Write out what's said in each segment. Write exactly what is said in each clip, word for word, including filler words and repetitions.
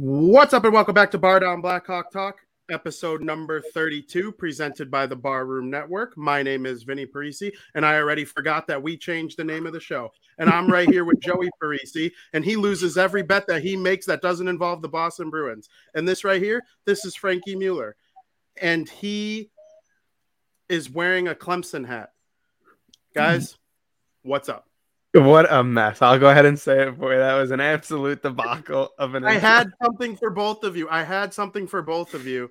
What's up and welcome back to Bar Down Blackhawk Talk, episode number thirty-two, presented by the Barroom Network. My name is Vinny Parisi, and I already forgot that we changed the name of the show. And I'm right here with Joey Parisi, and he loses every bet that he makes that doesn't involve the Boston Bruins. And this right here, this is Frankie Mueller, and he is wearing a Clemson hat. Guys, what's up? What a mess. I'll go ahead and say it for you. That was an absolute debacle of an... I intro. had something for both of you. I had something for both of you.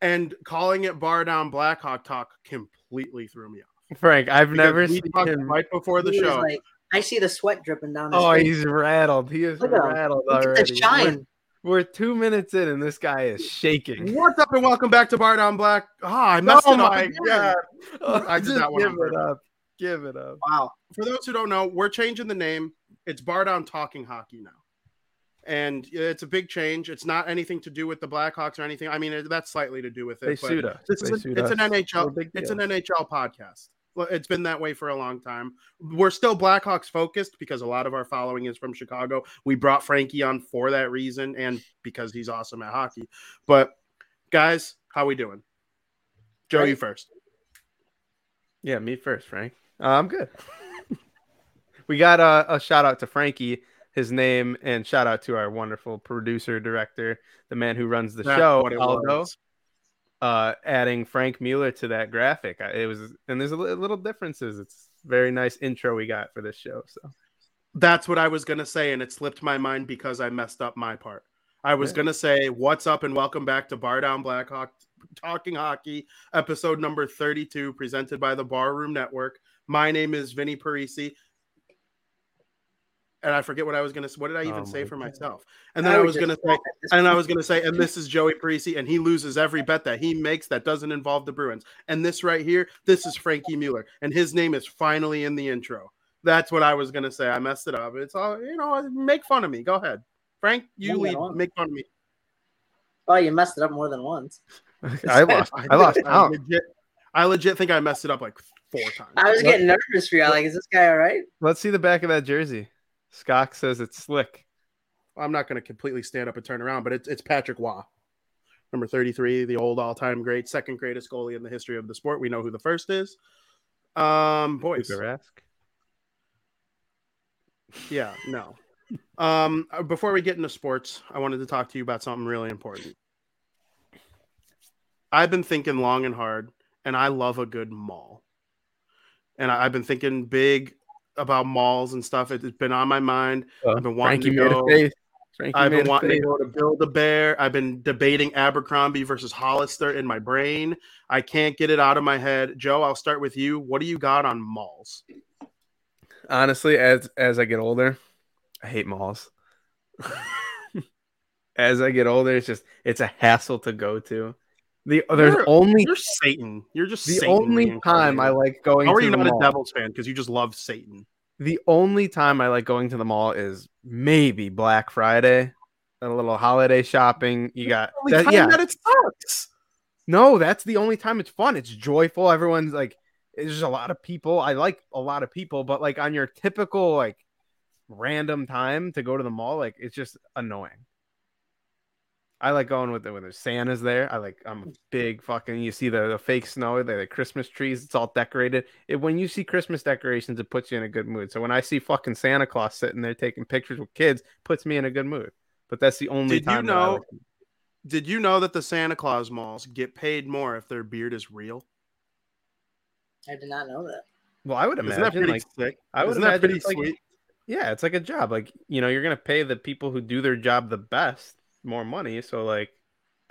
And calling it Bar Down Blackhawk Talk completely threw me off. Frank, I've because never seen him right before the show. Like, I see the sweat dripping down his Oh, face. He's rattled. He is Look rattled Look already. At the shine. We're, we're two minutes in, and this guy is shaking. What's up, and welcome back to Bar Down Black. Ah, oh, I messed oh, it up. Yeah. Oh, I did not want to it up. Give it up. Wow. For those who don't know, we're changing the name. It's Bar Down Talking Hockey now. And it's a big change. It's not anything to do with the Blackhawks or anything. I mean, that's slightly to do with it. They but sued us. It's, they a, sued it's us. an N H L It's an N H L podcast. It's been that way for a long time. We're still Blackhawks focused because a lot of our following is from Chicago. We brought Frankie on for that reason and because he's awesome at hockey. But, guys, how we doing? Joe, Frank. You first. Yeah, me first, Frank. Uh, I'm good. We got uh, a shout out to Frankie, his name, and shout out to our wonderful producer, director, the man who runs the That's show, Aldo. Uh, adding Frank Mueller to that graphic, it was, and there's a li- little differences. It's very nice intro we got for this show. So that's what I was gonna say, and it slipped my mind because I messed up my part. I was yeah. gonna say, "What's up?" and welcome back to Bar Down Blackhawk Talking Hockey, episode number thirty-two, presented by the Barroom Network. My name is Vinny Parisi, and I forget what I was going to say. What did I even oh say for God. myself? And then I, I was going to say, and I was going to say, and this is Joey Parisi, and he loses every bet that he makes that doesn't involve the Bruins. And this right here, this is Frankie Mueller, and his name is finally in the intro. That's what I was going to say. I messed it up. It's all, you know, make fun of me. Go ahead. Frank, you lead. Make fun of me. Oh, you messed it up more than once. I lost. I lost. I legit, I legit think I messed it up like four times. I was getting nervous for you. Like, is this guy all right? Let's see the back of that jersey. Skock says it's slick. I'm not going to completely stand up and turn around, but it's it's Patrick Waugh, number thirty-three, the old all-time great, second greatest goalie in the history of the sport. We know who the first is. Um, boys. Yeah, no. Um, before we get into sports, I wanted to talk to you about something really important. I've been thinking long and hard, and I love a good mall. And I, I've been thinking big about malls and stuff. It, it's been on my mind. Uh, I've been wanting Frankie to go. Made a face. Frankie I've been wanting face. to go to Build-A-Bear. I've been debating Abercrombie versus Hollister in my brain. I can't get it out of my head. Joe, I'll start with you. What do you got on malls? Honestly, as as I get older, I hate malls. As I get older, it's just it's a hassle to go to. The there's you're, only you're Satan. You're just the Satan only time I like going. How are to you the not mall. a Devils fan? Because you just love Satan. The only time I like going to the mall is maybe Black Friday, a little holiday shopping. You got the only that, time yeah. that it sucks. No, that's the only time it's fun. It's joyful. Everyone's like, there's a lot of people. I like a lot of people, but like on your typical like random time to go to the mall, like, it's just annoying. I like going with it when there's Santa's there. I like, I'm a big fucking, you see the, the fake snow, the, the Christmas trees, it's all decorated. It, when you see Christmas decorations, it puts you in a good mood. So when I see fucking Santa Claus sitting there taking pictures with kids, puts me in a good mood. But that's the only did time. You know, like did you know that the Santa Claus malls get paid more if their beard is real? I did not know that. Well, I would imagine. Isn't that pretty like, sick? I would Isn't imagine that pretty sweet? Like, yeah, it's like a job. Like, you know, you're going to pay the people who do their job the best more money, so like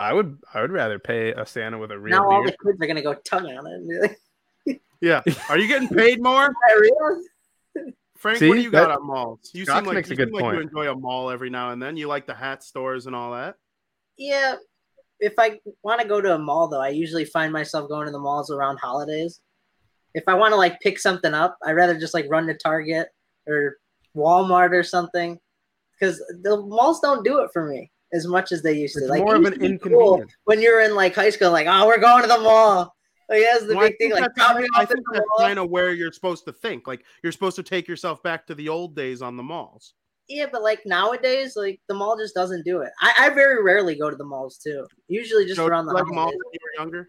I would I would rather pay a Santa with a real now beard. All the kids are gonna go tongue on it. Like... Yeah, are you getting paid more? Frank, see, what do you that, got at malls? You Josh seem like, makes you, a good seem point. Like you enjoy a mall every now and then. You like the hat stores and all that. Yeah, if I want to go to a mall though, I usually find myself going to the malls around holidays. If I want to like pick something up, I'd rather just like run to Target or Walmart or something because the malls don't do it for me as much as they used to. It's like more of an inconvenience. When you're in like high school, like, oh, we're going to the mall. Like, that's the well, big thing. Like, I think that's kind of where you're supposed to think. Like, you're supposed to take yourself back to the old days on the malls. Yeah, but like nowadays, like the mall just doesn't do it. I, I very rarely go to the malls too. Usually just so around the like mall when you were younger.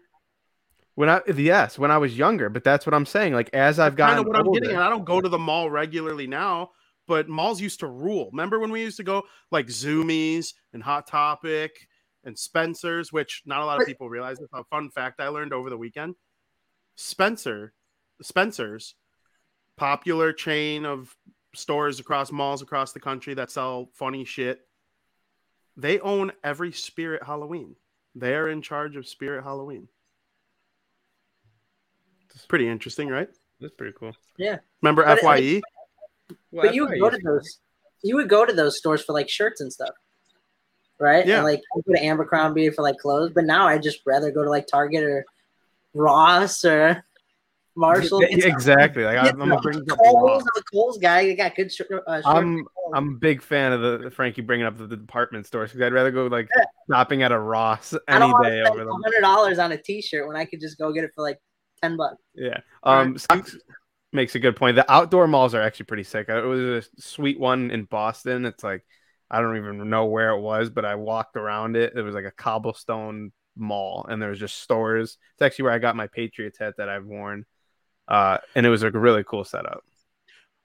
When I yes, when I was younger, but that's what I'm saying. Like as I've gotten kind of what older, I'm getting at. I don't go to the mall regularly now. But malls used to rule. Remember when we used to go like Zoomies and Hot Topic and Spencer's, which not a lot of people realize. It's a fun fact I learned over the weekend. Spencer, Spencer's, popular chain of stores across malls across the country that sell funny shit. They own every Spirit Halloween. They are in charge of Spirit Halloween. It's pretty interesting, right? That's pretty cool. Yeah. Remember but F Y E? It, it, Well, but you would go to those, you would go to those stores for like shirts and stuff, right? Yeah. And like I go to Abercrombie for like clothes, but now I just rather go to like Target or Ross or Marshall. Exactly. Like I'm, I'm a bring Kohl's, I'm a Kohl's guy. You got good. Sh- uh, shirts I'm I'm a big fan of the, the Frankie bringing up the, the department stores because I'd rather go like yeah. shopping at a Ross any I don't want day to spend over them. Hundred dollars on a T-shirt when I could just go get it for like ten bucks. Yeah. Um. Right. So- Makes a good point. The outdoor malls are actually pretty sick. It was a sweet one in Boston. It's like, I don't even know where it was, but I walked around it. It was like a cobblestone mall and there was just stores. It's actually where I got my Patriots hat that I've worn. Uh, and it was a really cool setup.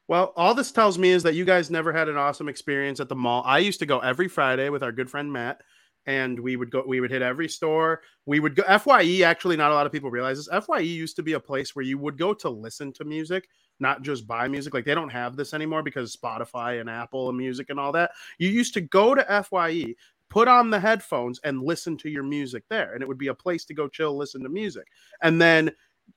Well, all this tells me is that you guys never had an awesome experience at the mall. I used to go every Friday with our good friend, Matt, and we would go, we would hit every store. We would go F Y E. Actually, not a lot of people realize this. F Y E used to be a place where you would go to listen to music, not just buy music. Like they don't have this anymore because Spotify and Apple and music and all that. You used to go to F Y E, put on the headphones and listen to your music there. And it would be a place to go chill, listen to music. And then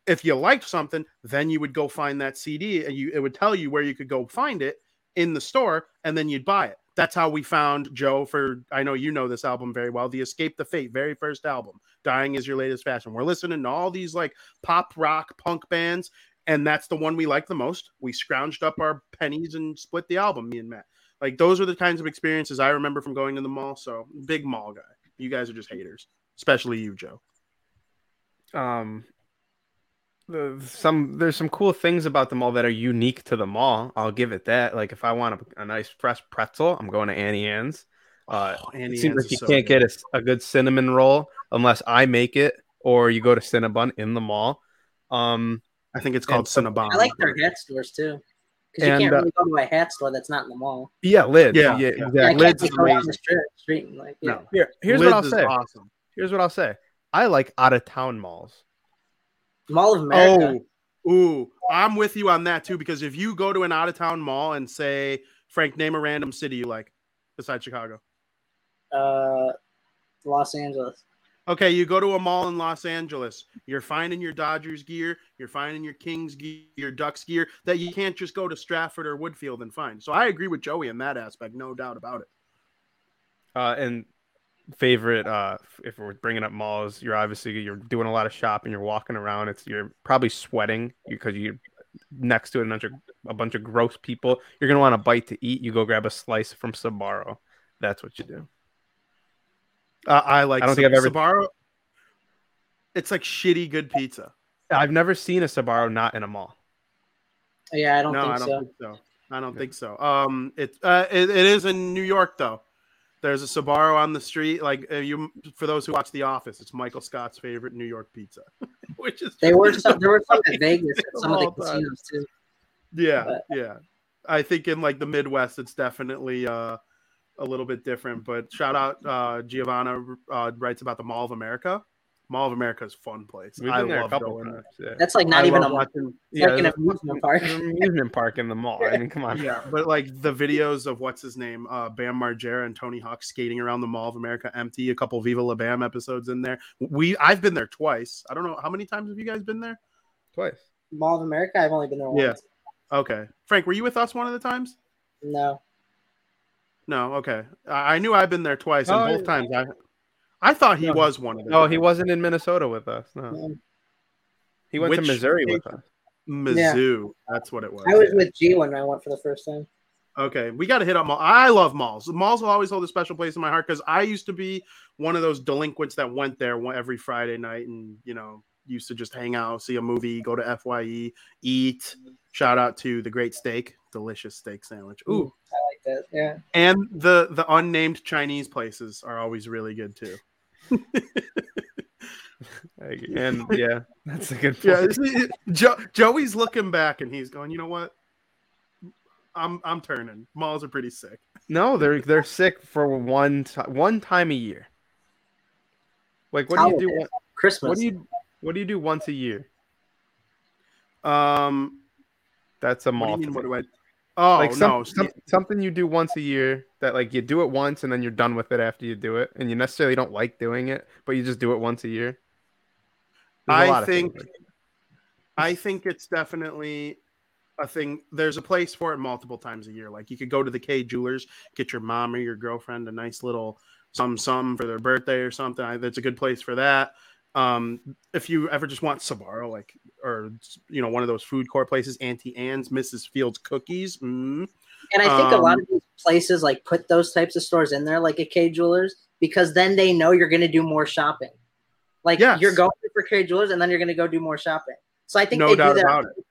if you liked something, then you would go find that C D and you, it would tell you where you could go find it in the store. And then you'd buy it. That's how we found Joe for, I know you know this album very well, the Escape the Fate, very first album, Dying Is Your Latest Fashion. We're listening to all these like pop, rock, punk bands, and that's the one we like the most. We scrounged up our pennies and split the album, me and Matt. Like those are the kinds of experiences I remember from going to the mall, so big mall guy. You guys are just haters, especially you, Joe. Um, the, some there's some cool things about the mall that are unique to the mall. I'll give it that. Like if I want a, a nice fresh pretzel, I'm going to Annie Ann's. Uh, oh, Annie it seems Ann's like you so can't good. get a, a good cinnamon roll unless I make it, or you go to Cinnabon in the mall. Um, I think it's called Cinnabon. I like their hat stores too, because you can't uh, really go to a hat store that's not in the mall. Yeah, Lid. Yeah, yeah, yeah. Exactly. Yeah, Lid's amazing. The street, street and like, yeah. No. Here, here's Lid's what I'll say. Awesome. Here's what I'll say. I like out of town malls. Mall of America. Oh, ooh, I'm with you on that too. Because if you go to an out-of-town mall and say, "Frank, name a random city you like besides Chicago," uh, Los Angeles. Okay, you go to a mall in Los Angeles. You're finding your Dodgers gear. You're finding your Kings gear, your Ducks gear that you can't just go to Stratford or Woodfield and find. So I agree with Joey in that aspect, no doubt about it. Uh, and. Favorite, uh, if we're bringing up malls, you're obviously you're doing a lot of shopping, you're walking around. It's you're probably sweating because you're next to a bunch of a bunch of gross people. You're gonna want a bite to eat. You go grab a slice from Sbarro. That's what you do. Uh, I like. I don't think I've ever Sbarro. It's like shitty good pizza. I've never seen a Sbarro not in a mall. Yeah, I don't, no, think, I don't so. think so. I don't yeah. think so. Um, it, uh, it it is in New York though. There's a Sbarro on the street. Like uh, you, for those who watch The Office, it's Michael Scott's favorite New York pizza, which is they were some, there were some in Vegas at some of the casinos too. Yeah, but. yeah. I think in like the Midwest, it's definitely uh, a little bit different. But shout out uh, Giovanna uh, writes about the Mall of America. Mall of America is a fun place. We've been I there love a couple going times. There. That's like not I even a watching, yeah, like an amusement park. An amusement park in the mall. I mean, come on. Yeah, but like the videos of what's his name, uh, Bam Margera and Tony Hawk skating around the Mall of America empty. A couple Viva La Bam episodes in there. We I've been there twice. I don't know how many times have you guys been there. Twice. Mall of America. I've only been there once. Yeah. Okay, Frank, were you with us one of the times? No. No. Okay, I, I knew I've been there twice, oh, and both times I. I thought he no. was one of them. No, he wasn't in Minnesota with us. No, he went Which to Missouri with us. Mizzou, yeah. That's what it was. I was yeah. with G when I went for the first time. Okay, we got to hit up malls. I love malls. Malls will always hold a special place in my heart because I used to be one of those delinquents that went there every Friday night and you know used to just hang out, see a movie, go to F Y E, eat. Shout out to the Great Steak, delicious steak sandwich. Ooh, I like that. Yeah, and the the unnamed Chinese places are always really good too. And yeah, that's a good point. Yeah, Joe, Joey's looking back and he's going, you know what? I'm I'm turning. Malls are pretty sick. No, they're they're sick for one t- one time a year. Like what do you do? One, Christmas. What do you what do you do once a year? Um, that's a mall. What do you mean, what do I? Oh like some, no, some, something you do once a year. That like you do it once and then you're done with it after you do it, and you necessarily don't like doing it, but you just do it once a year. There's I think, like I think it's definitely a thing. There's a place for it multiple times a year. Like you could go to the K Jewelers, get your mom or your girlfriend a nice little some some for their birthday or something. I, that's a good place for that. Um, if you ever just want Sbarro, like or you know one of those food court places, Auntie Anne's, Missus Fields Cookies. Mm. And I think um, a lot of these places like put those types of stores in there, like a K Jewelers, because then they know you're going to do more shopping. Like yes. you're going for K Jewelers, and then you're going to go do more shopping. So I think no they doubt do that. About it.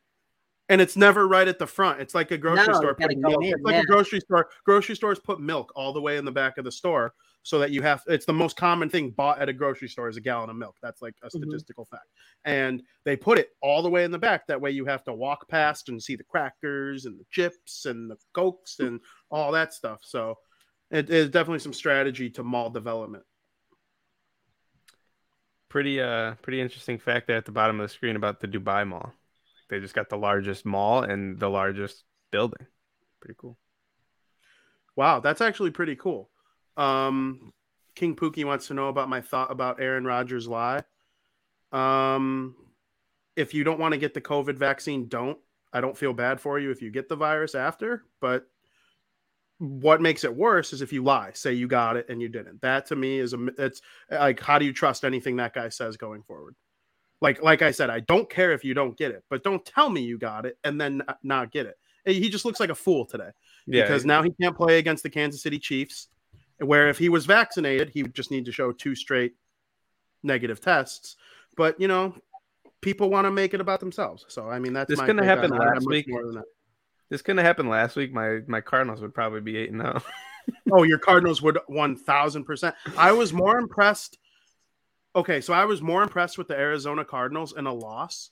And it's never right at the front. It's like a grocery no, store. Putting milk. In, it's like yeah. a grocery store. Grocery stores put milk all the way in the back of the store. So that you have, it's the most common thing bought at a grocery store is a gallon of milk. That's like a statistical mm-hmm. fact. And they put it all the way in the back. That way you have to walk past and see the crackers and the chips and the Cokes and all that stuff. So it is definitely some strategy to mall development. Pretty, uh, pretty interesting fact there at the bottom of the screen about the Dubai Mall. They just got the largest mall and the largest building. Pretty cool. Wow. That's actually pretty cool. Um, King Pookie wants to know about my thought about Aaron Rodgers' lie. Um, if you don't want to get the COVID vaccine, don't. I don't feel bad for you if you get the virus after, but what makes it worse is if you lie, say you got it and you didn't. That to me is a, it's like, how do you trust anything that guy says going forward? Like, like I said, I don't care if you don't get it, but don't tell me you got it and then not get it. He just looks like a fool today yeah, because yeah. now he can't play against the Kansas City Chiefs. Where if he was vaccinated, he would just need to show two straight negative tests. But, you know, people want to make it about themselves. So, I mean, that's this going to happen last week. This going to happen last week. My my Cardinals would probably be eight and oh. Oh, your Cardinals would one thousand percent. I was more impressed. Okay, so I was more impressed with the Arizona Cardinals in a loss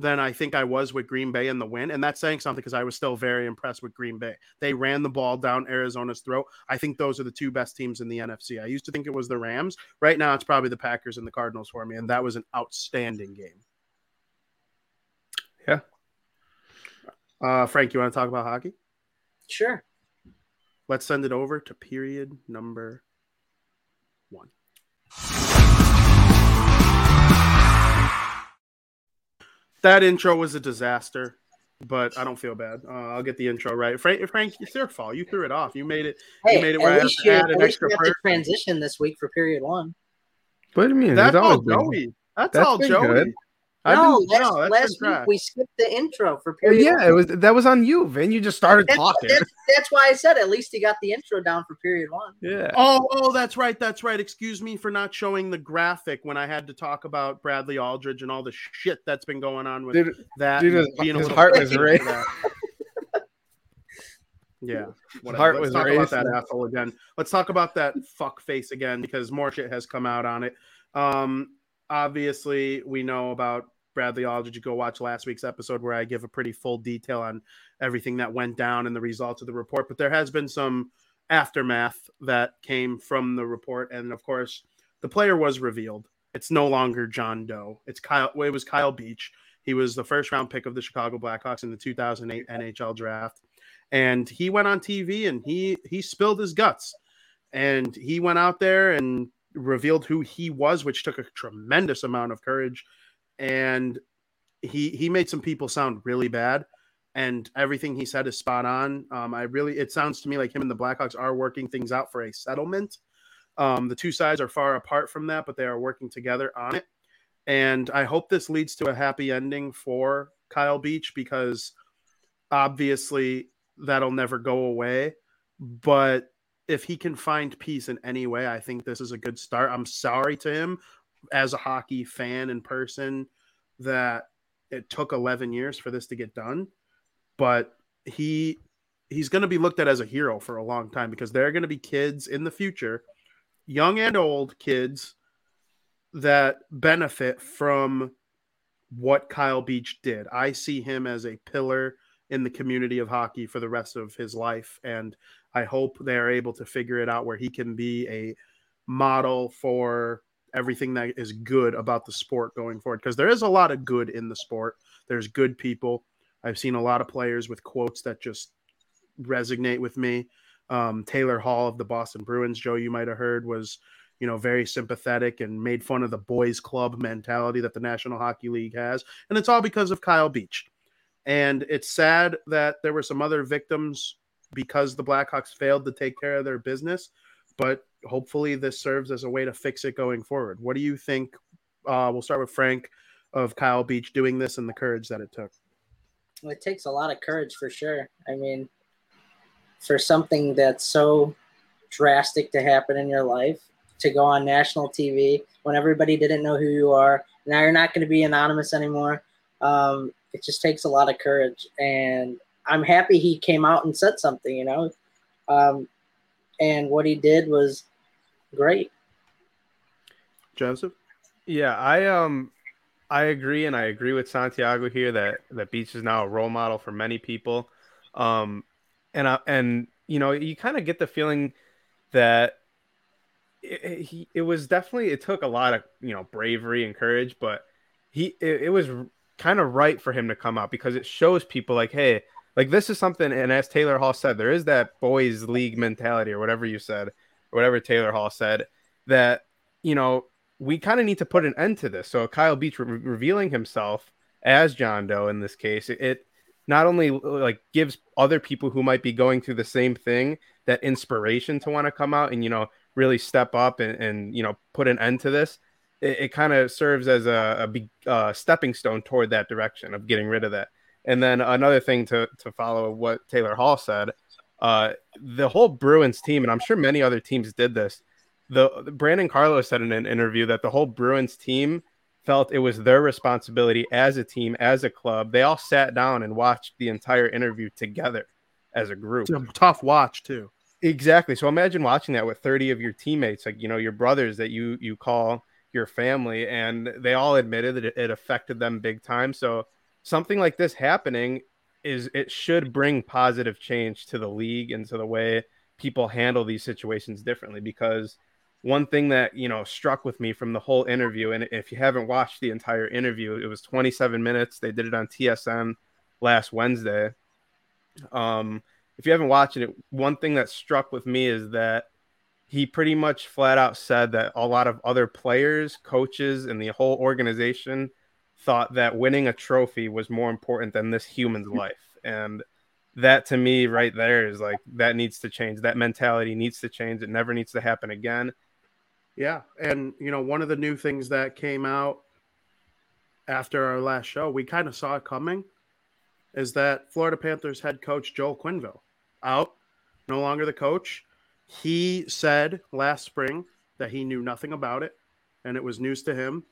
than I think I was with Green Bay in the win. And that's saying something because I was still very impressed with Green Bay. They ran the ball down Arizona's throat. I think those are the two best teams in the N F C. I used to think it was the Rams. Right now, it's probably the Packers and the Cardinals for me. And that was an outstanding game. Yeah. Uh, Frank, you want to talk about hockey? Sure. Let's send it over to period number one. That intro was a disaster, but I don't feel bad. Uh, I'll get the intro right. Frank, Frank, it's your fault. You threw it off. You made it. Hey, you made it. At where least I have to you, add an extra have to transition this week for period one. What do you mean? That's all Joey. That's, that's all Joey. Good. No, been, last, no last week we skipped the intro for period. Well, yeah, one. it was that was on you, Vin. You just started that's, talking. That's, that's why I said at least he got the intro down for period one. Yeah. Oh, oh, that's right, that's right. Excuse me for not showing the graphic when I had to talk about Bradley Aldrich and all the shit that's been going on with dude, that. Dude, his, his heart was racing. Yeah. Heart was raised. Let's talk about that asshole again. Let's talk about that fuck face again, because more shit has come out on it. Um, obviously, we know about Bradley Aldrich. You go watch last week's episode where I give a pretty full detail on everything that went down and the results of the report. But there has been some aftermath that came from the report. And, of course, the player was revealed. It's no longer John Doe. It's Kyle. It was Kyle Beach. He was the first round pick of the Chicago Blackhawks in the two thousand eight N H L draft. And he went on T V and he, he spilled his guts, and he went out there and revealed who he was, which took a tremendous amount of courage. And he, he made some people sound really bad, and everything he said is spot on. Um, I really, it sounds to me like him and the Blackhawks are working things out for a settlement. Um, the two sides are far apart from that, but they are working together on it. And I hope this leads to a happy ending for Kyle Beach, because obviously that'll never go away. But if he can find peace in any way, I think this is a good start. I'm sorry to him as a hockey fan and person that it took eleven years for this to get done. But he he's going to be looked at as a hero for a long time, because there are going to be kids in the future, young and old kids, that benefit from what Kyle Beach did. I see him as a pillar in the community of hockey for the rest of his life, and I hope they are able to figure it out where he can be a model for everything that is good about the sport going forward, because there is a lot of good in the sport. There's good people. I've seen a lot of players with quotes that just resonate with me. Um, Taylor Hall of the Boston Bruins, Joe, you might have heard, was, you know, very sympathetic and made fun of the boys club mentality that the National Hockey League has. And it's all because of Kyle Beach. And it's sad that there were some other victims because the Blackhawks failed to take care of their business. But hopefully this serves as a way to fix it going forward. What do you think? Uh, we'll start with Frank, of Kyle Beach doing this and the courage that it took. Well, it takes a lot of courage for sure. I mean, for something that's so drastic to happen in your life, to go on national T V when everybody didn't know who you are. Now you're not going to be anonymous anymore. Um, it just takes a lot of courage. And I'm happy he came out and said something, you know. Um, and what he did was great. Joseph? Yeah, I um, I agree, and I agree with Santiago here that, that Beach is now a role model for many people. Um, and, I, and you know, you kind of get the feeling that It, it, he, it was definitely, it took a lot of, you know, bravery and courage, but he, it, it was kind of right for him to come out, because it shows people like, hey, like this is something. And as Taylor Hall said, there is that boys league mentality, or whatever you said, or whatever Taylor Hall said, that, you know, we kind of need to put an end to this. So Kyle Beach re- revealing himself as John Doe in this case, it, it not only like gives other people who might be going through the same thing that inspiration to want to come out and, you know, really step up and, and, you know, put an end to this. It, it kind of serves as a, a, a stepping stone toward that direction of getting rid of that. And then another thing to, to follow what Taylor Hall said, uh, the whole Bruins team, and I'm sure many other teams did this. The Brandon Carlo said in an interview that the whole Bruins team felt it was their responsibility as a team, as a club. They all sat down and watched the entire interview together as a group. It's a tough watch too. Exactly. So imagine watching that with thirty of your teammates, like, you know, your brothers that you, you call your family, and they all admitted that it, it affected them big time. So something like this happening is, it should bring positive change to the league and to the way people handle these situations differently. Because one thing that, you know, struck with me from the whole interview, and if you haven't watched the entire interview, it was twenty-seven minutes. They did it on T S N last Wednesday. Um, If you haven't watched it, one thing that struck with me is that he pretty much flat out said that a lot of other players, coaches, and the whole organization thought that winning a trophy was more important than this human's life. And that to me right there is like, that needs to change. That mentality needs to change. It never needs to happen again. Yeah. And, you know, one of the new things that came out after our last show, we kind of saw it coming, is that Florida Panthers head coach Joel Quenneville, out, no longer the coach. He said last spring that he knew nothing about it, and it was news to him.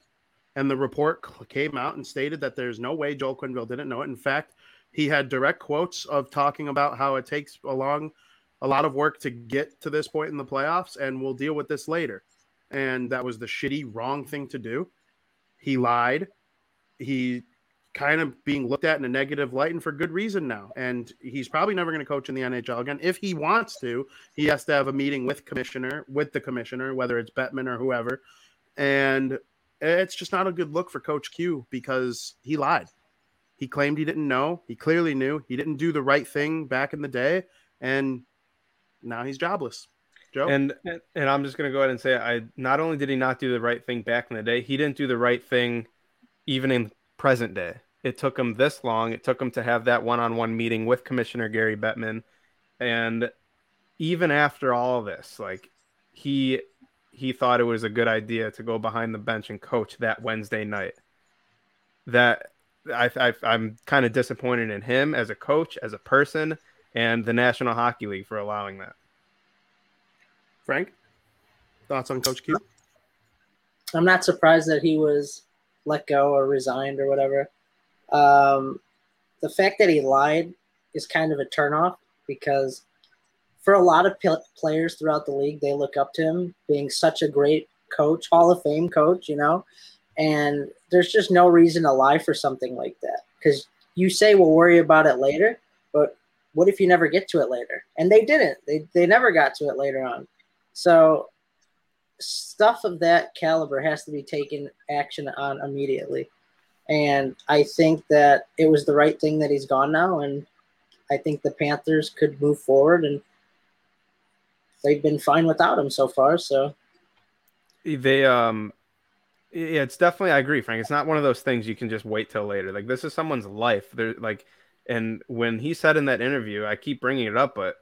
And the report came out and stated that there's no way Joel Quenneville didn't know it. In fact, He had direct quotes of talking about how it takes a long, a lot of work to get to this point in the playoffs, and we'll deal with this later. And that was the shitty, wrong thing to do. He lied. He kind of being looked at in a negative light, and for good reason now. And he's probably never going to coach in the N H L again. If he wants to, he has to have a meeting with commissioner, with the commissioner, whether it's Bettman or whoever. And it's just not a good look for Coach Q, because he lied. He claimed he didn't know. He clearly knew. He didn't do the right thing back in the day, and now he's jobless. Joe? And and I'm just going to go ahead and say, I not only did he not do the right thing back in the day, he didn't do the right thing even in present day. It took him this long. It took him to have that one-on-one meeting with Commissioner Gary Bettman. And even after all this, like he he thought it was a good idea to go behind the bench and coach that Wednesday night. That I, I, I'm kind of disappointed in him as a coach, as a person, and the National Hockey League for allowing that. Frank, thoughts on Coach Q? I'm not surprised that he was let go or resigned or whatever. Um, the fact that he lied is kind of a turnoff, because for a lot of p- players throughout the league, they look up to him being such a great coach, Hall of Fame coach, you know, and there's just no reason to lie for something like that, because you say we'll worry about it later, but what if you never get to it later? And they didn't. They they never got to it later on. So stuff of that caliber has to be taken action on immediately. And I think that it was the right thing that he's gone now. And I think the Panthers could move forward, and they've been fine without him so far. So they, um, yeah, it's definitely, I agree, Frank. It's not one of those things you can just wait till later. Like, this is someone's life. They're like, and when he said in that interview, I keep bringing it up, but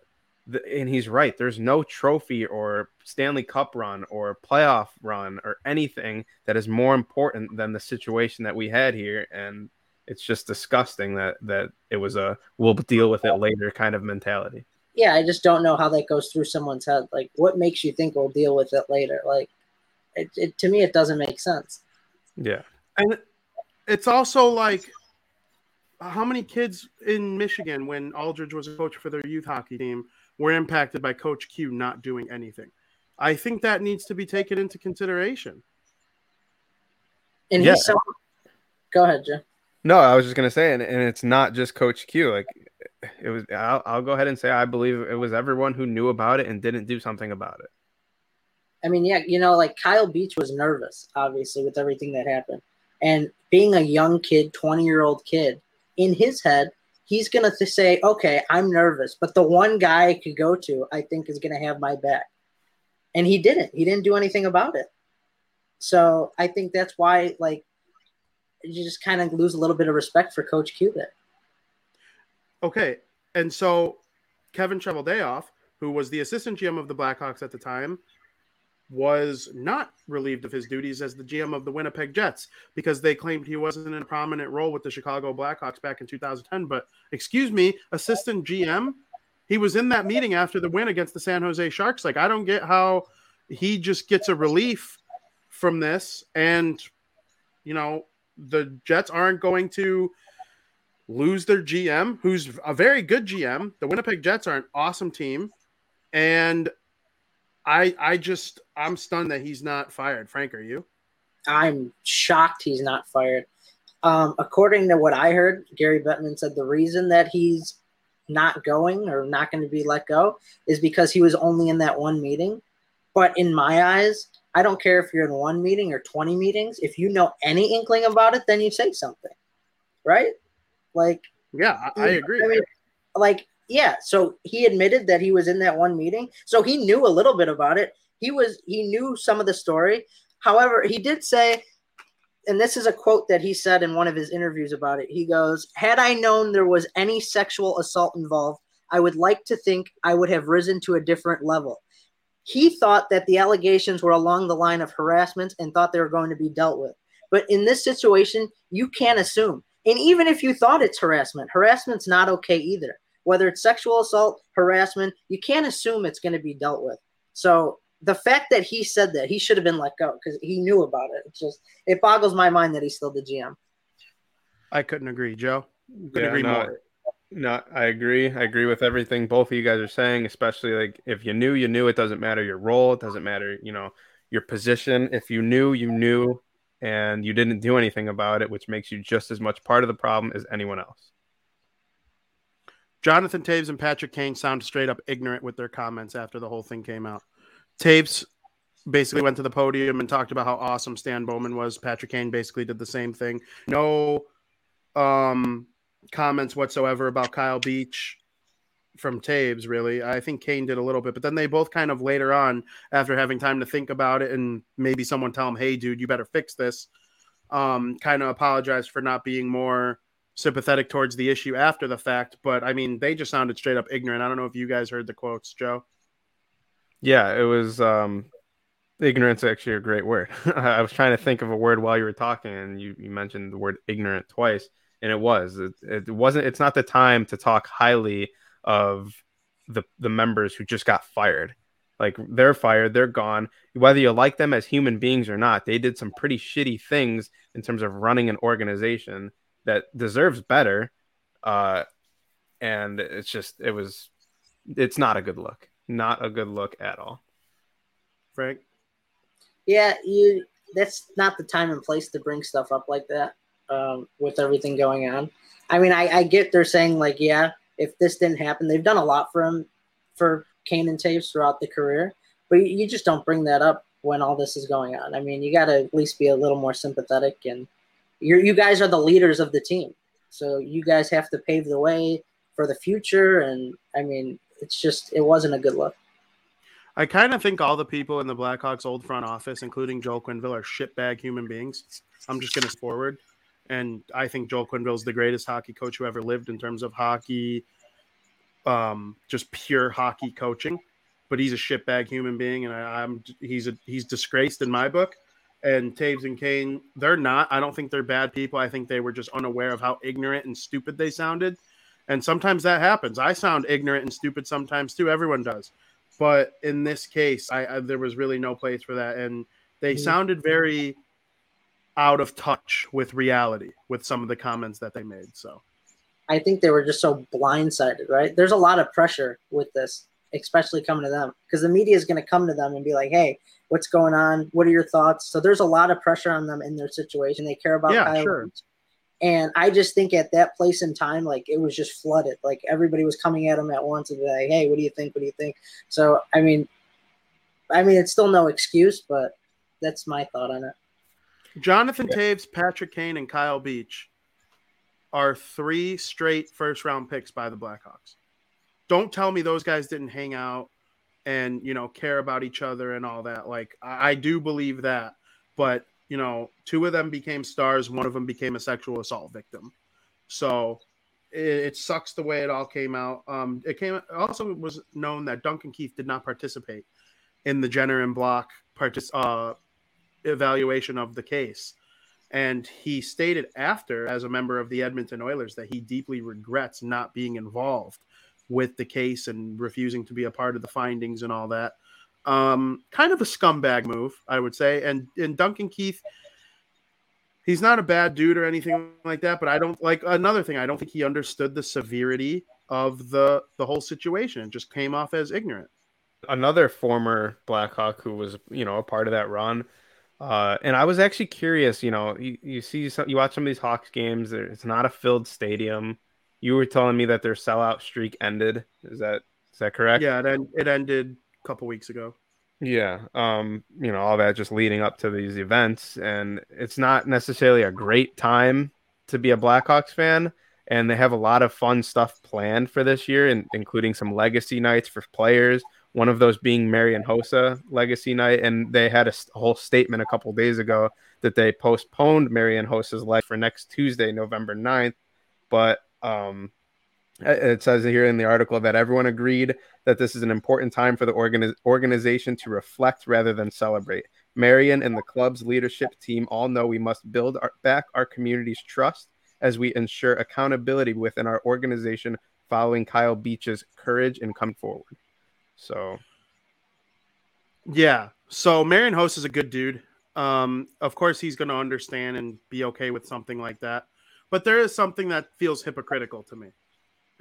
The, and he's right. There's no trophy or Stanley Cup run or playoff run or anything that is more important than the situation that we had here. And it's just disgusting that, that it was a we'll deal with it later kind of mentality. Yeah, I just don't know how that goes through someone's head. Like, what makes you think we'll deal with it later? Like, it, it to me, it doesn't make sense. Yeah. And it's also like, how many kids in Michigan, when Aldridge was a coach for their youth hockey team, were impacted by Coach Q not doing anything? I think that needs to be taken into consideration. And yeah. he's so go ahead, Joe. No, I was just gonna say, and, and it's not just Coach Q. Like, it was. I'll, I'll go ahead and say, I believe it was everyone who knew about it and didn't do something about it. I mean, yeah, you know, like Kyle Beach was nervous, obviously, with everything that happened, and being a young kid, twenty-year-old kid, in his head, he's going to say, okay, I'm nervous, but the one guy I could go to, I think, is going to have my back. And he didn't. He didn't do anything about it. So I think that's why, like, you just kind of lose a little bit of respect for Coach Q there. Okay. And so Kevin Cheveldayoff, who was the assistant G M of the Blackhawks at the time, was not relieved of his duties as the G M of the Winnipeg Jets, because they claimed he wasn't in a prominent role with the Chicago Blackhawks back in two thousand ten. But excuse me, assistant G M, he was in that meeting after the win against the San Jose Sharks. Like, I don't get how he just gets a relief from this. And, you know, the Jets aren't going to lose their G M, who's a very good G M. The Winnipeg Jets are an awesome team. And I I just I'm stunned that he's not fired. Frank, are you? I'm shocked he's not fired. Um, according to what I heard, Gary Bettman said the reason that he's not going or not going to be let go is because he was only in that one meeting. But in my eyes, I don't care if you're in one meeting or twenty meetings. If you know any inkling about it, then you say something, right? Like, yeah, I, I agree. I mean, like. Yeah, so he admitted that he was in that one meeting. So he knew a little bit about it. He was he knew some of the story. However, he did say, and this is a quote that he said in one of his interviews about it. He goes, "Had I known there was any sexual assault involved, I would like to think I would have risen to a different level." He thought that the allegations were along the line of harassment and thought they were going to be dealt with. But in this situation, you can't assume. And even if you thought it's harassment, harassment's not okay either. Whether it's sexual assault, harassment, you can't assume it's going to be dealt with. So the fact that he said that, he should have been let go because he knew about it. It's just, it boggles my mind that he's still the G M. I couldn't agree, Joe. Couldn't yeah, agree no, more. No, I agree. I agree with everything both of you guys are saying, especially like if you knew, you knew. It doesn't matter your role. It doesn't matter, you know, your position. If you knew, you knew, and you didn't do anything about it, which makes you just as much part of the problem as anyone else. Jonathan Taves and Patrick Kane sound straight up ignorant with their comments after the whole thing came out. Taves basically went to the podium and talked about how awesome Stan Bowman was. Patrick Kane basically did the same thing. No um, comments whatsoever about Kyle Beach from Taves, really. I think Kane did a little bit, but then they both kind of later on, after having time to think about it and maybe someone tell him, hey, dude, you better fix this, um, kind of apologized for not being more sympathetic towards the issue after the fact. But, I mean, they just sounded straight up ignorant. I don't know if you guys heard the quotes, Joe. Yeah, it was um, – ignorance is actually a great word. I was trying to think of a word while you were talking, and you, you mentioned the word ignorant twice, and it was. It, it wasn't – it's not the time to talk highly of the the members who just got fired. Like, they're fired, they're gone. Whether you like them as human beings or not, they did some pretty shitty things in terms of running an organization that deserves better, uh, and it's just – it was – it's not a good look. Not a good look at all. Frank? Yeah, you. That's not the time and place to bring stuff up like that um, with everything going on. I mean, I, I get they're saying, like, yeah, if this didn't happen, they've done a lot for him, for Kane and Taves throughout the career, but you, you just don't bring that up when all this is going on. I mean, you got to at least be a little more sympathetic, and you you guys are the leaders of the team, so you guys have to pave the way for the future, and, I mean, it's just – it wasn't a good look. I kind of think all the people in the Blackhawks' old front office, including Joel Quenneville, are shitbag human beings. I'm just going to forward. And I think Joel Quenneville is the greatest hockey coach who ever lived in terms of hockey, um, just pure hockey coaching. But he's a shitbag human being, and I, I'm he's a, he's disgraced in my book. And Taves and Kane, they're not. I don't think they're bad people. I think they were just unaware of how ignorant and stupid they sounded. And sometimes that happens. I sound ignorant and stupid sometimes too. Everyone does. But in this case, I, I there was really no place for that. And they sounded very out of touch with reality with some of the comments that they made. So I think they were just so blindsided, right? There's a lot of pressure with this, especially coming to them, because the media is going to come to them and be like, hey, what's going on? What are your thoughts? So there's a lot of pressure on them in their situation. They care about yeah, Kyle sure. Beach. And I just think at that place in time, like, it was just flooded. Like, everybody was coming at him at once and be like, hey, what do you think? What do you think? So, I mean, I mean, it's still no excuse, but that's my thought on it. Jonathan Taves, Patrick Kane, and Kyle Beach are three straight first-round picks by the Blackhawks. Don't tell me those guys didn't hang out and, you know, care about each other and all that. Like, I, I do believe that, but – you know, two of them became stars. One of them became a sexual assault victim. So it, it sucks the way it all came out. Um, it came also was known that Duncan Keith did not participate in the Jenner and Block partic- uh, evaluation of the case. And he stated after, as a member of the Edmonton Oilers, that he deeply regrets not being involved with the case and refusing to be a part of the findings and all that. Um, kind of a scumbag move, I would say. And and Duncan Keith, he's not a bad dude or anything like that, but I don't – like, another thing, I don't think he understood the severity of the, the whole situation and just came off as ignorant. Another former Blackhawk who was, you know, a part of that run. Uh, and I was actually curious, you know, you, you see, some, you watch some of these Hawks games, it's not a filled stadium. You were telling me that their sellout streak ended. Is that, is that correct? Yeah, it, en- it ended couple weeks ago. Yeah. Um, you know, all that just leading up to these events, and it's not necessarily a great time to be a Blackhawks fan, and they have a lot of fun stuff planned for this year, and including some legacy nights for players, one of those being Marian Hossa legacy night. And they had a whole statement a couple days ago that they postponed Marian Hossa's life for next Tuesday, November ninth. But, um, it says here in the article that everyone agreed that this is an important time for the organi- organization to reflect rather than celebrate. Marian and the club's leadership team all know we must build our, back our community's trust as we ensure accountability within our organization following Kyle Beach's courage and come forward. So, yeah. So Marian Hossa is a good dude. Um, of course, he's going to understand and be okay with something like that. But there is something that feels hypocritical to me.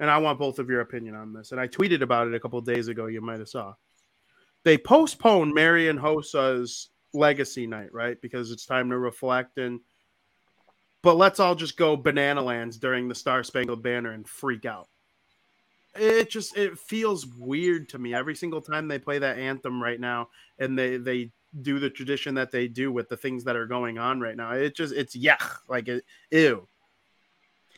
and I want both of your opinion on this. And I tweeted about it a couple of days ago. You might have saw. They postponed Marian Hosa's legacy night, right? Because it's time to reflect. And but let's all just go banana lands during the Star Spangled Banner and freak out. It just it feels weird to me every single time they play that anthem right now, and they they do the tradition that they do with the things that are going on right now. It just it's yuck, like it, ew.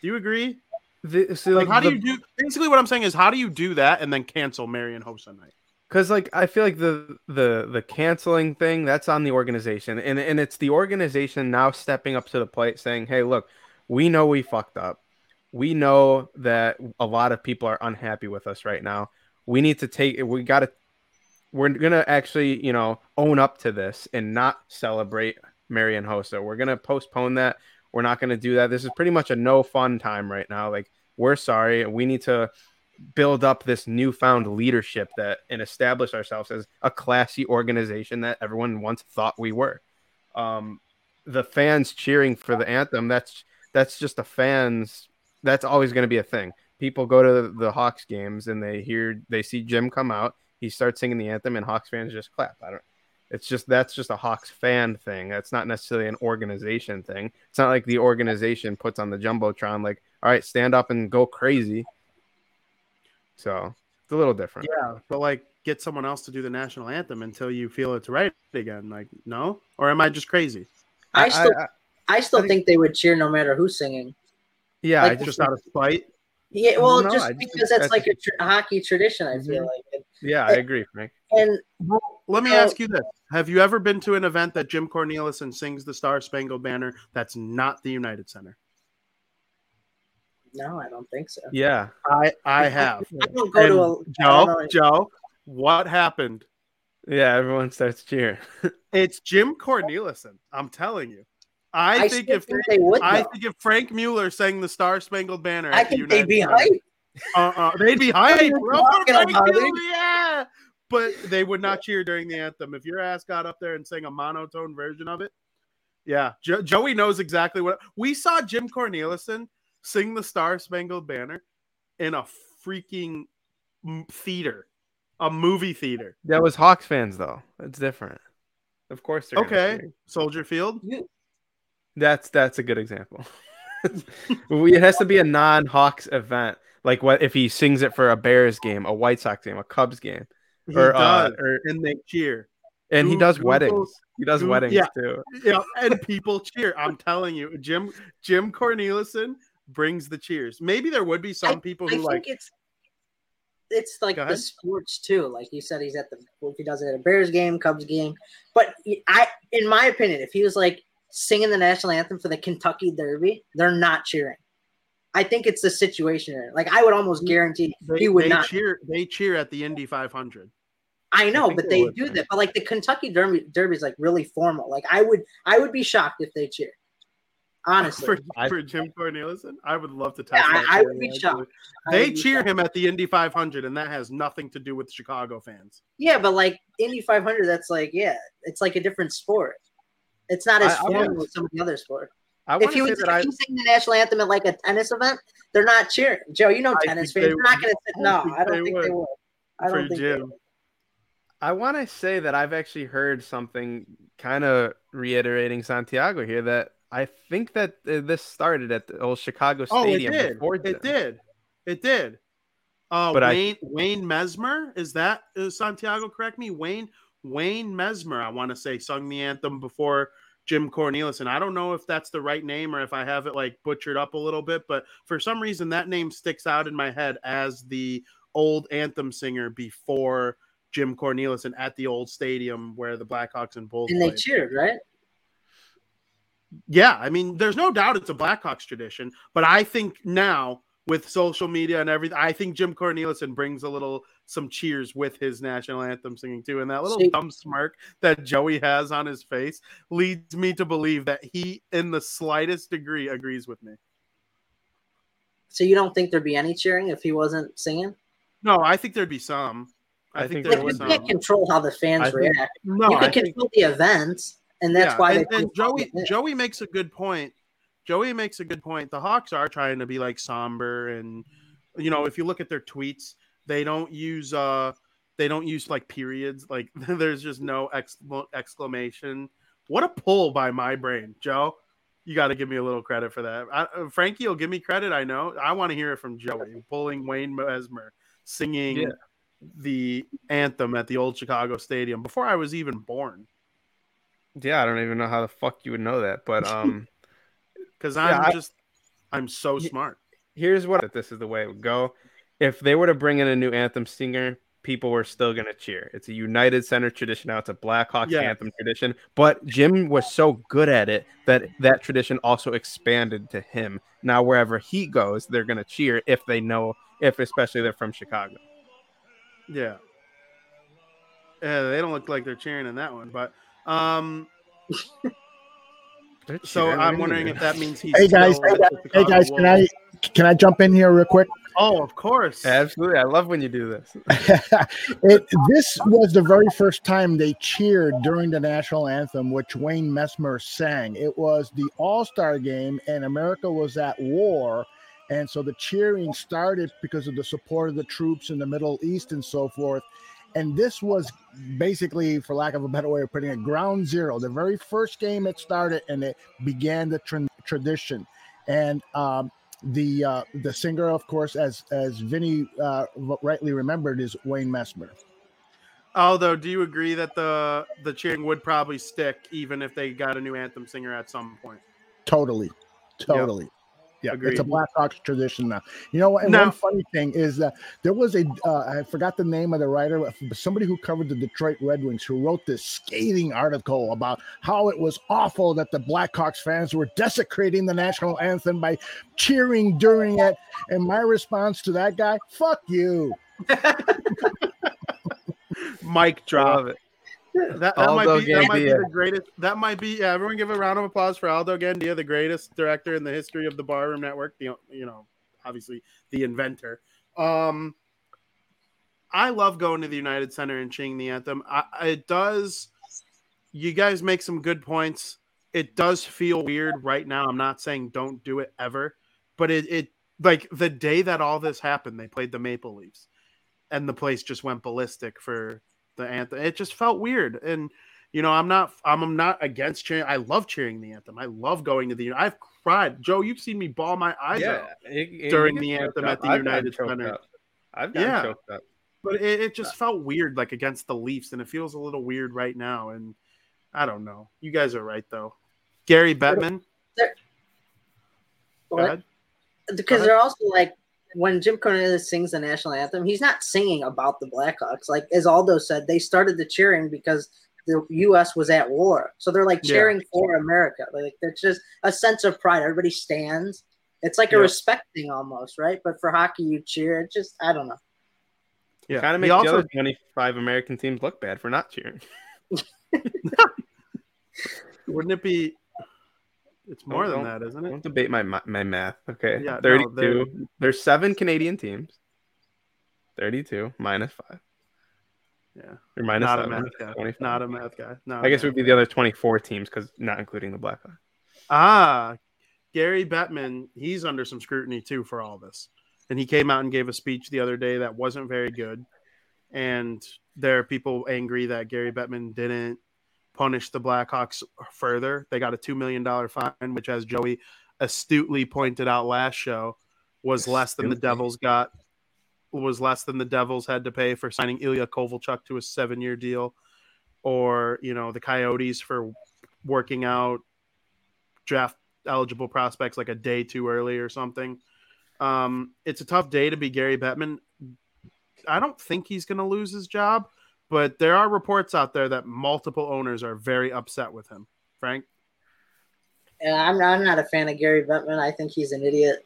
Do you agree? The, so like, like how the, do you do? Basically, what I'm saying is, how do you do that and then cancel Marian Hossa night? Because like I feel like the the the canceling thing, that's on the organization, and and it's the organization now stepping up to the plate, saying, "Hey, look, we know we fucked up. We know that a lot of people are unhappy with us right now. We need to take we got to we're going to actually, you know, own up to this and not celebrate Marian Hossa. We're going to postpone that. We're not going to do that. This is pretty much a no fun time right now. Like, we're sorry, and we need to build up this newfound leadership that and establish ourselves as a classy organization that everyone once thought we were." Um, the fans cheering for the anthem, that's that's just the fans. That's always going to be a thing. People go to the Hawks games and they hear, they see Jim come out. He starts singing the anthem, and Hawks fans just clap. I don't. It's just that's just a Hawks fan thing. That's not necessarily an organization thing. It's not like the organization puts on the jumbotron like, "All right, stand up and go crazy." So it's a little different. Yeah, but like, get someone else to do the national anthem until you feel it's right again. Like, no, or am I just crazy? I still, I, I, I still I think, think they would cheer no matter who's singing. Yeah, like, I just out of spite. Yeah, well, no, just because just, that's, that's like a tra- hockey tradition, I feel like. And, yeah, I agree, Frank. And well, let me uh, ask you this. Have you ever been to an event that Jim Cornelison sings the Star Spangled Banner that's not the United Center? No, I don't think so. Yeah, I, I have. I don't go and to a Joe, Joe, what happened? Yeah, everyone starts cheering. It's Jim Cornelison, I'm telling you. I, I think if think they would, I think if Frank Mueller sang the Star Spangled Banner, I think the they'd be hyped. Uh, uh, they'd be hyped. Yeah, but they would not cheer during the anthem. If your ass got up there and sang a monotone version of it, yeah, jo- Joey knows exactly what we saw. Jim Cornelison sing the Star Spangled Banner in a freaking theater, a movie theater. That was Hawks fans, though. It's different, of course. Okay, Soldier Field. Yeah. That's that's a good example. It has to be a non-Hawks event. Like, what if he sings it for a Bears game, a White Sox game, a Cubs game, or, uh, or and they cheer. And he does weddings. He does weddings yeah. too. Yeah, and people cheer. I'm telling you, Jim Jim Cornelison brings the cheers. Maybe there would be some I, people who I like. Think it's it's like the sports too. Like you said, he's at the well, he does it at a Bears game, Cubs game. But I, in my opinion, if he was like singing the national anthem for the Kentucky Derby, they're not cheering. I think it's the situation. Like, I would almost guarantee they, he would they not cheer. They cheer at the Indy five hundred. I know, I but they, they do that. But like the Kentucky Derby, Derby is like really formal. Like I would, I would be shocked if they cheer. Honestly, for, for Jim Cornelison, I would love to test. Yeah, I, I would be shocked. They cheer shocked. him at the Indy five hundred, and that has nothing to do with Chicago fans. Yeah, but like Indy five hundred, that's like yeah, it's like a different sport. It's not as I, formal I wanna, as some of the other sports. If you sing the national anthem at like a tennis event, they're not cheering. Joe, you know tennis fans. They, they're not going to say, no, I don't think they would. I don't think they would. I want to say that I've actually heard something kind of reiterating Santiago here that I think that this started at the old Chicago Stadium. Oh, it did. Before it did. It did. Uh, but Wayne, I, Wayne Messmer, is that is Santiago? Correct me, Wayne. Wayne Messmer, I want to say, sung the anthem before Jim Cornelison. I don't know if that's the right name or if I have it like butchered up a little bit, but for some reason that name sticks out in my head as the old anthem singer before Jim Cornelison at the old stadium where the Blackhawks and Bulls. And they played. Cheered, right? Yeah, I mean, there's no doubt it's a Blackhawks tradition, but I think now with social media and everything, I think Jim Cornelison brings a little some cheers with his national anthem singing too. And that little See, dumb smirk that Joey has on his face leads me to believe that he, in the slightest degree, agrees with me. So you don't think there'd be any cheering if he wasn't singing? No, I think there'd be some. I, I think, think there would. You can't control how the fans react. Think, no, you can I control think, the events, and that's yeah, why. And, they and Joey, Joey makes a good point. Joey makes a good point. The Hawks are trying to be like somber and you know, if you look at their tweets, they don't use uh they don't use like periods. Like there's just no exc- exclamation. What a pull by my brain, Joe. You got to give me a little credit for that. I, Frankie will give me credit. I know. I want to hear it from Joey pulling Wayne Messmer singing yeah. the anthem at the old Chicago Stadium before I was even born. Yeah, I don't even know how the fuck you would know that, but um, because I'm yeah, just I, I'm so smart. Here's what this is the way it would go. If they were to bring in a new anthem singer, people were still going to cheer. It's a United Center tradition now. It's a Blackhawks yeah. anthem tradition. But Jim was so good at it that that tradition also expanded to him. Now, wherever he goes, they're going to cheer if they know, if especially they're from Chicago. Yeah. Yeah, they don't look like they're cheering in that one. But um, so I'm wondering if that means he's hey guys, still hey, hey guys, can I can I jump in here real quick? Oh, of course. Absolutely. I love when you do this. it, this was the very first time they cheered during the national anthem, which Wayne Messmer sang. It was the All-Star game, and America was at war. And so the cheering started because of the support of the troops in the Middle East and so forth. And this was basically, for lack of a better way of putting it, ground zero. The very first game it started, and it began the tra- tradition. And um The uh, the singer, of course, as as Vinny uh, rightly remembered, is Wayne Messmer. Although, do you agree that the the cheering would probably stick even if they got a new anthem singer at some point? Totally, totally. Yep. Yeah, agreed. It's a Blackhawks tradition now. You know, and now, one funny thing is that there was a uh, I forgot the name of the writer, but somebody who covered the Detroit Red Wings who wrote this scathing article about how it was awful that the Blackhawks fans were desecrating the national anthem by cheering during it. And my response to that guy, fuck you. Mic drop. That, that might be, that might be the greatest. That might be. Yeah, everyone, give a round of applause for Aldo Gandhi, the greatest director in the history of the Barroom Network. The, you know, obviously the inventor. Um, I love going to the United Center and cheering the anthem. I, it does. You guys make some good points. It does feel weird right now. I'm not saying don't do it ever, but it, it like the day that all this happened, they played the Maple Leafs, and the place just went ballistic for the anthem. It just felt weird. And, you know, I'm not, I'm not against cheering. I love cheering the anthem. I love going to the, I've cried. Joe, you've seen me bawl my eyes yeah, out it, during it the anthem at the I've United Center. Up. I've gotten yeah. choked up. But it, it just felt weird, like against the Leafs. And it feels a little weird right now. And I don't know. You guys are right though. Gary Bettman. They're, go ahead. Because go ahead. They're also like, when Jim Cornelison sings the national anthem, he's not singing about the Blackhawks. Like, as Aldo said, they started the cheering because the U S was at war. So they're, like, cheering yeah. for America. Like, there's just a sense of pride. Everybody stands. It's like a yeah. respect thing almost, right? But for hockey, you cheer. It just, I don't know. Yeah. Kind of makes the other twenty-five American teams look bad for not cheering. Wouldn't it be – It's more than that, isn't it? Don't debate my my math. Okay. Yeah, thirty-two. No, there's seven Canadian teams. thirty-two minus five. Yeah. Or minus not seven, a math guy. twenty-five. Not a math guy. No. I guess it would be the other twenty-four teams because not including the Blackhawks. Ah, Gary Bettman. He's under some scrutiny too for all this, and he came out and gave a speech the other day that wasn't very good, and there are people angry that Gary Bettman didn't punish the Blackhawks further. They got a two million dollars fine, which, as Joey astutely pointed out last show, was less than the Devils got, was less than the Devils had to pay for signing Ilya Kovalchuk to a seven-year deal, or, you know, the Coyotes for working out draft-eligible prospects like a day too early or something. Um, it's a tough day to be Gary Bettman. I don't think he's going to lose his job, but there are reports out there that multiple owners are very upset with him. Frank? Yeah, I'm not, I'm not a fan of Gary Bettman. I think he's an idiot.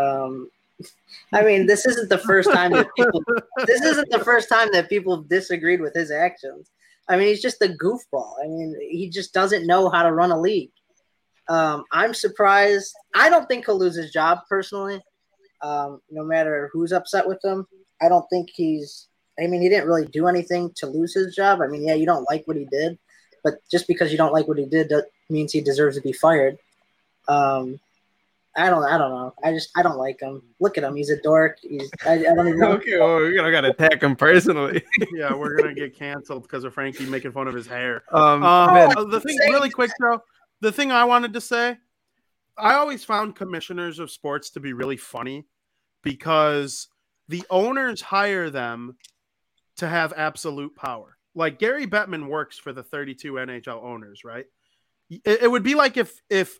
Um, I mean, this isn't the first time that people this isn't the first time that people disagreed with his actions. I mean, he's just a goofball. I mean, he just doesn't know how to run a league. Um, I'm surprised. I don't think he'll lose his job personally, um, no matter who's upset with him. I don't think he's I mean, he didn't really do anything to lose his job. I mean, yeah, you don't like what he did, but just because you don't like what he did, that means he deserves to be fired. Um, I don't. I don't know. I just. I don't like him. Look at him. He's a dork. He's. I, I don't even. Know. Okay. Well, we're gonna gotta attack him personally. Yeah, we're gonna get canceled because of Frankie making fun of his hair. Um. um oh, the thing, really quick though. The thing I wanted to say, I always found commissioners of sports to be really funny because the owners hire them to have absolute power. Like Gary Bettman works for the thirty-two N H L owners, right? It, it would be like if if.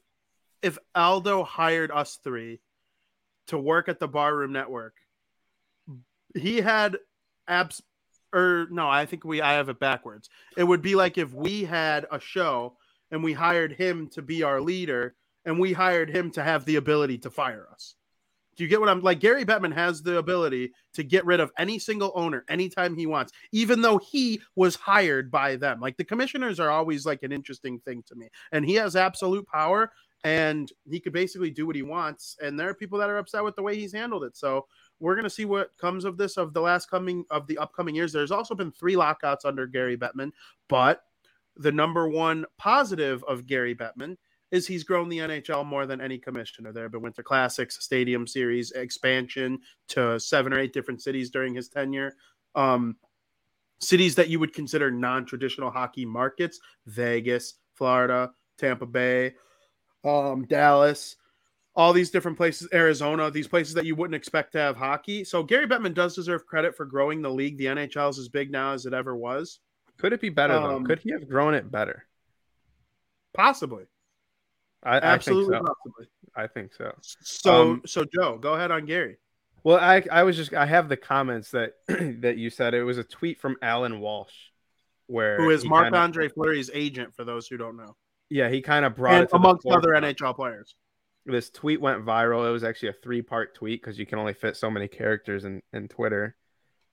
If Aldo hired us three to work at the Barroom Network, he had abs or no, I think we, I have it backwards. It would be like if we had a show and we hired him to be our leader and we hired him to have the ability to fire us. Do you get what I'm like? Gary Bettman has the ability to get rid of any single owner anytime he wants, even though he was hired by them. Like the commissioners are always like an interesting thing to me, and he has absolute power. And he could basically do what he wants. And there are people that are upset with the way he's handled it. So we're going to see what comes of this of the last coming of the upcoming years. There's also been three lockouts under Gary Bettman. But the number one positive of Gary Bettman is he's grown the N H L more than any commissioner. There have been Winter Classics, Stadium Series, expansion to seven or eight different cities during his tenure. Um, cities that you would consider non-traditional hockey markets, Vegas, Florida, Tampa Bay, Um, Dallas, all these different places, Arizona, these places that you wouldn't expect to have hockey. So Gary Bettman does deserve credit for growing the league. The N H L is as big now as it ever was. Could it be better, um, though? Could he have grown it better? Possibly. I, Absolutely I think so. Possibly. I think so. So, um, so Joe, go ahead on Gary. Well, I, I was just – I have the comments that, that you said. It was a tweet from Alan Walsh. Where Who is Marc-André Fleury's agent, for those who don't know. Yeah, he kind of brought and it to amongst other N H L players. This tweet went viral. It was actually a three-part tweet because you can only fit so many characters in, in Twitter.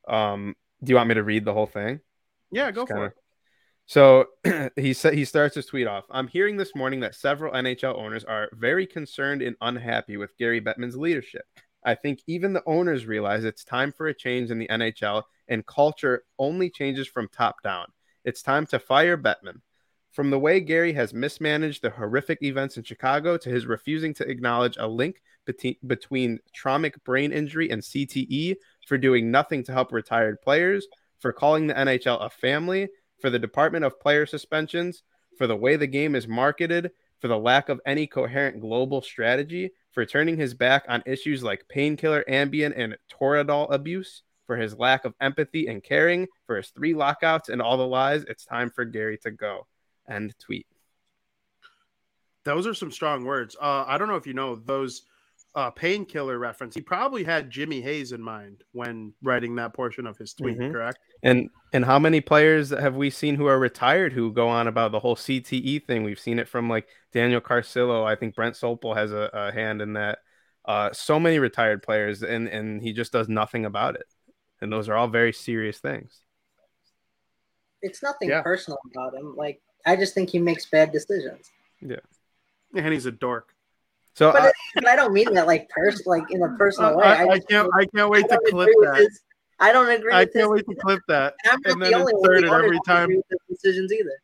Um, do you want me to read the whole thing? Yeah, go Just for kinda... it. So he said he starts his tweet off. I'm hearing this morning that several N H L owners are very concerned and unhappy with Gary Bettman's leadership. I think even the owners realize it's time for a change in the N H L, and culture only changes from top down. It's time to fire Bettman. From the way Gary has mismanaged the horrific events in Chicago to his refusing to acknowledge a link beti- between traumatic brain injury and C T E, for doing nothing to help retired players, for calling the N H L a family, for the Department of Player Suspensions, for the way the game is marketed, for the lack of any coherent global strategy, for turning his back on issues like painkiller, Ambien, and Toradol abuse, for his lack of empathy and caring, for his three lockouts and all the lies. It's time for Gary to go. End tweet. Those are some strong words. Uh, I don't know if you know those uh, painkiller reference. He probably had Jimmy Hayes in mind when writing that portion of his tweet, mm-hmm. correct? And and how many players have we seen who are retired who go on about the whole C T E thing? We've seen it from like Daniel Carcillo. I think Brent Sopel has a, a hand in that. Uh, so many retired players, and, and he just does nothing about it. And those are all very serious things. It's nothing yeah. personal about him. Like, I just think he makes bad decisions. Yeah, and he's a dork. So, but I, it, I don't mean that like pers- like in a personal way. I, I, I can't. I can't wait I to clip that. His, I don't agree. I with can't wait to clip that. And, I'm and the then only insert it every time. Decisions either.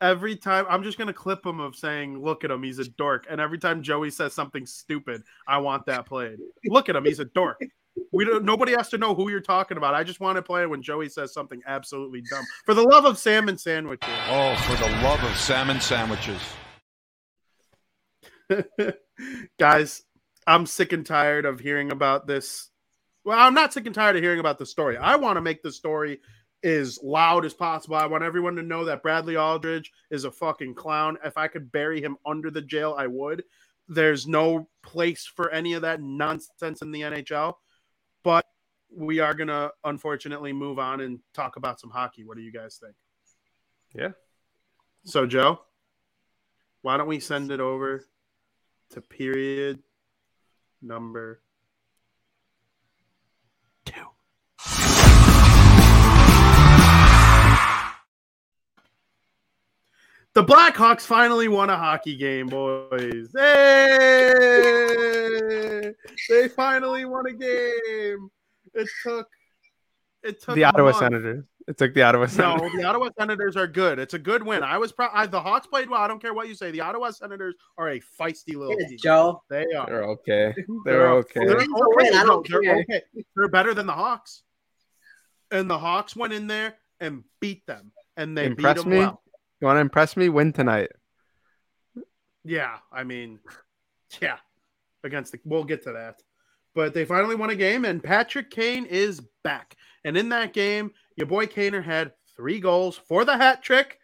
Every time, I'm just gonna clip him of saying, "Look at him, he's a dork." And every time Joey says something stupid, I want that played. Look at him, he's a dork. We don't. Nobody has to know who you're talking about. I just want to play when Joey says something absolutely dumb. For the love of salmon sandwiches! Oh, for the love of salmon sandwiches! Guys, I'm sick and tired of hearing about this. Well, I'm not sick and tired of hearing about the story. I want to make the story as loud as possible. I want everyone to know that Bradley Aldrich is a fucking clown. If I could bury him under the jail, I would. There's no place for any of that nonsense in the N H L. But we are going to, unfortunately, move on and talk about some hockey. What do you guys think? Yeah. So, Joe, why don't we send it over to period number two. The Blackhawks finally won a hockey game, boys. Hey! They finally won a game. It took It took the Ottawa month. Senators. It took the Ottawa Senators. No, the Ottawa Senators are good. It's a good win. I was proud. I, the Hawks played well. I don't care what you say. The Ottawa Senators are a feisty little yes, team. Joe. They are. They're okay. They're okay. They're, okay. I don't no, they're, okay. They're better than the Hawks. And the Hawks went in there and beat them. And they impress beat them me? Well. You want to impress me? Win tonight. Yeah. I mean, yeah. Against the, we'll get to that. But they finally won a game, and Patrick Kane is back. And in that game, your boy Kaner had three goals for the hat trick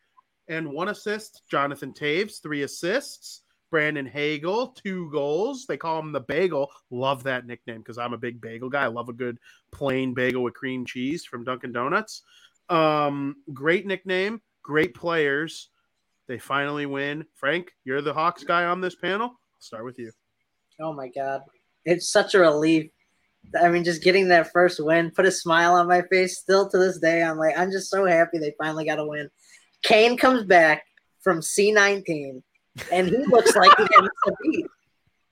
and one assist. Jonathan Taves, three assists. Brandon Hagel, two goals. They call him the Bagel. Love that nickname because I'm a big bagel guy. I love a good plain bagel with cream cheese from Dunkin' Donuts. Um, great nickname, great players. They finally win. Frank, you're the Hawks guy on this panel. I'll start with you. Oh, my God. It's such a relief. I mean, just getting that first win put a smile on my face. Still to this day, I'm like, I'm just so happy they finally got a win. Kane comes back from C nineteen, and he looks like he gets a beat.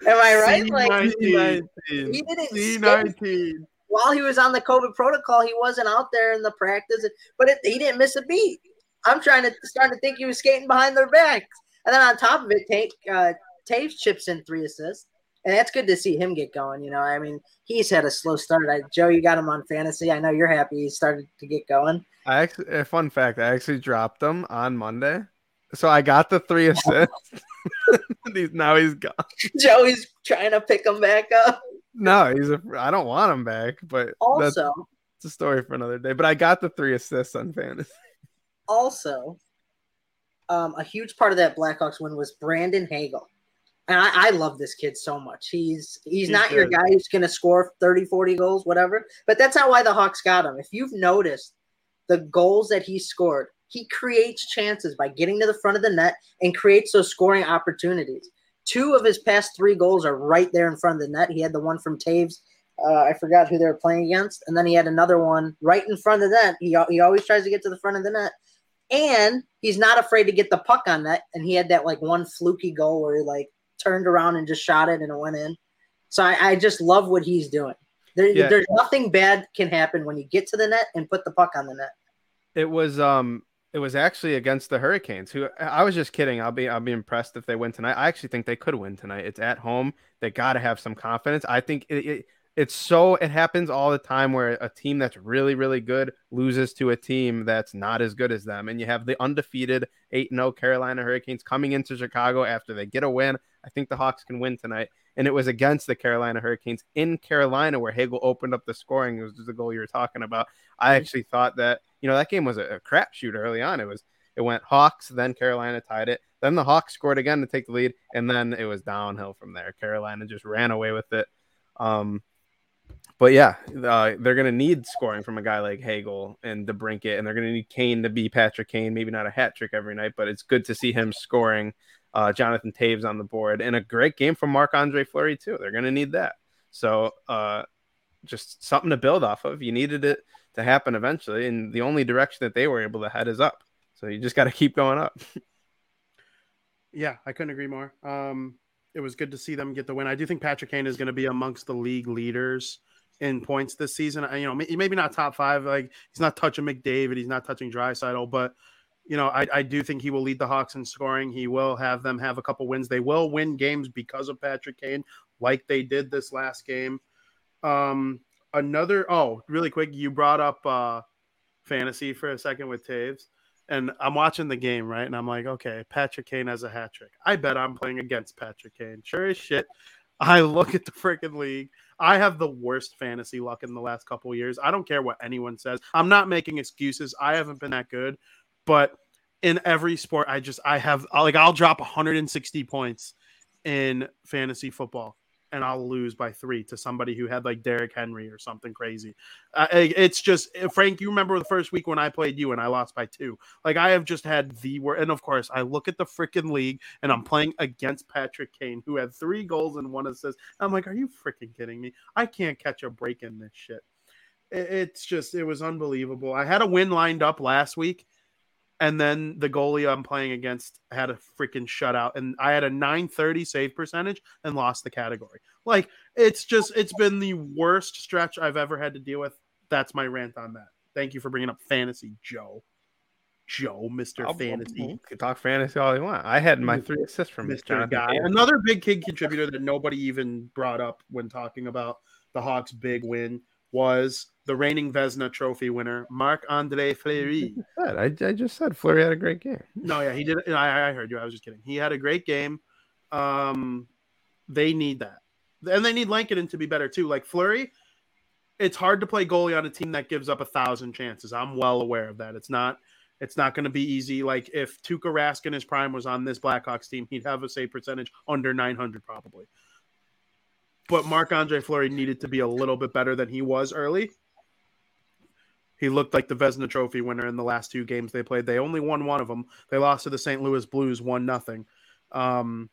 Am I right? C nineteen. Like, C nineteen. He didn't C nineteen. While he was on the COVID protocol, he wasn't out there in the practice, but it, he didn't miss a beat. I'm trying to start to think he was skating behind their backs. And then on top of it, take, uh, Taves chips in three assists. And that's good to see him get going. You know, I mean, he's had a slow start. I, Joe, you got him on fantasy. I know you're happy he started to get going. I actually, a fun fact, I actually dropped him on Monday. So I got the three assists. he's, now he's gone. Joey's trying to pick him back up. No, he's a, I don't want him back. But also, it's a story for another day. But I got the three assists on fantasy. Also, um, a huge part of that Blackhawks win was Brandon Hagel. And I, I love this kid so much. He's he's, he's not good. Your guy who's going to score thirty, forty goals, whatever. But that's not why the Hawks got him. If you've noticed the goals that he scored, he creates chances by getting to the front of the net and creates those scoring opportunities. Two of his past three goals are right there in front of the net. He had the one from Taves. Uh, I forgot who they were playing against. And then he had another one right in front of the net. He, he always tries to get to the front of the net. And he's not afraid to get the puck on net. And he had that, like, one fluky goal where he, like, turned around and just shot it and it went in. So I, I just love what he's doing. There, yeah. There's nothing bad can happen when you get to the net and put the puck on the net. It was um it was actually against the Hurricanes, who I was just kidding. I'll be I'll be impressed if they win tonight. I actually think they could win tonight. It's at home. They got to have some confidence. I think it, it it's so it happens all the time where a team that's really really good loses to a team that's not as good as them, and you have the undefeated eight and oh Carolina Hurricanes coming into Chicago after they get a win. I think the Hawks can win tonight. And it was against the Carolina Hurricanes in Carolina where Hagel opened up the scoring. It was the goal you were talking about. I actually thought that, you know, that game was a, a crapshoot early on. It was, it went Hawks, then Carolina tied it. Then the Hawks scored again to take the lead. And then it was downhill from there. Carolina just ran away with it. Um, but yeah, uh, they're going to need scoring from a guy like Hagel and DeBrincat. And they're going to need Kane to be Patrick Kane. Maybe not a hat trick every night, but it's good to see him scoring. Uh, Jonathan Taves on the board, and a great game from Marc-André Fleury too. They're going to need that. So uh, just something to build off of. You needed it to happen eventually, and the only direction that they were able to head is up. So you just got to keep going up. Yeah, I couldn't agree more. Um, it was good to see them get the win. I do think Patrick Kane is going to be amongst the league leaders in points this season. You know, maybe not top five. Like, he's not touching McDavid. He's not touching Draisaitl, but you know, I, I do think he will lead the Hawks in scoring. He will have them have a couple wins. They will win games because of Patrick Kane, like they did this last game. Um, another – oh, really quick, you brought up uh, fantasy for a second with Taves. And I'm watching the game, right? And I'm like, okay, Patrick Kane has a hat trick. I bet I'm playing against Patrick Kane. Sure as shit. I look at the freaking league. I have the worst fantasy luck in the last couple of years. I don't care what anyone says. I'm not making excuses. I haven't been that good. But in every sport, I just, I have, like, I'll drop one hundred sixty points in fantasy football and I'll lose by three to somebody who had like Derrick Henry or something crazy. Uh, it's just, Frank, you remember the first week when I played you and I lost by two. Like, I have just had the worst. And of course, I look at the freaking league and I'm playing against Patrick Kane, who had three goals and one assist. I'm like, are you freaking kidding me? I can't catch a break in this shit. It's just, it was unbelievable. I had a win lined up last week. And then the goalie I'm playing against had a freaking shutout. And I had a nine thirty save percentage and lost the category. Like, it's just, it's been the worst stretch I've ever had to deal with. That's my rant on that. Thank you for bringing up fantasy, Joe. Joe, Mister I'll, Fantasy. You can talk fantasy all you want. I had my three assists from Mister Guy. Another big kid contributor that nobody even brought up when talking about the Hawks' big win was the reigning Vezina Trophy winner, Marc-André Fleury. I, I just said Fleury had a great game. No, yeah, he did. I, I heard you. I was just kidding. He had a great game. Um, they need that. And they need Lankinen to be better, too. Like, Fleury, it's hard to play goalie on a team that gives up a thousand chances. I'm well aware of that. It's not it's not going to be easy. Like, if Tuukka Rask in his prime was on this Blackhawks team, he'd have a save percentage under nine hundred probably. But Marc-Andre Fleury needed to be a little bit better than he was early. He looked like the Vezina Trophy winner in the last two games they played. They only won one of them. They lost to the Saint Louis Blues one nothing. Um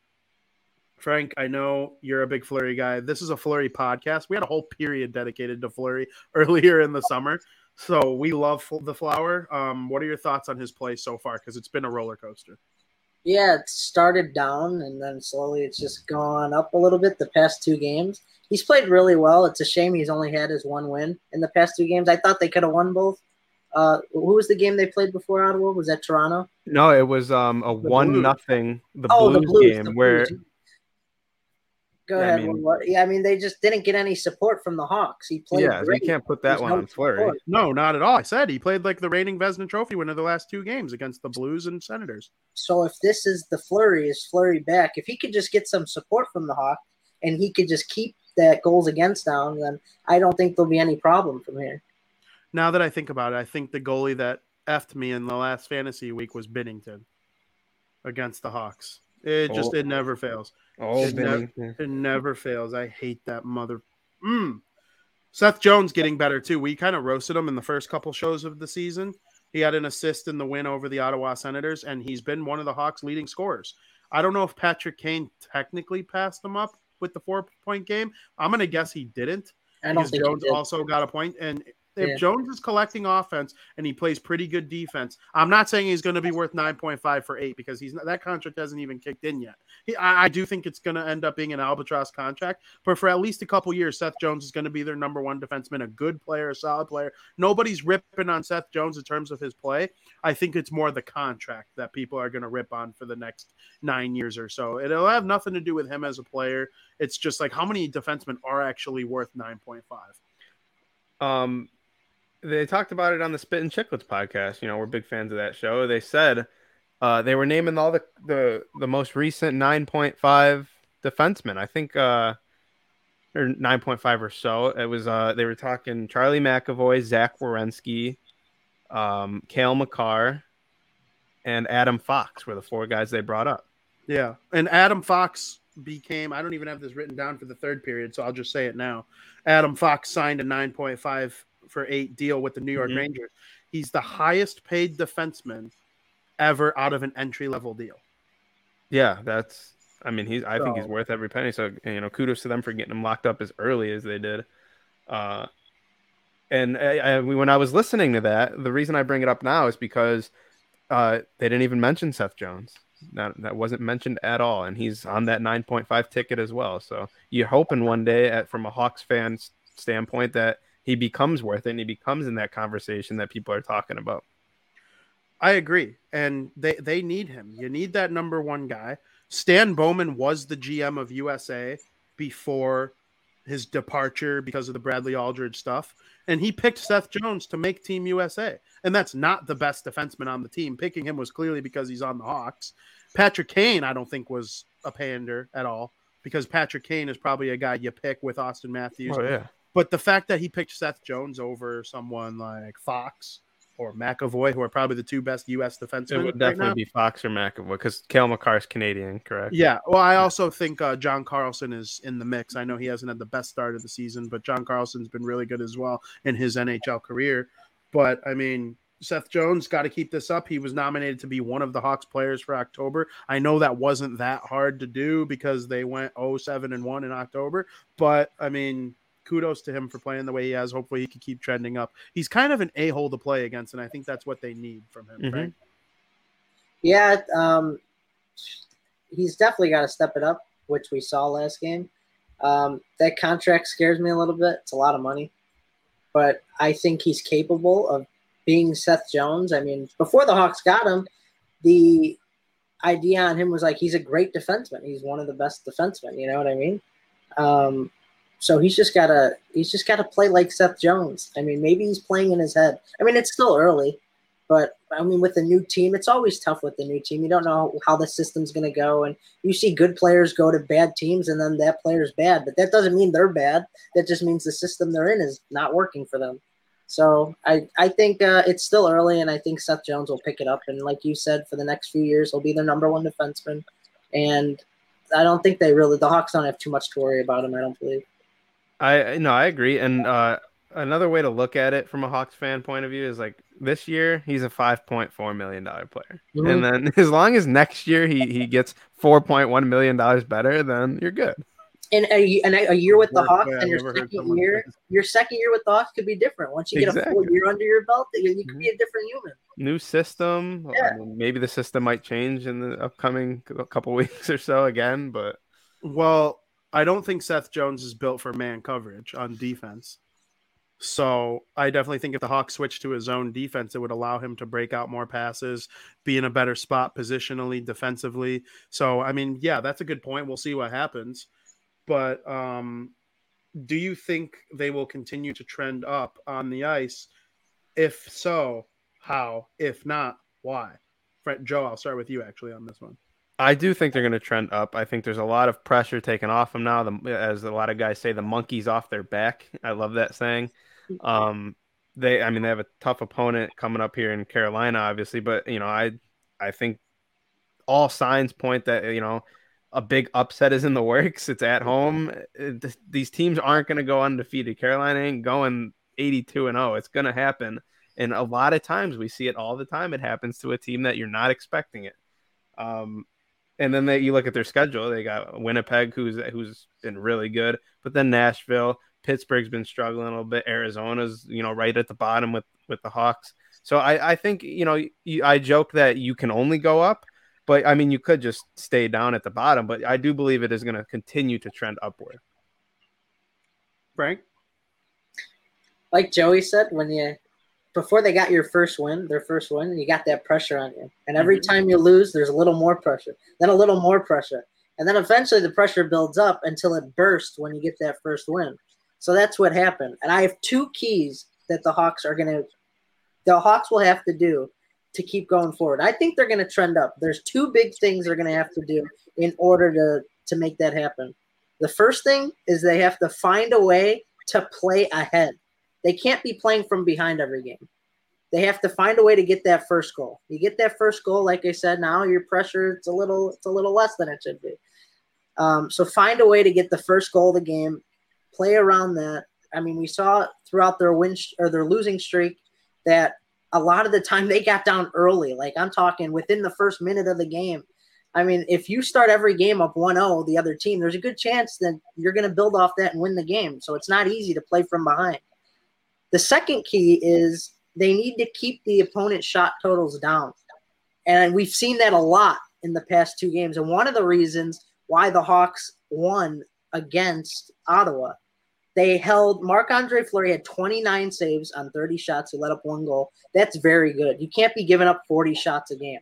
Frank, I know you're a big Fleury guy. This is a Fleury podcast. We had a whole period dedicated to Fleury earlier in the summer. So we love the flower. Um, what are your thoughts on his play so far? Because it's been a roller coaster. Yeah, it started down, and then slowly it's just gone up a little bit the past two games. He's played really well. It's a shame he's only had his one win in the past two games. I thought they could have won both. Uh, who was the game they played before Ottawa? Was that Toronto? No, it was um, a one nothing the, oh, the Blues game the Blues. where – Go ahead. I mean, yeah, I mean, they just didn't get any support from the Hawks. He played yeah, great. You can't put that There's one no on Fleury. Support. No, not at all. I said he played like the reigning Vezina Trophy winner the last two games against the Blues and Senators. So if this is the Fleury, is Fleury back? If he could just get some support from the Hawks and he could just keep that goals against down, then I don't think there'll be any problem from here. Now that I think about it, I think the goalie that effed me in the last fantasy week was Binnington against the Hawks. It just, oh. it never fails. Oh, it, never, it never fails. I hate that mother. Mm. Seth Jones getting better, too. We kind of roasted him in the first couple shows of the season. He had an assist in the win over the Ottawa Senators, and he's been one of the Hawks' leading scorers. I don't know if Patrick Kane technically passed him up with the four-point game. I'm going to guess he didn't. I don't because think Jones also got a point. And if yeah. Jones is collecting offense and he plays pretty good defense, I'm not saying he's going to be worth nine point five for eight because he's not, that contract hasn't even kicked in yet. He, I, I do think it's going to end up being an albatross contract, but for at least a couple years, Seth Jones is going to be their number one defenseman, a good player, a solid player. Nobody's ripping on Seth Jones in terms of his play. I think it's more the contract that people are going to rip on for the next nine years or so. It'll have nothing to do with him as a player. It's just like how many defensemen are actually worth nine point five. Um, They talked about it on the Spit and Chicklets podcast. You know, we're big fans of that show. They said uh, they were naming all the, the, the most recent nine point five defensemen. I think uh, or nine point five or so. It was uh, they were talking Charlie McAvoy, Zach Werenski, um, Cale Makar, and Adam Fox were the four guys they brought up. Yeah, and Adam Fox became, I don't even have this written down for the third period, so I'll just say it now. Adam Fox signed a nine point five for eight deal with the New York mm-hmm. Rangers. He's the highest paid defenseman ever out of an entry level deal. Yeah, that's, I mean, he's, I so, think he's worth every penny. So, you know, kudos to them for getting him locked up as early as they did. Uh, and I, I, when I was listening to that, the reason I bring it up now is because uh, they didn't even mention Seth Jones. Not, that wasn't mentioned at all. And he's on that nine point five ticket as well. So you're hoping one day at, from a Hawks fan standpoint that he becomes worth it and he becomes in that conversation that people are talking about. I agree. And they, they need him. You need that number one guy. Stan Bowman was the G M of U S A before his departure because of the Bradley Aldrich stuff. And he picked Seth Jones to make Team U S A. And that's not the best defenseman on the team. Picking him was clearly because he's on the Hawks. Patrick Kane, I don't think was a pander at all because Patrick Kane is probably a guy you pick with Austin Matthews. Oh, yeah. But the fact that he picked Seth Jones over someone like Fox or McAvoy, who are probably the two best U S defensemen. It would definitely right now. be Fox or McAvoy because Cale Makar is Canadian, correct? Yeah. Well, I also think uh, John Carlson is in the mix. I know he hasn't had the best start of the season, but John Carlson's been really good as well in his N H L career. But, I mean, Seth Jones got to keep this up. He was nominated to be one of the Hawks players for October. I know that wasn't that hard to do because they went oh seven and one in October. But, I mean – kudos to him for playing the way he has. Hopefully he can keep trending up. He's kind of an a-hole to play against, and I think that's what they need from him. Mm-hmm. Right? Yeah. Um, he's definitely got to step it up, which we saw last game. Um, that contract scares me a little bit. It's a lot of money, but I think he's capable of being Seth Jones. I mean, before the Hawks got him, the idea on him was like, he's a great defenseman. He's one of the best defensemen. You know what I mean? Um, so he's just gotta, he's just gotta play like Seth Jones. I mean, maybe he's playing in his head. I mean, it's still early, but I mean, with a new team, it's always tough with the new team. You don't know how the system's going to go. And you see good players go to bad teams and then that player's bad, but that doesn't mean they're bad. That just means the system they're in is not working for them. So I, I think uh, it's still early, and I think Seth Jones will pick it up. And like you said, for the next few years, he'll be their number one defenseman. And I don't think they really – the Hawks don't have too much to worry about him, I don't believe. I No, I agree. And uh, another way to look at it from a Hawks fan point of view is, like, this year he's a five point four million dollars player. Mm-hmm. And then as long as next year he, he gets four point one million dollars better, then you're good. In a, in a year with the Hawks, and your second year, your second year with the Hawks could be different. Once you get exactly. a full year under your belt, you, you could be a different human. New system. Yeah. I mean, maybe the system might change in the upcoming couple weeks or so again. But well, I don't think Seth Jones is built for man coverage on defense. So I definitely think if the Hawks switched to his own defense, it would allow him to break out more passes, be in a better spot positionally, defensively. So, I mean, yeah, that's a good point. We'll see what happens. But um, do you think they will continue to trend up on the ice? If so, how? If not, why? Fred, Joe, I'll start with you actually on this one. I do think they're going to trend up. I think there's a lot of pressure taken off them now. The, as a lot of guys say, the monkey's off their back. I love that saying. Um, they, I mean, they have a tough opponent coming up here in Carolina, obviously. But, you know, I, I think all signs point that, you know, a big upset is in the works. It's at home. It, these teams aren't going to go undefeated. Carolina ain't going eighty-two and oh. It's going to happen. And a lot of times we see it all the time. It happens to a team that you're not expecting it. Um, and then they, you look at their schedule. They got Winnipeg, who's who's been really good. But then Nashville, Pittsburgh's been struggling a little bit. Arizona's, you know, right at the bottom with, with the Hawks. So I, I think, you know, I joke that you can only go up. But, I mean, you could just stay down at the bottom. But I do believe it is going to continue to trend upward. Frank? Like Joey said, when you before they got your first win, their first win, you got that pressure on you. And every mm-hmm. time you lose, there's a little more pressure, then a little more pressure. And then eventually the pressure builds up until it bursts when you get that first win. So that's what happened. And I have two keys that the Hawks are going to – the Hawks will have to do to keep going forward. I think they're going to trend up. There's two big things they're going to have to do in order to, to make that happen. The first thing is they have to find a way to play ahead. They can't be playing from behind every game. They have to find a way to get that first goal. You get that first goal, like I said, now your pressure, it's a little, it's a little less than it should be. Um, so find a way to get the first goal of the game, play around that. I mean, we saw throughout their win sh- or their losing streak that a lot of the time they got down early. Like I'm talking within the first minute of the game. I mean, if you start every game up one oh, the other team, there's a good chance that you're going to build off that and win the game. So it's not easy to play from behind. The second key is they need to keep the opponent's shot totals down. And we've seen that a lot in the past two games. And one of the reasons why the Hawks won against Ottawa, they held Marc-André Fleury had twenty-nine saves on thirty shots. He let up one goal. That's very good. You can't be giving up forty shots a game.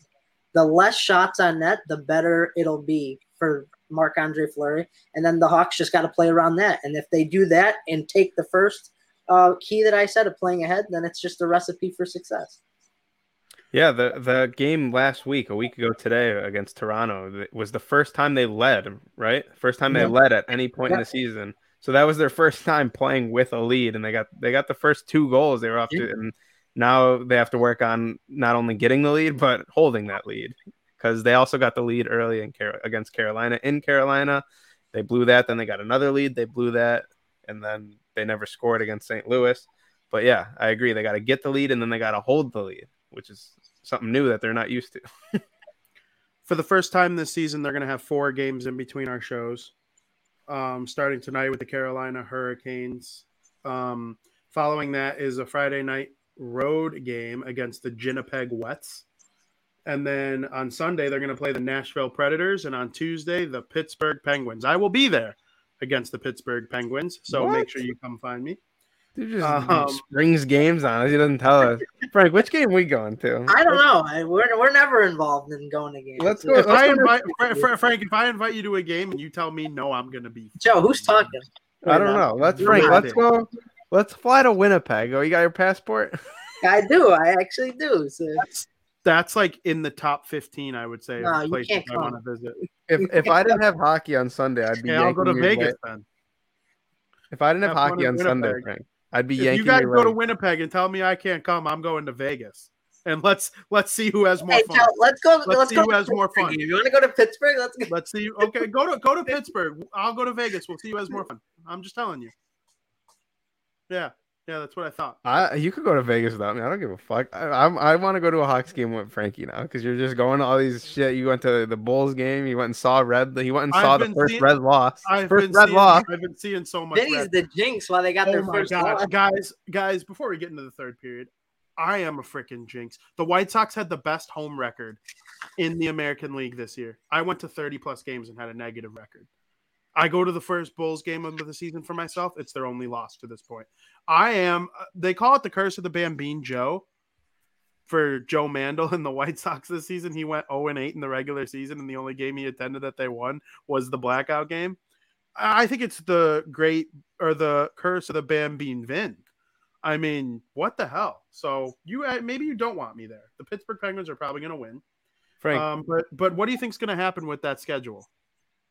The less shots on net, the better it'll be for Marc-André Fleury. And then the Hawks just got to play around that. And if they do that and take the first uh, key that I said of playing ahead, then it's just a recipe for success. Yeah, the, the game last week, a week ago today against Toronto, was the first time they led, right? First time they yeah. led at any point yeah. in the season. So that was their first time playing with a lead, and they got they got the first two goals they were off to, and now they have to work on not only getting the lead but holding that lead, because they also got the lead early in Car- against Carolina. In Carolina, they blew that, then they got another lead, they blew that, and then they never scored against Saint Louis. But yeah, I agree. They got to get the lead, and then they got to hold the lead, which is something new that they're not used to. For the first time this season, they're going to have four games in between our shows. Um, starting tonight with the Carolina Hurricanes. Um, following that is a Friday night road game against the Winnipeg Jets. And then on Sunday, they're going to play the Nashville Predators. And on Tuesday, the Pittsburgh Penguins. I will be there against the Pittsburgh Penguins. So what? Make sure you come find me. Dude just um, springs games on us. He doesn't tell us. Frank, which game are we going to? I don't know. I, we're we're never involved in going to games. Let's go. If let's I invite Frank, Frank, if I invite you to a game and you tell me no, I'm going to be. Joe, who's talking? I don't know. Let's Frank. Let's go. Let's fly to Winnipeg. Oh, you got your passport? I do. I actually do. So. That's, that's like in the top fifteen, I would say. No, you can't I want to visit. If if I didn't have hockey on Sunday, I'd be. Yeah, I'll go to Vegas way. Then. If I didn't have, have hockey on Sunday, Frank, I'd be. If yanking you guys go to Winnipeg and tell me I can't come, I'm going to Vegas, and let's let's see who has more hey, fun. Joe, let's go. Let's, let's see go who has Pittsburgh. More fun. You want to go to Pittsburgh? Let's go. Let's see. Okay, go to go to Pittsburgh. I'll go to Vegas. We'll see who has more fun. I'm just telling you. Yeah, yeah, that's what I thought. I, you could go to Vegas without me. I don't give a fuck. I I'm, I want to go to a Hawks game with Frankie now because you're just going to all these shit. You went to the Bulls game. You went and saw Red. He went and saw the first seeing, Red loss. I've first Red seeing, loss. I've been seeing so much. Vinny's the jinx while they got oh their first God. Loss. Guys, guys, before we get into the third period, I am a freaking jinx. The White Sox had the best home record in the American League this year. I went to thirty plus games and had a negative record. I go to the first Bulls game of the season for myself. It's their only loss to this point. I am – they call it the curse of the Bambine Joe for Joe Mandel and the White Sox this season. He went oh and eight in the regular season, and the only game he attended that they won was the blackout game. I think it's the great – or the curse of the Bambine Vin. I mean, what the hell? So you maybe you don't want me there. The Pittsburgh Penguins are probably going to win. Frank. Um, but, but what do you think is going to happen with that schedule?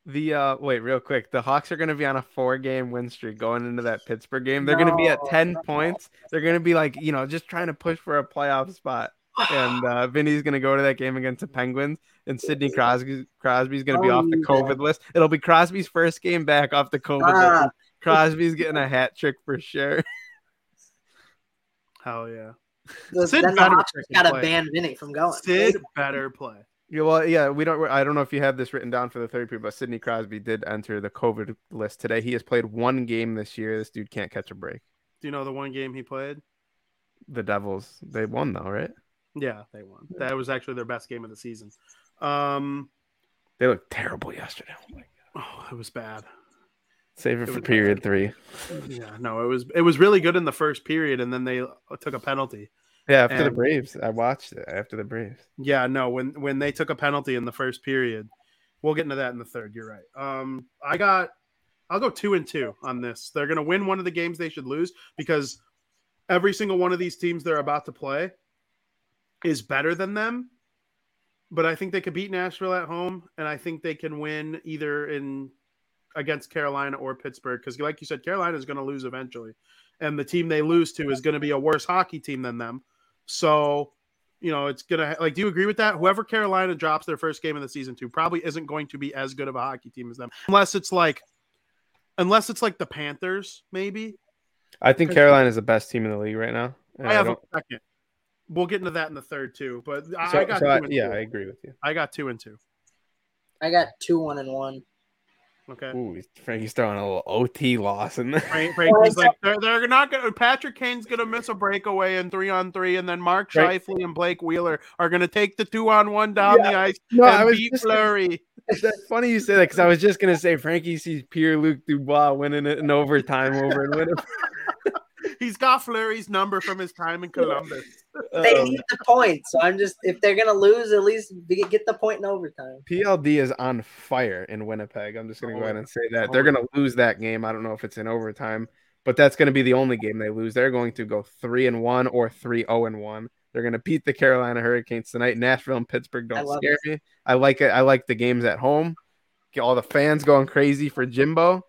The uh, wait, real quick. The Hawks are going to be on a four-game win streak going into that Pittsburgh game. They're no, going to be at ten no. points. They're going to be like, you know, just trying to push for a playoff spot. And uh, Vinny's going to go to that game against the Penguins. And Sidney Crosby Crosby's going to be oh, off the COVID yeah. list. It'll be Crosby's first game back off the COVID ah. list. Crosby's getting a hat trick for sure. Hell yeah! So Sid better got to ban Vinny from going. Sid better play. Yeah, well, yeah, we don't. I don't know if you have this written down for the third period, but Sidney Crosby did enter the COVID list today. He has played one game this year. This dude can't catch a break. Do you know the one game he played? The Devils. They won, though, right? Yeah, they won. That was actually their best game of the season. Um, they looked terrible yesterday. Oh my God. Oh, it was bad. Save it, it for period bad. Three. Yeah, no, it was it was really good in the first period, and then they took a penalty. Yeah, after and, the Braves. I watched it after the Braves. Yeah, no, when, when they took a penalty in the first period. We'll get into that in the third. You're right. Um, I got – I'll go two and two on this. They're going to win one of the games they should lose because every single one of these teams they're about to play is better than them. But I think they could beat Nashville at home, and I think they can win either in against Carolina or Pittsburgh because, like you said, Carolina is going to lose eventually. And the team they lose to is going to be a worse hockey team than them. So, you know, it's going to – like, do you agree with that? Whoever Carolina drops their first game of the season to probably isn't going to be as good of a hockey team as them. Unless it's like – unless it's like the Panthers, maybe. I think Carolina is the best team in the league right now. I have I a second. We'll get into that in the third, too. But I, so, I got so two I, and Yeah, two. I agree with you. I got two and two. I got two, one, and one. Okay. Ooh, Frankie's throwing a little O T loss in there. Frank, Frankie's like they're, they're not gonna. Patrick Kane's gonna miss a breakaway in three on three, and then Mark Scheifele and Blake Wheeler are gonna take the two on one down yeah. the ice no, and I was beat Fleury. That's funny you say that because I was just gonna say Frankie sees Pierre-Luc Dubois winning it in overtime over in Winnipeg. He's got Fleury's number from his time in Columbus. They need the point, so I'm just – if they're going to lose, at least get the point in overtime. P L D is on fire in Winnipeg. I'm just going to oh, go ahead and say that. Oh, they're going to lose that game. I don't know if it's in overtime, but that's going to be the only game they lose. They're going to go three and one or three oh and one. They're going to beat the Carolina Hurricanes tonight. Nashville and Pittsburgh don't scare it. me. I like it. I like the games at home. Get all the fans going crazy for Jimbo.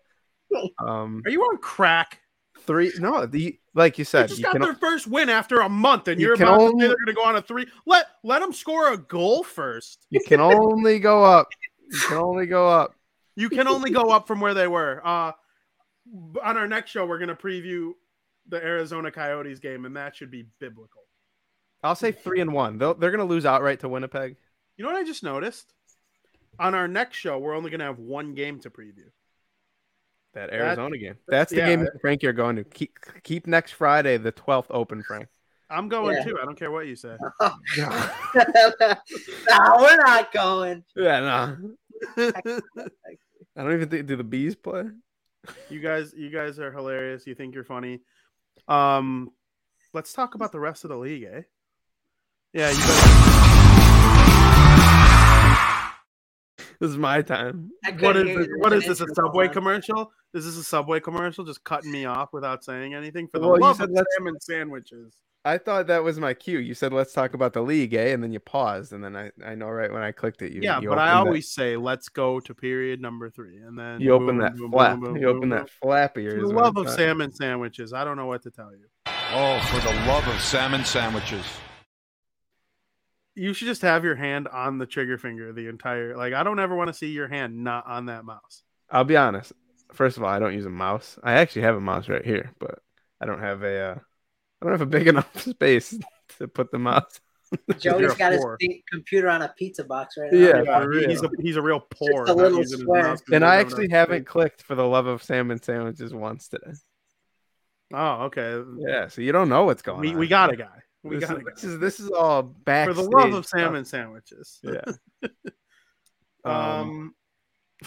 Um, Are you on crack? Three no the like you said they just you got can, their first win after a month and you're you about only, to say they're gonna go on a three let let them score a goal first. You can only go up. You can only go up. You can only go up from where they were. Uh on our next show we're gonna preview the Arizona Coyotes game and that should be biblical. I'll say three and one. They'll, they're gonna lose outright to Winnipeg. You know what I just noticed? On our next show we're only gonna have one game to preview. That Arizona that, game. That's the yeah. game that Frank you're going to. Keep keep next Friday, the twelfth open, Frank. I'm going yeah. too. I don't care what you say. Oh. No. No, we're not going. Yeah, no. I don't even think – do the Bees play? You guys you guys are hilarious. You think you're funny. Um, let's talk about the rest of the league, eh? Yeah, you better... This is my time. What is this? What is this? A Subway commercial? Is this a Subway commercial? Just cutting me off without saying anything for the well, love of salmon sandwiches. I thought that was my cue. You said, let's talk about the league, eh? And then you paused. And then I, I know right when I clicked at you. Yeah, you but I always that... say, let's go to period number three. And then you boom, open that boom, flap. Boom, boom, boom, you boom, open boom. That flap ears. For the love of salmon sandwiches. I don't know what to tell you. Oh, for the love of salmon sandwiches. You should just have your hand on the trigger finger the entire, like, I don't ever want to see your hand not on that mouse. I'll be honest. First of all, I don't use a mouse. I actually have a mouse right here, but I don't have a, uh, I don't have a big enough space to put them out. Joey's got his big computer on a pizza box right now. Yeah, yeah he's, a, he's a real poor. Just a little square. And I actually haven't clicked for the love of salmon sandwiches once today. Oh, okay. Yeah, so you don't know what's going we, on. We got a guy. We this got is, a guy. This is, this is all backstage. For the love of salmon stuff. Sandwiches. Yeah. um,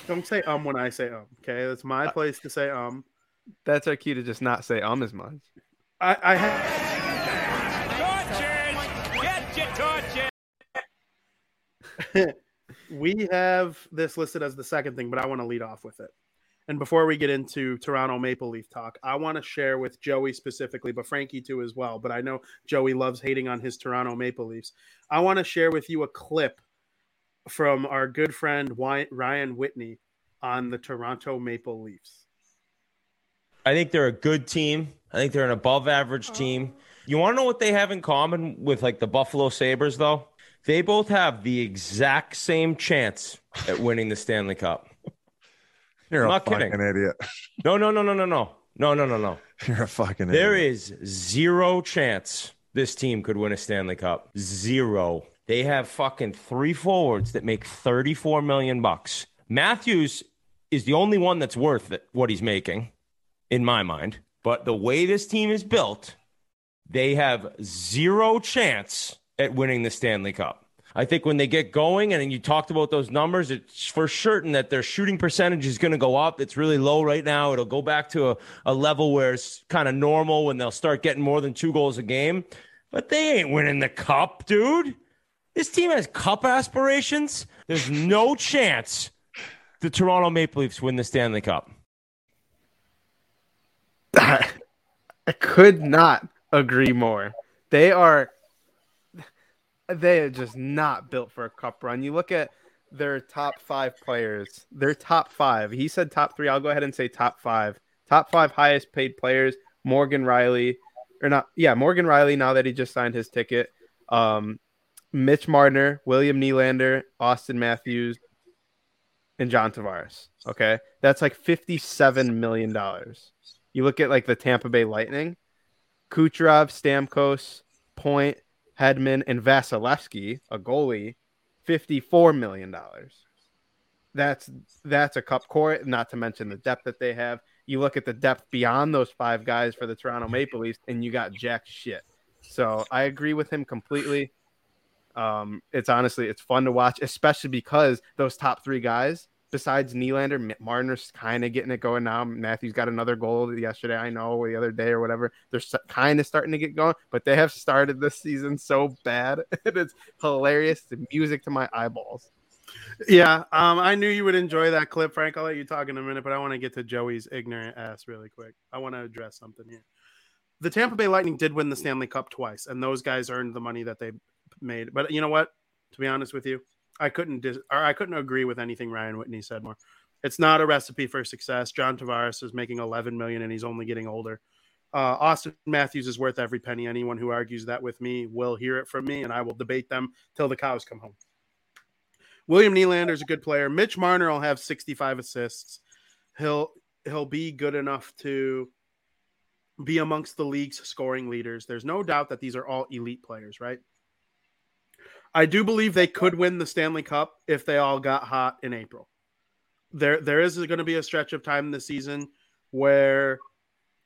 Don't say um when I say um, okay? That's my place to say um. That's our cue to just not say um as much. I, I have. Get your torches. We have this listed as the second thing, but I want to lead off with it. And before we get into Toronto Maple Leaf talk, I want to share with Joey specifically, but Frankie too as well. But I know Joey loves hating on his Toronto Maple Leafs. I want to share with you a clip from our good friend Ryan Whitney on the Toronto Maple Leafs. I think they're a good team. I think they're an above-average team. You want to know what they have in common with, like, the Buffalo Sabres, though? They both have the exact same chance at winning the Stanley Cup. You're I'm a fucking kidding. Idiot. No, no, no, no, no, no. No, no, no, no. You're a fucking idiot. There is zero chance this team could win a Stanley Cup. Zero. They have fucking three forwards that make thirty-four million bucks. Matthews is the only one that's worth it, what he's making, in my mind. But the way this team is built, they have zero chance at winning the Stanley Cup. I think when they get going, and you talked about those numbers, it's for certain that their shooting percentage is going to go up. It's really low right now. It'll go back to a, a level where it's kind of normal when they'll start getting more than two goals a game. But they ain't winning the cup, dude. This team has cup aspirations. There's no chance the Toronto Maple Leafs win the Stanley Cup. I could not agree more. They are they are just not built for a cup run. You look at their top five players, their top five. He said top three. I'll go ahead and say top five. Top five highest paid players, Morgan Riley, or not. Yeah, Morgan Riley, now that he just signed his ticket. Um, Mitch Marner, William Nylander, Austin Matthews, and John Tavares. Okay, that's like fifty-seven million dollars. You look at, like, the Tampa Bay Lightning, Kucherov, Stamkos, Point, Hedman, and Vasilevsky, a goalie, fifty-four million dollars. That's that's a cup core, not to mention the depth that they have. You look at the depth beyond those five guys for the Toronto Maple Leafs, and you got jack shit. So I agree with him completely. Um, it's honestly, it's fun to watch, especially because those top three guys, besides Nylander, Marner's kind of getting it going now. Matthews got another goal yesterday, I know, or the other day or whatever. They're kind of starting to get going, but they have started this season so bad. It's hilarious. The music to my eyeballs. Yeah, um, I knew you would enjoy that clip, Frank. I'll let you talk in a minute, but I want to get to Joey's ignorant ass really quick. I want to address something here. The Tampa Bay Lightning did win the Stanley Cup twice, and those guys earned the money that they made. But you know what? To be honest with you, I couldn't dis- or I couldn't agree with anything Ryan Whitney said more. It's not a recipe for success. John Tavares is making eleven million dollars and he's only getting older. Uh, Austin Matthews is worth every penny. Anyone who argues that with me will hear it from me, and I will debate them till the cows come home. William Nylander is a good player. Mitch Marner will have sixty-five assists. He'll he'll be good enough to be amongst the league's scoring leaders. There's no doubt that these are all elite players, right? I do believe they could win the Stanley Cup if they all got hot in April. There, there is going to be a stretch of time this season where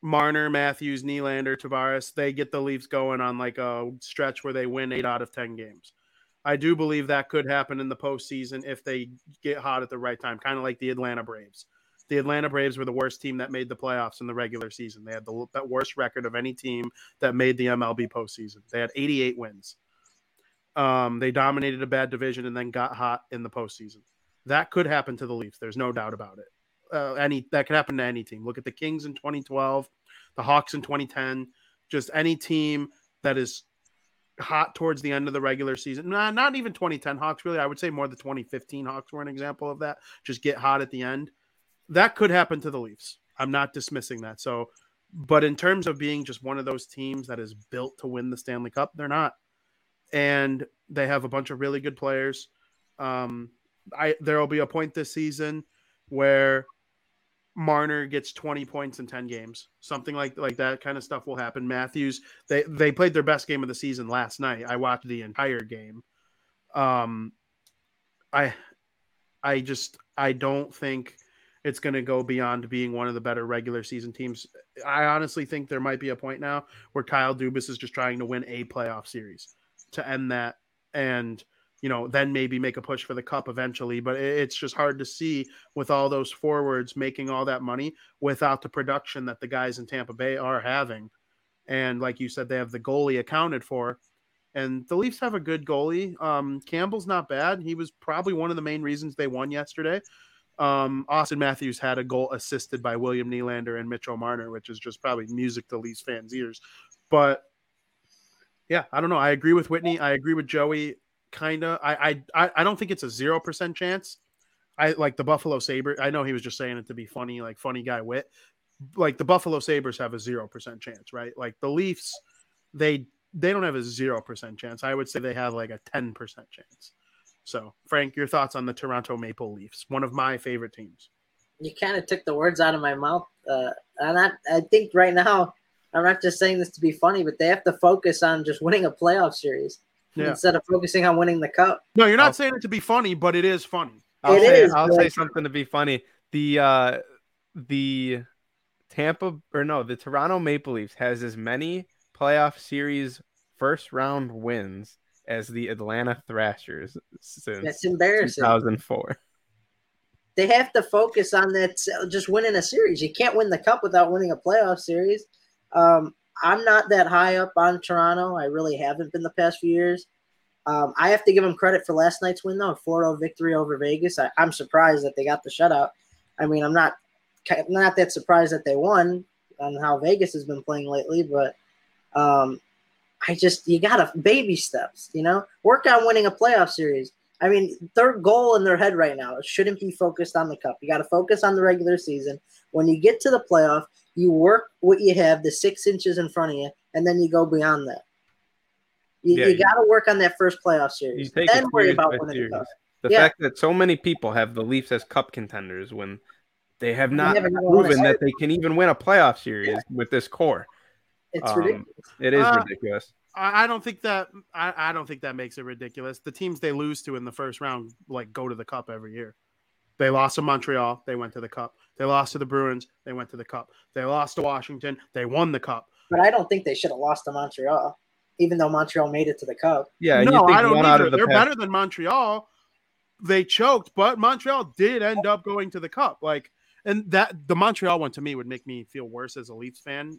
Marner, Matthews, Nylander, Tavares, they get the Leafs going on like a stretch where they win eight out of ten games. I do believe that could happen in the postseason if they get hot at the right time, kind of like the Atlanta Braves. the Atlanta Braves were the worst team that made the playoffs in the regular season. They had the that worst record of any team that made the M L B postseason. They had eighty-eight wins. Um, they dominated a bad division and then got hot in the postseason. That could happen to the Leafs. There's no doubt about it. Uh, any that could happen to any team. Look at the Kings in twenty twelve, the Hawks in twenty ten. Just any team that is hot towards the end of the regular season. Nah, not even twenty ten Hawks, really. I would say more the twenty fifteen Hawks were an example of that. Just get hot at the end. That could happen to the Leafs. I'm not dismissing that. So, but in terms of being just one of those teams that is built to win the Stanley Cup, they're not. And they have a bunch of really good players. Um, I there will be a point this season where Marner gets twenty points in ten games. Something like, like that kind of stuff will happen. Matthews, they, they played their best game of the season last night. I watched the entire game. Um, I I just I don't think it's going to go beyond being one of the better regular season teams. I honestly think there might be a point now where Kyle Dubas is just trying to win a playoff series to end that and, you know, then maybe make a push for the cup eventually. But it's just hard to see with all those forwards making all that money without the production that the guys in Tampa Bay are having. And like you said, they have the goalie accounted for. And the Leafs have a good goalie. Um, Campbell's not bad. He was probably one of the main reasons they won yesterday. Um, Austin Matthews had a goal assisted by William Nylander and Mitchell Marner, which is just probably music to Leafs fans' ears. But yeah, I don't know. I agree with Whitney. I agree with Joey. Kinda. I I I don't think it's a zero percent chance. I like the Buffalo Sabres. I know he was just saying it to be funny, like funny guy Whit. Like the Buffalo Sabres have a zero percent chance, right? Like the Leafs, they they don't have a zero percent chance. I would say they have like a ten percent chance. So, Frank, your thoughts on the Toronto Maple Leafs, one of my favorite teams. You kind of took the words out of my mouth. Uh, and I, I think right now, I'm not just saying this to be funny, but they have to focus on just winning a playoff series yeah. instead of focusing on winning the cup. No, you're not I'll, saying it to be funny, but it is funny. I'll, it say, is I'll say something to be funny. The uh, the Tampa or no, the Toronto Maple Leafs has as many playoff series first round wins as the Atlanta Thrashers since That's embarrassing. two thousand four. They have to focus on that, just winning a series. You can't win the cup without winning a playoff series. Um, I'm not that high up on Toronto. I really haven't been the past few years. Um, I have to give them credit for last night's win, though, a four oh victory over Vegas. I, I'm surprised that they got the shutout. I mean, I'm not, not that surprised that they won on how Vegas has been playing lately, but um, – I just, you got to baby steps, you know, work on winning a playoff series. I mean, their goal in their head right now shouldn't be focused on the cup. You got to focus on the regular season. When you get to the playoff, you work what you have, the six inches in front of you, and then you go beyond that. You, yeah, you got to work on that first playoff series. Then worry about winning series. the cup. The yeah. fact that so many people have the Leafs as cup contenders when they have not they proven that they can even win a playoff series yeah. with this core. It's um, ridiculous. It is uh, ridiculous. I don't think that I, I don't think that makes it ridiculous. The teams they lose to in the first round like go to the cup every year. They lost to Montreal, they went to the cup. They lost to the Bruins, they went to the cup. They lost to Washington, they won the cup. But I don't think they should have lost to Montreal, even though Montreal made it to the cup. Yeah, no, you think I don't either. Out of the They're past. better than Montreal. They choked, but Montreal did end up going to the cup. Like, and that the Montreal one to me would make me feel worse as a Leafs fan.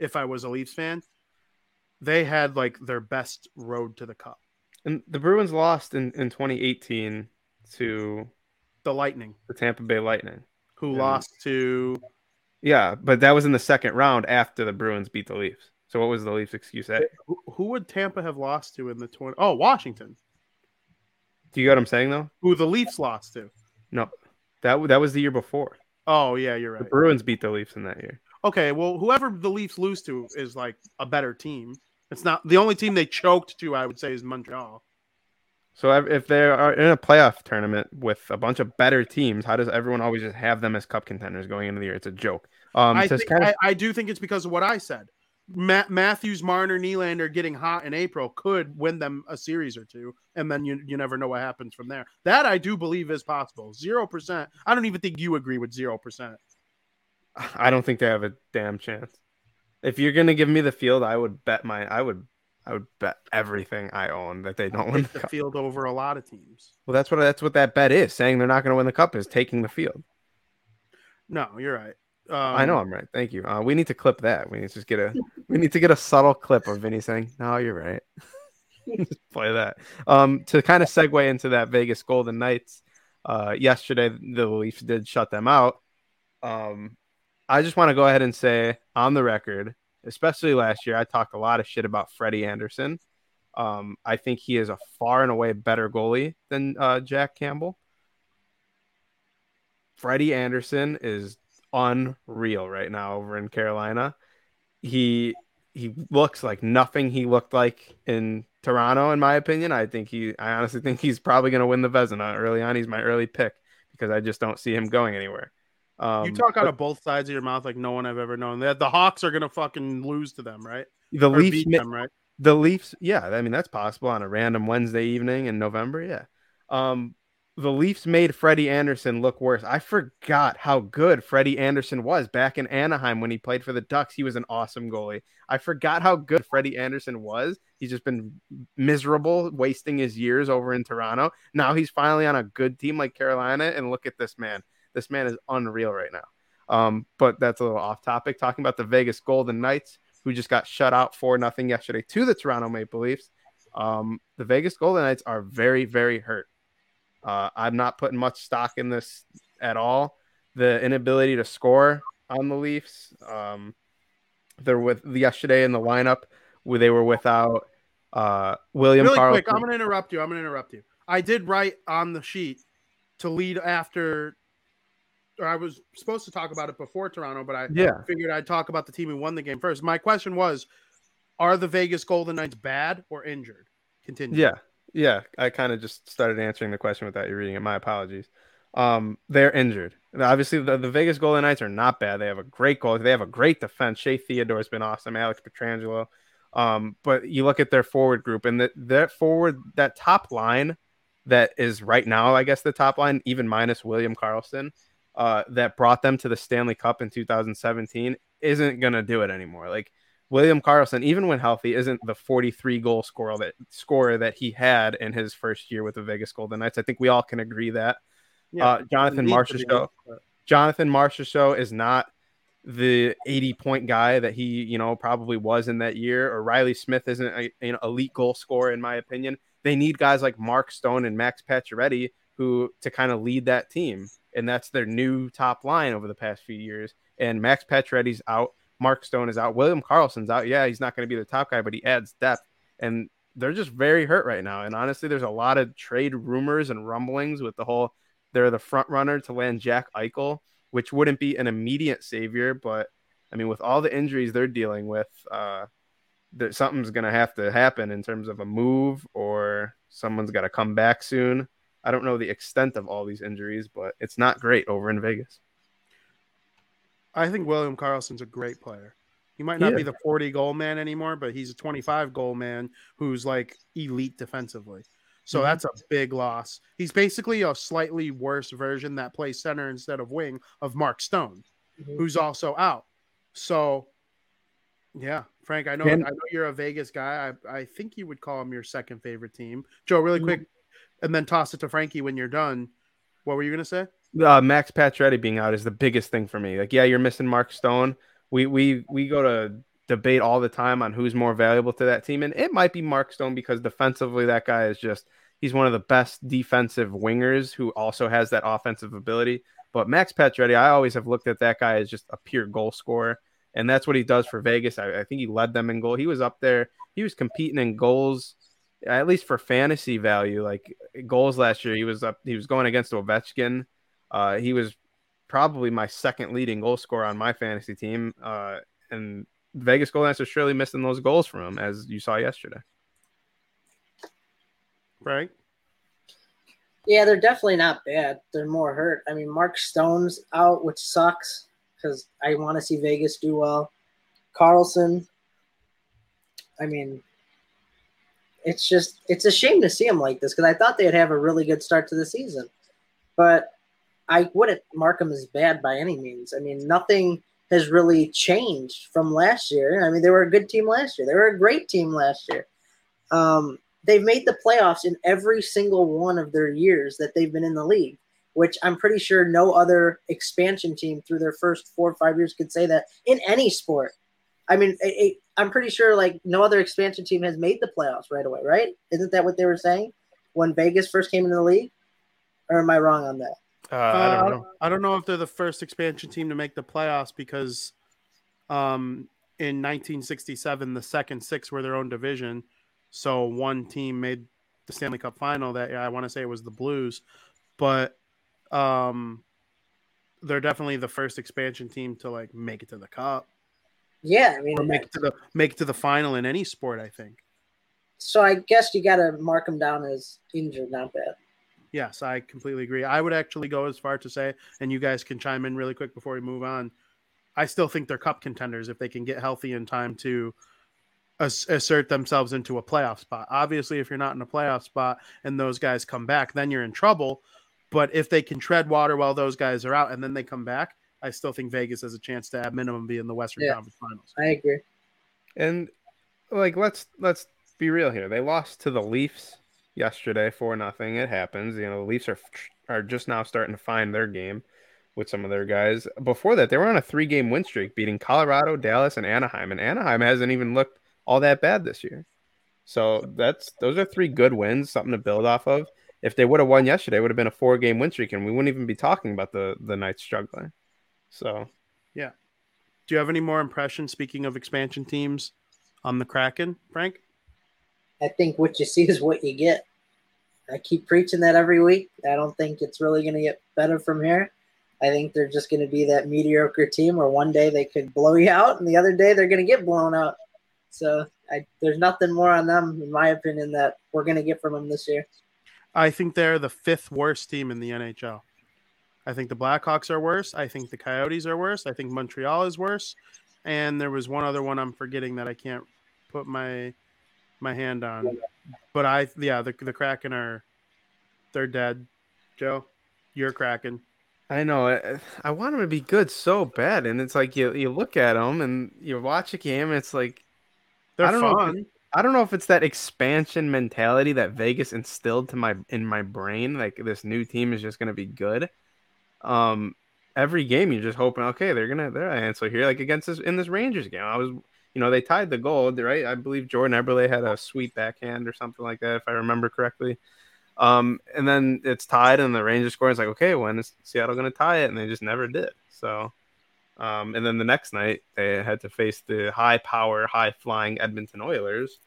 If I was a Leafs fan, they had like their best road to the cup. And the Bruins lost in, in twenty eighteen to the Lightning, the Tampa Bay Lightning, who and, lost to. Yeah, but that was in the second round after the Bruins beat the Leafs. So what was the Leafs' excuse at? Who, who would Tampa have lost to in the twenty? Oh, Washington. Do you get what I'm saying though? Who the Leafs lost to? No, that that was the year before. Oh yeah, you're right. The Bruins beat the Leafs in that year. Okay, well, whoever the Leafs lose to is, like, a better team. It's not – the only team they choked to, I would say, is Montreal. So if they are in a playoff tournament with a bunch of better teams, how does everyone always just have them as cup contenders going into the year? It's a joke. Um, I, think, kind of- I, I do think it's because of what I said. Ma- Matthews, Marner, Nylander getting hot in April could win them a series or two, and then you you never know what happens from there. That I do believe is possible. Zero percent. I don't even think you agree with zero percent. I don't think they have a damn chance. If you're gonna give me the field, I would bet my I would I would bet everything I own that they don't I'll win the, the cup. Field over a lot of teams. Well, that's what that's what that bet is. Saying they're not gonna win the cup is taking the field. No, you're right. Um, I know I'm right. Thank you. Uh, we need to clip that. We need to just get a. We need to get a subtle clip of Vinny saying, "No, you're right." Just play that. Um, to kind of segue into that Vegas Golden Knights. Uh, yesterday the Leafs did shut them out. Um, I just want to go ahead and say on the record, especially last year, I talked a lot of shit about Freddie Anderson. Um, I think he is a far and away better goalie than uh, Jack Campbell. Freddie Anderson is unreal right now over in Carolina. He he looks like nothing he looked like in Toronto, in my opinion. I think he, I honestly think he's probably going to win the Vezina early on. He's my early pick because I just don't see him going anywhere. Um, you talk out but, of both sides of your mouth like no one I've ever known. That the Hawks are going to fucking lose to them, right? The or Leafs, them, right? The Leafs, yeah. I mean, that's possible on a random Wednesday evening in November, yeah. Um, the Leafs made Freddie Anderson look worse. I forgot how good Freddie Anderson was back in Anaheim when he played for the Ducks. He was an awesome goalie. I forgot how good Freddie Anderson was. He's just been miserable, wasting his years over in Toronto. Now he's finally on a good team like Carolina, and look at this man. This man is unreal right now. Um, but that's a little off topic. Talking about the Vegas Golden Knights, who just got shut out four nothing yesterday to the Toronto Maple Leafs. Um, the Vegas Golden Knights are very, very hurt. Uh, I'm not putting much stock in this at all. The inability to score on the Leafs. Um, they're with yesterday in the lineup where they were without uh, William. Really Carlton. Quick, I'm going to interrupt you. I'm going to interrupt you. I did write on the sheet to lead after, or I was supposed to talk about it before Toronto, but I yeah. figured I'd talk about the team who won the game first. My question was, are the Vegas Golden Knights bad or injured? Continue. Yeah. Yeah, I kind of just started answering the question without you reading it. My apologies. Um, they're injured. And obviously, the, the Vegas Golden Knights are not bad. They have a great goal. They have a great defense. Shea Theodore's been awesome. Alex Pietrangelo. Um, but you look at their forward group, and that that forward, that top line that is right now, I guess, the top line, even minus William Karlsson, uh, that brought them to the Stanley Cup in two thousand seventeen, isn't going to do it anymore. Like, William Karlsson, even when healthy, isn't the forty-three goal scorer that scorer that he had in his first year with the Vegas Golden Knights. I think we all can agree that. Yeah, uh, Jonathan Marchessault, Jonathan Marchessault is not the eighty-point guy that he, you know, probably was in that year. Or Riley Smith isn't a, an elite goal scorer, in my opinion. They need guys like Mark Stone and Max Pacioretty who to kind of lead that team, and that's their new top line over the past few years. And Max Pacioretty's out. Mark Stone is out. William Karlsson's out. Yeah, he's not going to be the top guy, but he adds depth. And they're just very hurt right now. And honestly, there's a lot of trade rumors and rumblings with the whole they're the front runner to land Jack Eichel, which wouldn't be an immediate savior. But, I mean, with all the injuries they're dealing with, uh, there, something's going to have to happen in terms of a move or someone's got to come back soon. I don't know the extent of all these injuries, but it's not great over in Vegas. I think William Karlsson's a great player. He might not yeah. be the forty-goal man anymore, but he's a twenty-five-goal man who's, like, elite defensively. So mm-hmm. that's a big loss. He's basically a slightly worse version that plays center instead of wing of Mark Stone, mm-hmm. who's also out. So, yeah, Frank, I know Can- I know you're a Vegas guy. I, I think you would call him your second favorite team. Joe, really mm-hmm. quick, and then toss it to Frankie when you're done. What were you going to say? Uh, Max Pacioretty being out is the biggest thing for me. Like, yeah, you're missing Mark Stone. We we we go to debate all the time on who's more valuable to that team, and it might be Mark Stone because defensively that guy is just he's one of the best defensive wingers who also has that offensive ability. But Max Pacioretty, I always have looked at that guy as just a pure goal scorer, and that's what he does for Vegas. I, I think he led them in goal. He was up there. He was competing in goals. At least for fantasy value, like goals last year, he was up. He was going against Ovechkin. Uh, he was probably my second leading goal scorer on my fantasy team. Uh, and Vegas Golden Knights are surely missing those goals from him, as you saw yesterday. Right? Yeah, they're definitely not bad. They're more hurt. I mean, Mark Stone's out, which sucks because I want to see Vegas do well. Karlsson, I mean. It's just, it's a shame to see him like this because I thought they'd have a really good start to the season. But I wouldn't mark him as bad by any means. I mean, nothing has really changed from last year. I mean, they were a good team last year. They were a great team last year. Um, they've made the playoffs in every single one of their years that they've been in the league. which I'm pretty sure no other expansion team through their first four or five years could say that in any sport. I mean, it, it, I'm pretty sure like no other expansion team has made the playoffs right away, right? Isn't that what they were saying when Vegas first came into the league? Or am I wrong on that? Uh, I don't know. I don't know if they're the first expansion team to make the playoffs because um, in nineteen sixty-seven, the second six were their own division. So one team made the Stanley Cup final that year. I want to say it was the Blues, but um, they're definitely the first expansion team to like make it to the cup. Yeah, I mean, or make it to the make it to the final in any sport, I think. So I guess you got to mark them down as injured, not bad. Yes, I completely agree. I would actually go as far to say, and you guys can chime in really quick before we move on, I still think they're cup contenders if they can get healthy in time to ass- assert themselves into a playoff spot. Obviously, if you're not in a playoff spot and those guys come back, then you're in trouble. But if they can tread water while those guys are out and then they come back, I still think Vegas has a chance to at minimum be in the Western yeah, Conference Finals. I agree. And like let's let's be real here. They lost to the Leafs yesterday, four nothing. It happens. You know, the Leafs are are just now starting to find their game with some of their guys. Before that, they were on a three game win streak, beating Colorado, Dallas, and Anaheim. And Anaheim hasn't even looked all that bad this year. So that's those are three good wins, something to build off of. If they would have won yesterday, it would have been a four game win streak, and we wouldn't even be talking about the the Knights struggling. So, yeah. Do you have any more impressions? Speaking of expansion teams, on the Kraken, Frank. I think what you see is what you get. I keep preaching that every week. I don't think it's really going to get better from here. I think they're just going to be that mediocre team where one day they could blow you out and the other day they're going to get blown out. So I, there's nothing more on them, in my opinion, that we're going to get from them this year. I think they're the fifth worst team in the N H L. I think the Blackhawks are worse. I think the Coyotes are worse. I think Montreal is worse. And there was one other one I'm forgetting that I can't put my – my hand on, but I yeah the the Kraken are they're dead. Joe, you're Kraken. I know. I, I want them to be good so bad, and it's like you you look at them and you watch a game, and it's like they're I don't fun. Know if, I don't know if it's that expansion mentality that Vegas instilled to my in my brain, like this new team is just gonna be good. Um, every game you're just hoping, okay, they're gonna they're gonna answer here. Like against this in this Rangers game, I was. You know, they tied the goal, right? I believe Jordan Eberle had a sweet backhand or something like that, if I remember correctly. Um, and then it's tied, and the Rangers score. It's like, okay, when is Seattle going to tie it? And they just never did. So, um, and then the next night, they had to face the high-power, high-flying Edmonton Oilers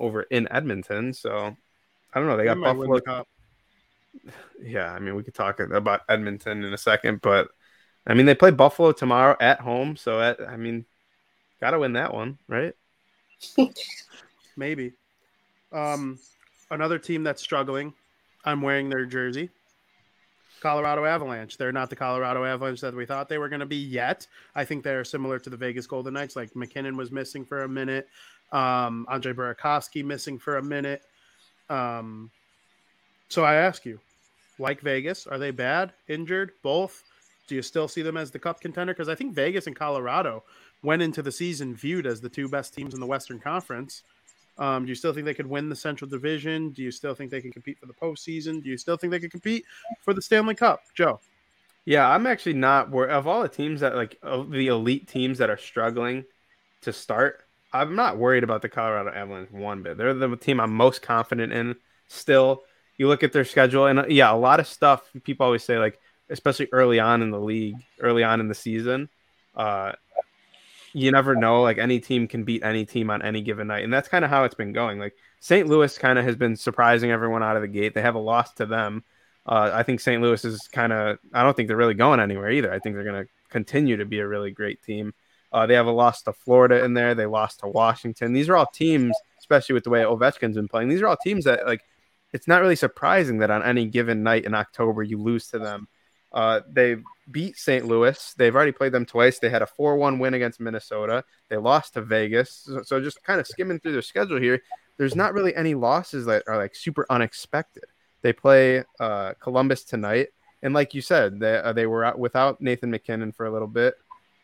over in Edmonton. So, I don't know. They got they Buffalo. The yeah, I mean, we could talk about Edmonton in a second. But, I mean, they play Buffalo tomorrow at home. So, at, I mean... Got to win that one, right? Maybe. Um, another team that's struggling, I'm wearing their jersey, Colorado Avalanche. They're not the Colorado Avalanche that we thought they were going to be yet. I think they're similar to the Vegas Golden Knights. Like McKinnon was missing for a minute. Um, Andre Burakovsky missing for a minute. Um, so I ask you, like Vegas, are they bad, injured, both? Do you still see them as the cup contender? Because I think Vegas and Colorado went into the season viewed as the two best teams in the Western Conference. Um, do you still think they could win the Central Division? Do you still think they can compete for the postseason? Do you still think they could compete for the Stanley Cup? Joe? Yeah, I'm actually not worried. Of all the teams that, like, of the elite teams that are struggling to start, I'm not worried about the Colorado Avalanche one bit. They're the team I'm most confident in still. You look at their schedule, and, yeah, a lot of stuff people always say, like, especially early on in the league, early on in the season, uh, you never know, like any team can beat any team on any given night. And that's kind of how it's been going. Like Saint Louis kind of has been surprising everyone out of the gate. They have a loss to them. Uh, I think Saint Louis is kind of, I don't think they're really going anywhere either. I think they're going to continue to be a really great team. Uh, they have a loss to Florida in there. They lost to Washington. These are all teams, especially with the way Ovechkin's been playing. These are all teams that like, it's not really surprising that on any given night in October, you lose to them. Uh, they beat Saint Louis. They've already played them twice. They had a four one win against Minnesota. They lost to Vegas. So, so just kind of skimming through their schedule here, there's not really any losses that are like super unexpected. They play uh, Columbus tonight. And like you said, they, uh, they were out without Nathan McKinnon for a little bit.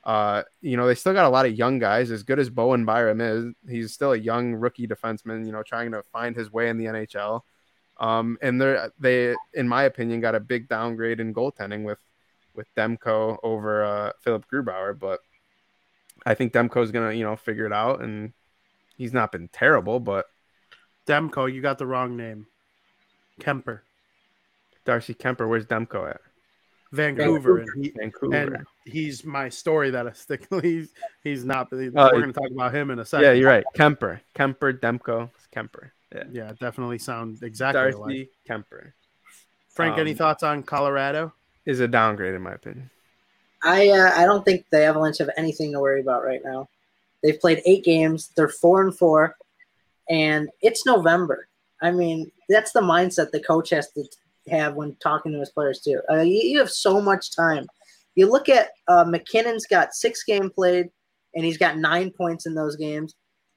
Uh, you know, they still got a lot of young guys. As good as Bowen Byram is, he's still a young rookie defenseman, you know, trying to find his way in the N H L. Um, and they, they, in my opinion, got a big downgrade in goaltending with, with Demko over uh, Philip Grubauer. But I think Demko's going to, you know, figure it out. And he's not been terrible, but. Demko, you got the wrong name. Kemper. Darcy Kemper. Where's Demko at? Vancouver. Vancouver. And, he, Vancouver. and he's my story that I stick. He's, he's not. We're uh, going to talk about him in a second. Yeah, you're right. Kemper. Kemper, Demko. It's Kemper. Yeah. yeah, definitely sound exactly Darcy alike. Kemper. Frank, um, any thoughts on Colorado? Is a downgrade in my opinion. I uh, I don't think the Avalanche have anything to worry about right now. They've played eight games. They're four and four, and it's November. I mean, that's the mindset the coach has to have when talking to his players too. Uh, you, you have so much time. You look at uh, McKinnon's got six games played, and he's got nine points in those games.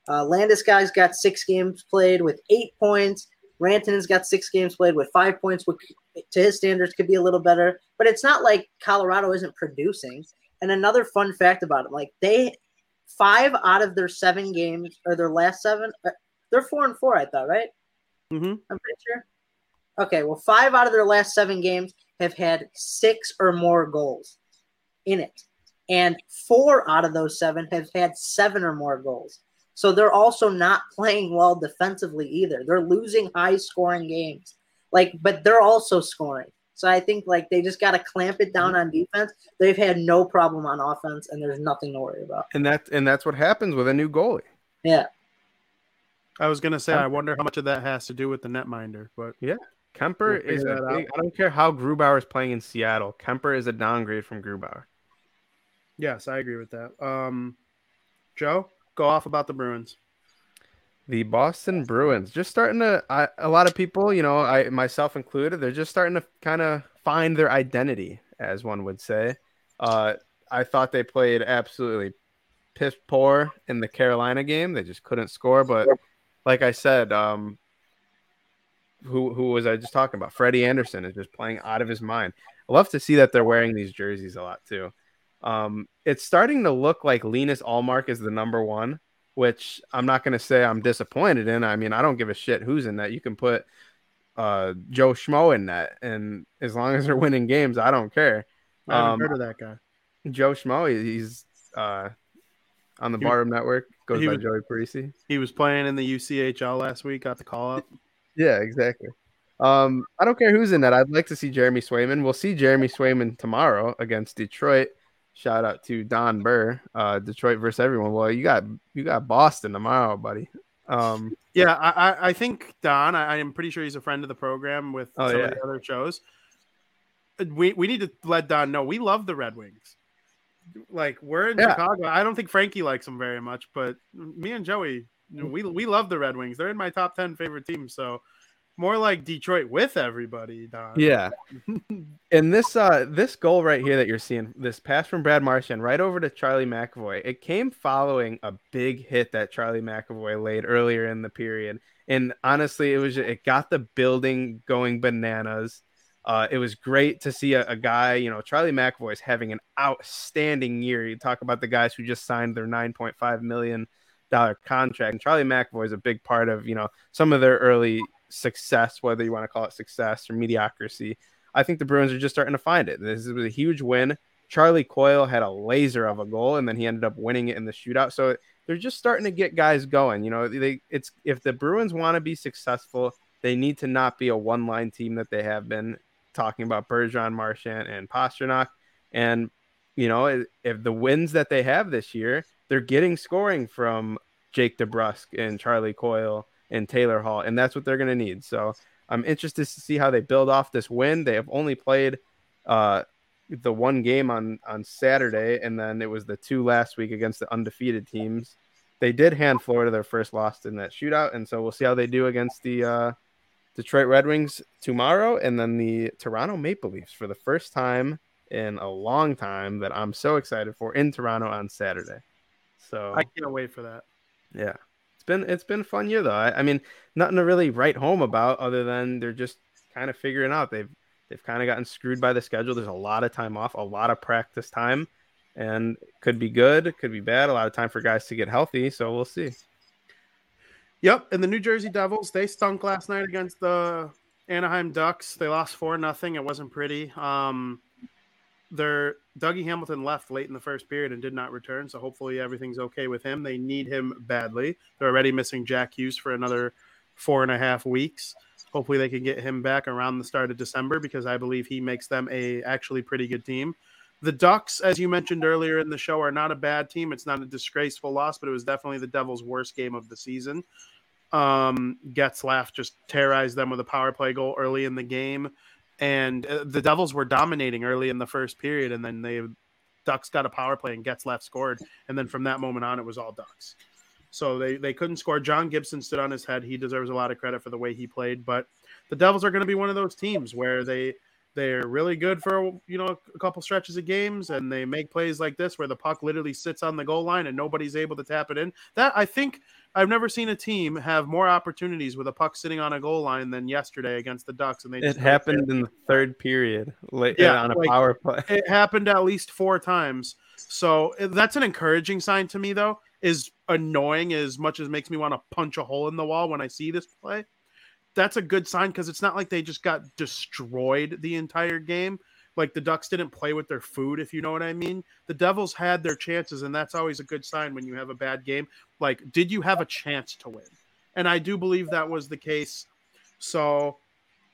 Uh, Landeskog's got six games played with eight points. Rantanen's got six games played with five points, which to his standards could be a little better. But it's not like Colorado isn't producing. And another fun fact about it, like they five out of their seven games or their last seven, they're four and four, I thought, right? Mm-hmm. I'm pretty sure. Okay, well, five out of their last seven games have had six or more goals in it. And four out of those seven have had seven or more goals. So they're also not playing well defensively either. They're losing high-scoring games, like, but they're also scoring. So I think like they just got to clamp it down on defense. They've had no problem on offense, and there's nothing to worry about. And that and that's what happens with a new goalie. Yeah. I was gonna say Kemper. I wonder how much of that has to do with the netminder, but yeah, Kemper we'll is. A big, I don't care how Grubauer is playing in Seattle. Kemper is a downgrade from Grubauer. Yes, I agree with that. Um, Joe. Go off about the Bruins. The Boston Bruins just starting to. I, a lot of people, you know, I myself included, they're just starting to kind of find their identity, as one would say. Uh, I thought they played absolutely piss poor in the Carolina game. They just couldn't score. But like I said, um, who who was I just talking about? Freddie Anderson is just playing out of his mind. I love to see that they're wearing these jerseys a lot too. Um, it's starting to look like Linus Ullmark is the number one, which I'm not going to say I'm disappointed in. I mean, I don't give a shit who's in that. You can put uh, Joe Schmo in that, and as long as they're winning games, I don't care. I haven't um, heard of that guy. Joe Schmo, he's uh, on the he, Barroom Network, goes by was, Joey Parisi. He was playing in the U C H L last week, got the call-up. Yeah, exactly. Um, I don't care who's in that. I'd like to see Jeremy Swayman. We'll see Jeremy Swayman tomorrow against Detroit. Shout out to Don Burr, uh, Detroit versus everyone. Well, you got you got Boston tomorrow, buddy. Um, yeah, I, I think Don. I, I am pretty sure he's a friend of the program with oh, some yeah. of the other shows. We we need to let Don know we love the Red Wings. Like we're in yeah. Chicago. I don't think Frankie likes them very much, but me and Joey, we we love the Red Wings. They're in my top ten favorite teams. So. More like Detroit with everybody, Don. Yeah. And this uh, this goal right here that you're seeing, this pass from Brad Marchand right over to Charlie McAvoy, it came following a big hit that Charlie McAvoy laid earlier in the period. And honestly, it was just, it got the building going bananas. Uh, it was great to see a, a guy, you know, Charlie McAvoy is having an outstanding year. You talk about the guys who just signed their nine point five million dollars contract. And Charlie McAvoy is a big part of, you know, some of their early success, whether you want to call it success or mediocrity. I think the Bruins are just starting to find it. This was a huge win. Charlie Coyle had a laser of a goal, and then he ended up winning it in the shootout. So they're just starting to get guys going. You know, they it's if the Bruins want to be successful, they need to not be a one-line team that they have been talking about Bergeron, Marchand, and Pasternak. And, you know, if the wins that they have this year, they're getting scoring from Jake DeBrusk and Charlie Coyle and Taylor Hall, and that's what they're going to need. So I'm interested to see how they build off this win. They have only played uh, the one game on, on Saturday, and then it was the two last week against the undefeated teams. They did hand Florida their first loss in that shootout, and so we'll see how they do against the uh, Detroit Red Wings tomorrow, and then the Toronto Maple Leafs for the first time in a long time that I'm so excited for in Toronto on Saturday. So I can't wait for that. Yeah. It's been it's been a fun year though. I, I mean, nothing to really write home about other than they're just kind of figuring out. They've they've kind of gotten screwed by the schedule. There's a lot of time off, a lot of practice time, and could be good, could be bad. A lot of time for guys to get healthy. So we'll see. Yep, and the New Jersey Devils, they stunk last night against the Anaheim Ducks. They lost four nothing. It wasn't pretty. Um, their Dougie Hamilton left late in the first period and did not return, so hopefully everything's okay with him. They need him badly. They're already missing Jack Hughes for another four and a half weeks. Hopefully they can get him back around the start of December, because I believe he makes them a actually pretty good team. The Ducks, as you mentioned earlier in the show, are not a bad team. It's not a disgraceful loss, but it was definitely the Devils' worst game of the season. Um, Getzlaf just terrorized them with a power play goal early in the game. And uh, the Devils were dominating early in the first period, and then the Ducks got a power play, and Getzlaf scored. And then from that moment on, it was all Ducks. So they, they couldn't score. John Gibson stood on his head. He deserves a lot of credit for the way he played. But the Devils are going to be one of those teams where they – they're really good for, you know, a couple stretches of games, and they make plays like this where the puck literally sits on the goal line and nobody's able to tap it in. That, I think, I've never seen a team have more opportunities with a puck sitting on a goal line than yesterday against the Ducks. And they just it happened in the third period late yeah, on a like, power play. It happened at least four times. So that's an encouraging sign to me, though, is annoying as much as makes me want to punch a hole in the wall when I see this play. That's a good sign, because it's not like they just got destroyed the entire game. Like, the Ducks didn't play with their food, if you know what I mean. The Devils had their chances, and that's always a good sign when you have a bad game. Like, did you have a chance to win? And I do believe that was the case. So,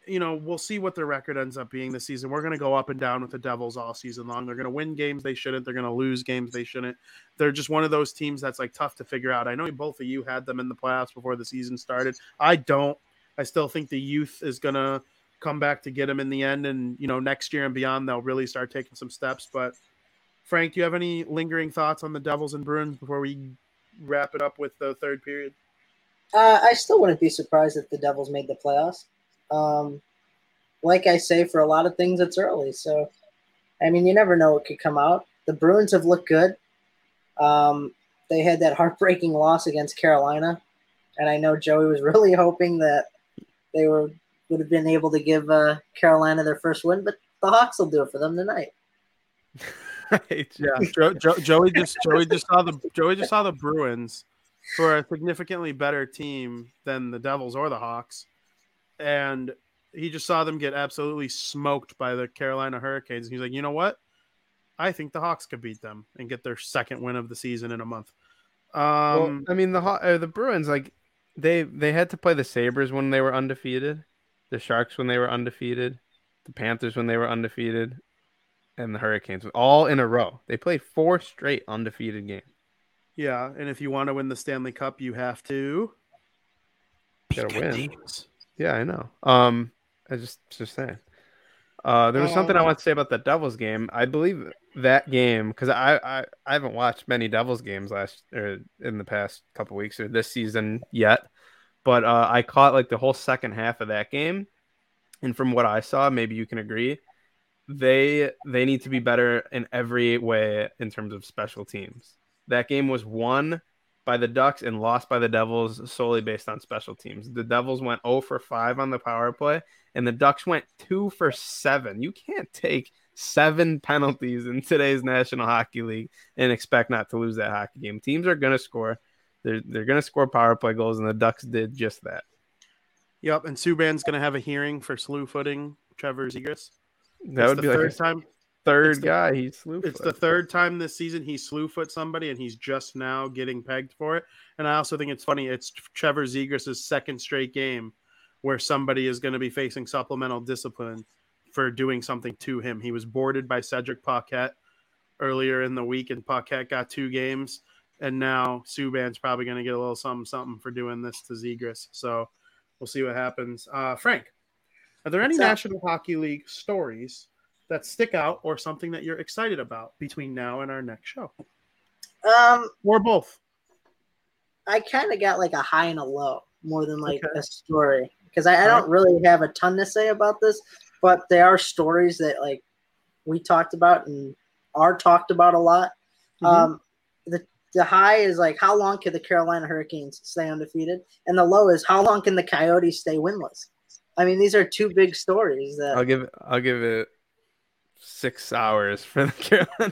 you know, we'll see what their record ends up being this season. We're going to go up and down with the Devils all season long. They're going to win games they shouldn't. They're going to lose games they shouldn't. They're just one of those teams that's, like, tough to figure out. I know both of you had them in the playoffs before the season started. I don't. I still think the youth is going to come back to get them in the end. And, you know, next year and beyond, they'll really start taking some steps. But, Frank, do you have any lingering thoughts on the Devils and Bruins before we wrap it up with the third period? Uh, I still wouldn't be surprised if the Devils made the playoffs. Um, like I say, for a lot of things, it's early. So, I mean, you never know what could come out. The Bruins have looked good. Um, they had that heartbreaking loss against Carolina. And I know Joey was really hoping that They were would have been able to give uh, Carolina their first win, but the Hawks will do it for them tonight. Right, yeah, Joe, Joe, Joey just Joey just saw the Joey just saw the Bruins, who are a significantly better team than the Devils or the Hawks, and he just saw them get absolutely smoked by the Carolina Hurricanes. And he's like, you know what? I think the Hawks could beat them and get their second win of the season in a month. Um, well, I mean, the uh, the Bruins, like. They they had to play the Sabres when they were undefeated, the Sharks when they were undefeated, the Panthers when they were undefeated, and the Hurricanes, all in a row. They played four straight undefeated games. Yeah, and if you want to win the Stanley Cup, you have to be good teams. Yeah, I know. Um, I just just saying. Uh, there was something I want to say about the Devils game. I believe that game, because I, I, I haven't watched many Devils games last or in the past couple weeks or this season yet, but uh, I caught like the whole second half of that game, and from what I saw, maybe you can agree, they they need to be better in every way in terms of special teams. That game was won by the Ducks and lost by the Devils solely based on special teams. The Devils went zero for five on the power play, and the Ducks went two for seven. You can't take seven penalties in today's National Hockey League and expect not to lose that hockey game. Teams are going to score. They're, they're going to score power play goals, and the Ducks did just that. Yep, and Subban's going to have a hearing for slew-footing Trevor Zegras. That it's would be the like third time. Third the, guy he slew foot. It's the third time this season he slew foot somebody, and he's just now getting pegged for it. And I also think it's funny. It's Trevor Zegras' second straight game where somebody is going to be facing supplemental discipline for doing something to him. He was boarded by Cedric Paquette earlier in the week, and Paquette got two games. And now Subban's probably going to get a little something something for doing this to Zegras. So we'll see what happens. Uh, Frank, are there any What's National up? Hockey League stories that stick out, or something that you're excited about between now and our next show? Um, or both. I kind of got like a high and a low more than like okay. a story, because I, I don't really have a ton to say about this, but there are stories that like we talked about and are talked about a lot. Mm-hmm. Um, the, the high is like, how long can the Carolina Hurricanes stay undefeated? And the low is, how long can the Coyotes stay winless? I mean, these are two big stories that I'll give, I'll give it, Six hours for the Carolina.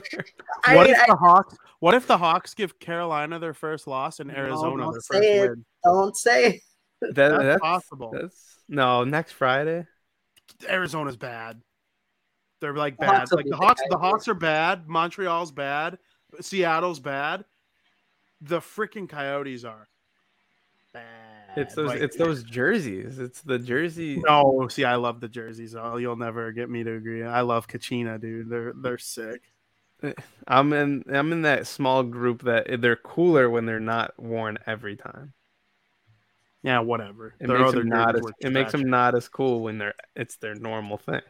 I, what if I, the Hawks? What if the Hawks give Carolina their first loss and Arizona no, their first win? It. Don't say it. That, that's, that's possible. That's, no, next Friday. Arizona's bad. They're like bad. Like the Hawks, the Hawks are bad. Montreal's bad. Seattle's bad. The freaking Coyotes are bad. It's those. Like, it's those jerseys. It's the jersey. No, see, I love the jerseys. Oh, you'll never get me to agree. I love Kachina, dude. They're they're sick. I'm in. I'm in that small group that they're cooler when they're not worn every time. Yeah, whatever. It makes them not as, it makes them not as cool when they're it's their normal thing.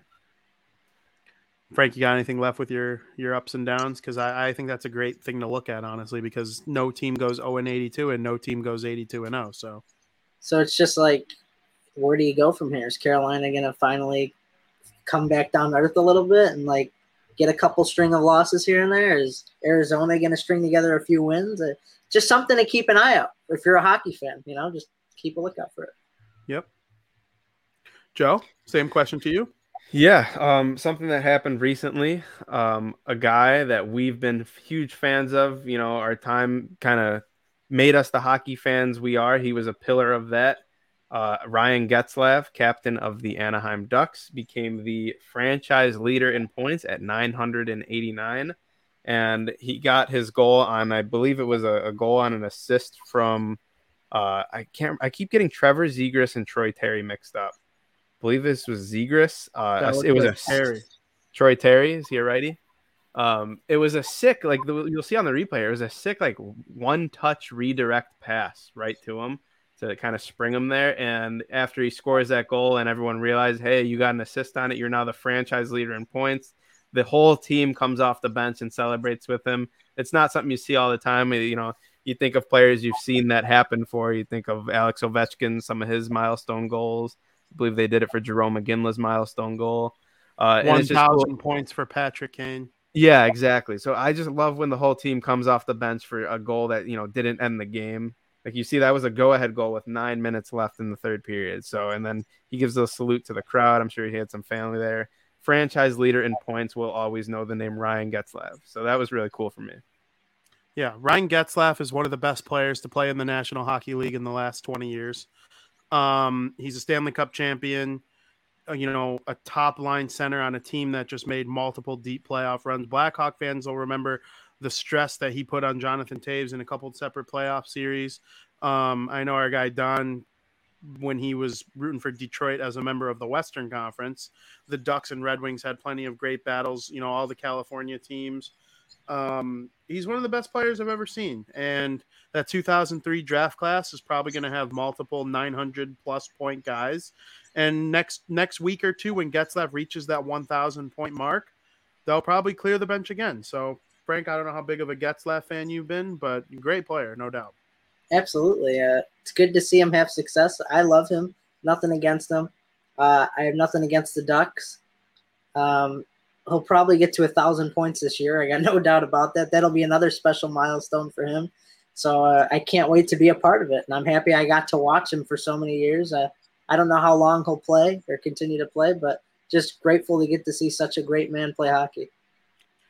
Frank, you got anything left with your, your ups and downs? Because I, I think that's a great thing to look at, honestly, because no team goes oh and eighty-two and no team goes eighty-two and oh. So so it's just like, where do you go from here? Is Carolina going to finally come back down to earth a little bit and like get a couple string of losses here and there? Is Arizona going to string together a few wins? Just something to keep an eye out if you're a hockey fan, you know, just keep a lookout for it. Yep. Joe, same question to you. Yeah, um, something that happened recently, um, a guy that we've been huge fans of, you know, our time kind of made us the hockey fans we are. He was a pillar of that. Uh, Ryan Getzlaf, captain of the Anaheim Ducks, became the franchise leader in points at nine hundred eighty-nine. And he got his goal on, I believe it was a, a goal on an assist from, uh, I can't, I keep getting Trevor Zegras and Troy Terry mixed up. I believe this was Zegras. Uh, it was a Terry. Troy Terry. Is he a righty? Um, it was a sick, like the, you'll see on the replay, it was a sick, like one touch redirect pass right to him to kind of spring him there. And after he scores that goal and everyone realized, hey, you got an assist on it. You're now the franchise leader in points. The whole team comes off the bench and celebrates with him. It's not something you see all the time. You know, you think of players you've seen that happen for. You think of Alex Ovechkin, some of his milestone goals. I believe they did it for Jerome McGinley's milestone goal. Uh, one thousand cool. points for Patrick Kane. Yeah, exactly. So I just love when the whole team comes off the bench for a goal that, you know, didn't end the game. Like you see, that was a go-ahead goal with nine minutes left in the third period. So, and then he gives a salute to the crowd. I'm sure he had some family there. Franchise leader in points will always know the name Ryan Getzlaf. So that was really cool for me. Yeah, Ryan Getzlaf is one of the best players to play in the National Hockey League in the last twenty years. Um, he's a Stanley Cup champion, uh, you know, a top line center on a team that just made multiple deep playoff runs. Blackhawk fans will remember the stress that he put on Jonathan Taves in a couple of separate playoff series. Um, I know our guy Don, when he was rooting for Detroit as a member of the Western Conference, the Ducks and Red Wings had plenty of great battles, you know, all the California teams. Um, he's one of the best players I've ever seen. And that two thousand three draft class is probably going to have multiple nine hundred plus point guys. And next, next week or two, when Getzlaf reaches that one thousand point mark, they'll probably clear the bench again. So Frank, I don't know how big of a Getzlaf fan you've been, but great player, no doubt. Absolutely. Uh, it's good to see him have success. I love him. Nothing against him. Uh, I have nothing against the Ducks. Um, He'll probably get to a thousand points this year. I got no doubt about that. That'll be another special milestone for him. So uh, I can't wait to be a part of it. And I'm happy I got to watch him for so many years. Uh, I don't know how long he'll play or continue to play, but just grateful to get to see such a great man play hockey.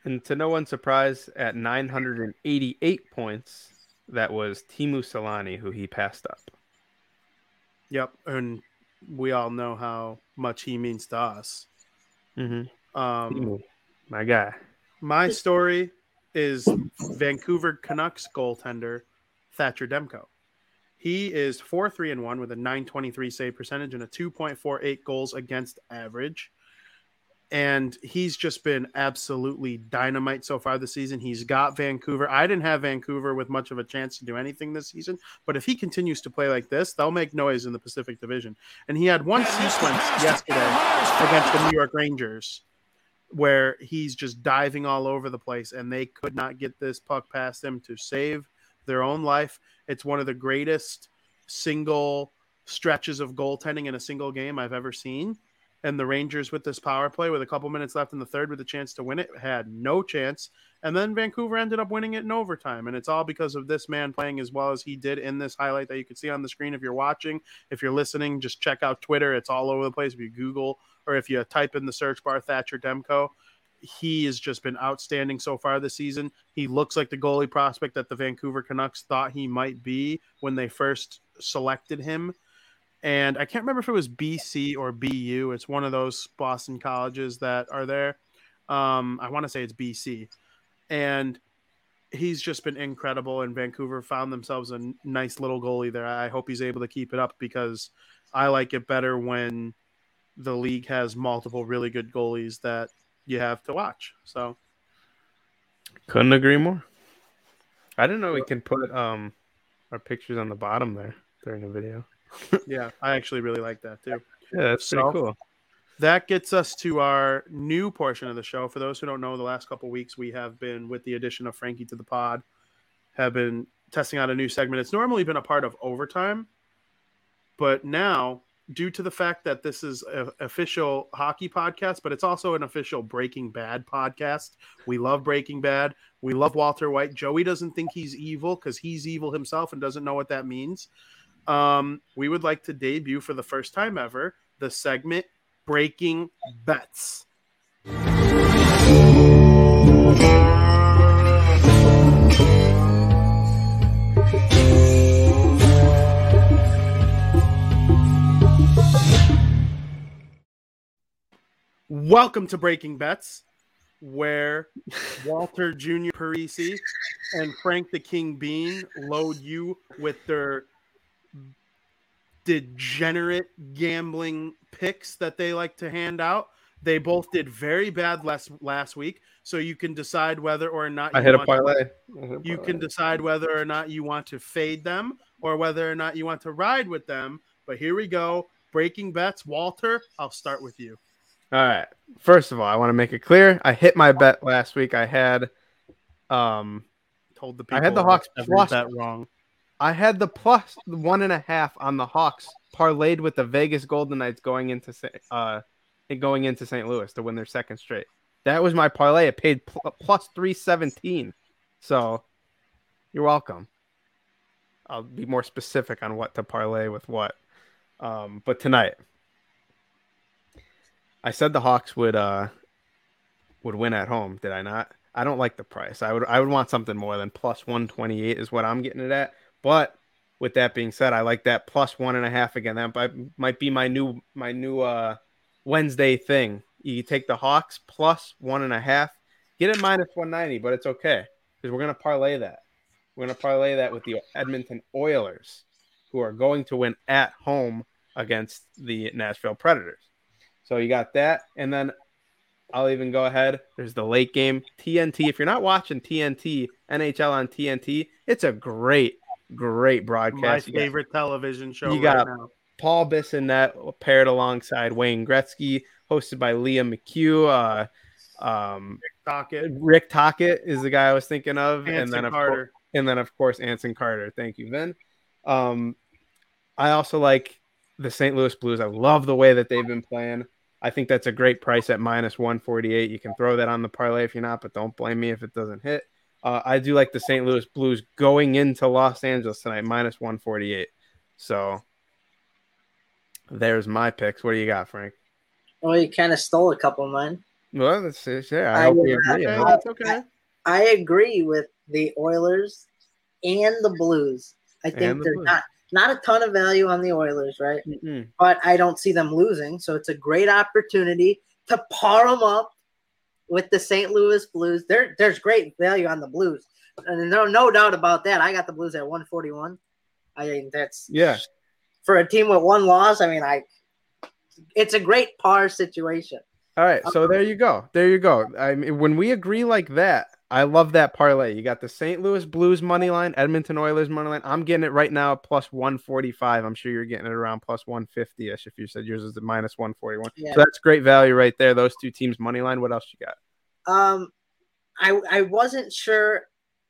And to no one's surprise, at nine hundred eighty-eight points, that was Teemu Selanne, who he passed up. Yep. And we all know how much he means to us. Mm-hmm. Um, my guy, my story is Vancouver Canucks goaltender Thatcher Demko. He is four, three and one with a nine twenty-three save percentage and a two point four eight goals against average. And he's just been absolutely dynamite so far this season. He's got Vancouver. I didn't have Vancouver with much of a chance to do anything this season, but if he continues to play like this, they'll make noise in the Pacific Division. And he had one sequence yesterday against the New York Rangers where he's just diving all over the place and they could not get this puck past him to save their own life. It's one of the greatest single stretches of goaltending in a single game I've ever seen. And the Rangers with this power play with a couple minutes left in the third with a chance to win it had no chance. And then Vancouver ended up winning it in overtime. And it's all because of this man playing as well as he did in this highlight that you can see on the screen. If you're watching, if you're listening, just check out Twitter. It's all over the place. If you Google or if you type in the search bar, Thatcher Demko, he has just been outstanding so far this season. He looks like the goalie prospect that the Vancouver Canucks thought he might be when they first selected him. And I can't remember if it was B C or B U. It's one of those Boston colleges that are there. Um, I want to say it's B C. And he's just been incredible, and Vancouver found themselves a nice little goalie there. I hope he's able to keep it up, because I like it better when the league has multiple really good goalies that you have to watch. So couldn't agree more. I didn't know we can put um, our pictures on the bottom there during the video. Yeah, I actually really like that too. Yeah, that's so pretty cool. That gets us to our new portion of the show. For those who don't know, the last couple of weeks we have been, with the addition of Frankie to the pod, have been testing out a new segment. It's normally been a part of Overtime, but now, due to the fact that this is an official hockey podcast, but it's also an official Breaking Bad podcast. We love Breaking Bad. We love Walter White. Joey doesn't think he's evil because he's evil himself and doesn't know what that means. Um, we would like to debut for the first time ever the segment Breaking Bets. Welcome to Breaking Bets, where Walter Junior Parisi and Frank the King Bean load you with their degenerate gambling picks that they like to hand out. They both did very bad last last week, so you can decide whether or not you I hit a parlay. To, I hit a you parlay. can decide whether or not you want to fade them or whether or not you want to ride with them. But here we go, Breaking Bets. Walter, I'll start with you. All right. First of all, I want to make it clear, I hit my bet last week. I had, um, told the people I had the Hawks plus that wrong. I had the plus one and a half on the Hawks parlayed with the Vegas Golden Knights going into uh going into Saint Louis to win their second straight. That was my parlay. It paid pl- plus three seventeen. So you're welcome. I'll be more specific on what to parlay with what. Um, but tonight, I said the Hawks would uh would win at home, did I not? I don't like the price. I would I would want something more than plus one twenty eight is what I'm getting it at. But with that being said, I like that plus one and a half again. That might be my new my new uh Wednesday thing. You take the Hawks plus one and a half, get it minus one ninety, but it's okay because we're gonna parlay that. We're gonna parlay that with the Edmonton Oilers, who are going to win at home against the Nashville Predators. So you got that, and then I'll even go ahead. There's the late game, T N T. If you're not watching T N T, N H L on T N T, it's a great, great broadcast. My you favorite got, television show you right got now. Paul Bissonnette paired alongside Wayne Gretzky, hosted by Liam McHugh. Uh, um, Rick Tocchet. Rick Tocchet is the guy I was thinking of. Anson and then of Carter. Co- and then, of course, Anson Carter. Thank you, Vin. Um, I also like the Saint Louis Blues. I love the way that they've been playing. I think that's a great price at minus one forty-eight. You can throw that on the parlay if you're not, but don't blame me if it doesn't hit. Uh, I do like the Saint Louis Blues going into Los Angeles tonight, minus one forty-eight. So there's my picks. What do you got, Frank? Well, you kind of stole a couple of mine. Well, that's it. Yeah, I, I hope you agree. Uh, that's okay. I, I agree with the Oilers and the Blues. I think the they're Blues. not. Not a ton of value on the Oilers, right? Mm-mm. But I don't see them losing, so it's a great opportunity to par them up with the Saint Louis Blues. There, there's great value on the Blues, and no, no doubt about that. I got the Blues at one forty-one. I mean, that's yeah. For a team with one loss, I mean, I it's a great par situation. All right, so um, there you go, there you go. I mean, when we agree like that. I love that parlay. You got the Saint Louis Blues money line, Edmonton Oilers money line. I'm getting it right now at plus one forty-five. I'm sure you're getting it around plus one fifty-ish if you said yours is at minus one forty-one. Yeah. So that's great value right there. Those two teams money line. What else you got? Um, I I wasn't sure.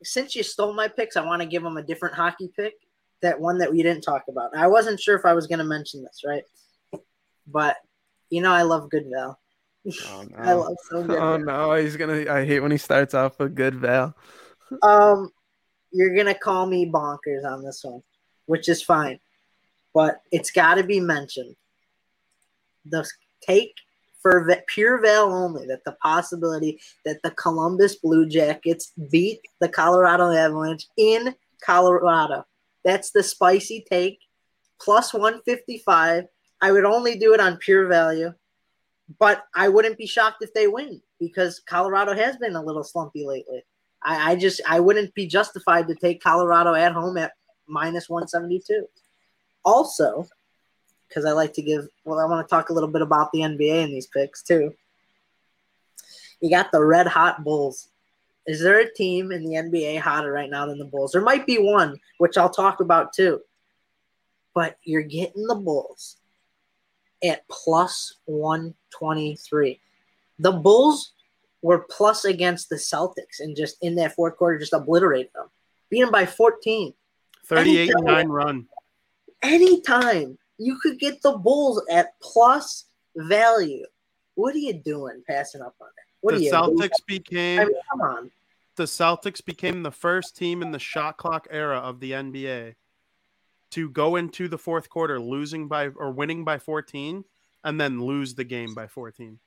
Since you stole my picks, I want to give them a different hockey pick, that one that we didn't talk about. I wasn't sure if I was going to mention this, right? But, you know, I love good Val. Oh, no. I love so good. Oh no, he's gonna I hate when he starts off with good Val. Um you're gonna call me bonkers on this one, which is fine. But it's gotta be mentioned. The take for pure Val only, that the possibility that the Columbus Blue Jackets beat the Colorado Avalanche in Colorado. That's the spicy take. plus one fifty-five. I would only do it on pure value, but I wouldn't be shocked if they win because Colorado has been a little slumpy lately. I, I just I wouldn't be justified to take Colorado at home at minus one seventy-two. Also, because I like to give – well, I want to talk a little bit about the N B A in these picks too. You got the Red Hot Bulls. Is there a team in the N B A hotter right now than the Bulls? There might be one, which I'll talk about too. But you're getting the Bulls at plus one twenty-three. The Bulls were plus against the Celtics and just in that fourth quarter just obliterated them. Beat them by fourteen. thirty-eight nine run. Anytime you could get the Bulls at plus value, what are you doing passing up on that? What the Celtics became I mean, come on. The Celtics became the first team in the shot clock era of the N B A to go into the fourth quarter losing by or winning by fourteen and then lose the game by fourteen.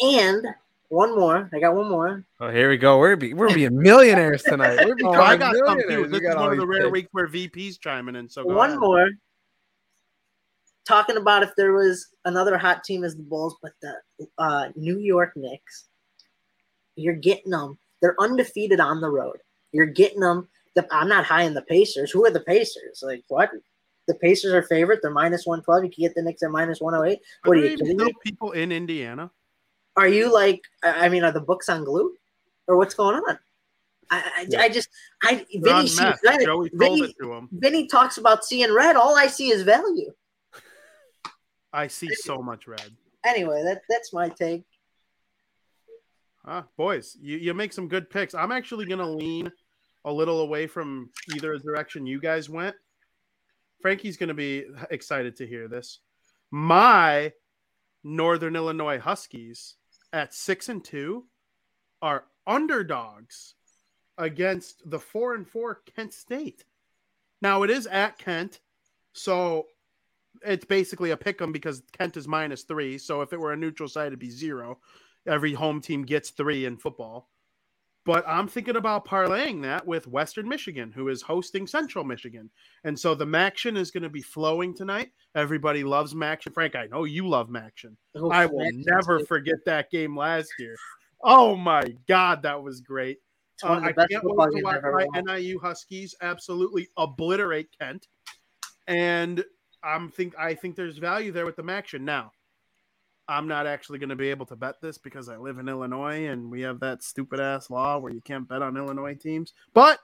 And one more. I got one more. Oh, here we go. We're be, we're being millionaires tonight. We're oh, I got some too. This is one of the rare weeks where V P's chiming in. So go one ahead. More. Talking about if there was another hot team as the Bulls, but the uh, New York Knicks, you're getting them. They're undefeated on the road. You're getting them. The, I'm not high in the Pacers. Who are the Pacers? Like, what? The Pacers are favorite. They're minus one twelve. You can get the Knicks at minus one oh eight. What are, are you kidding me? People in Indiana? Are you like, I mean, are the books on glue? Or what's going on? I, I, I just, I, Vinny, sees red. Vinny, Vinny talks about seeing red. All I see is value. I see so much red. Anyway, that, that's my take. Ah, boys, you, you make some good picks. I'm actually going to lean a little away from either direction you guys went. Frankie's going to be excited to hear this. My Northern Illinois Huskies at six and two are underdogs against the four and four Kent State. Now it is at Kent, so it's basically a pick 'em because Kent is minus three. So if it were a neutral site, it'd be zero. Every home team gets three in football. But I'm thinking about parlaying that with Western Michigan, who is hosting Central Michigan. And so the Maction is going to be flowing tonight. Everybody loves Maction. Frank, I know you love Maction. Oh, I will Maction. never forget that game last year. Oh, my God, that was great. Uh, I can't wait to watch my won. N I U Huskies absolutely obliterate Kent. And I'm think I think there's value there with the Maction. Now, I'm not actually going to be able to bet this because I live in Illinois and we have that stupid ass law where you can't bet on Illinois teams. But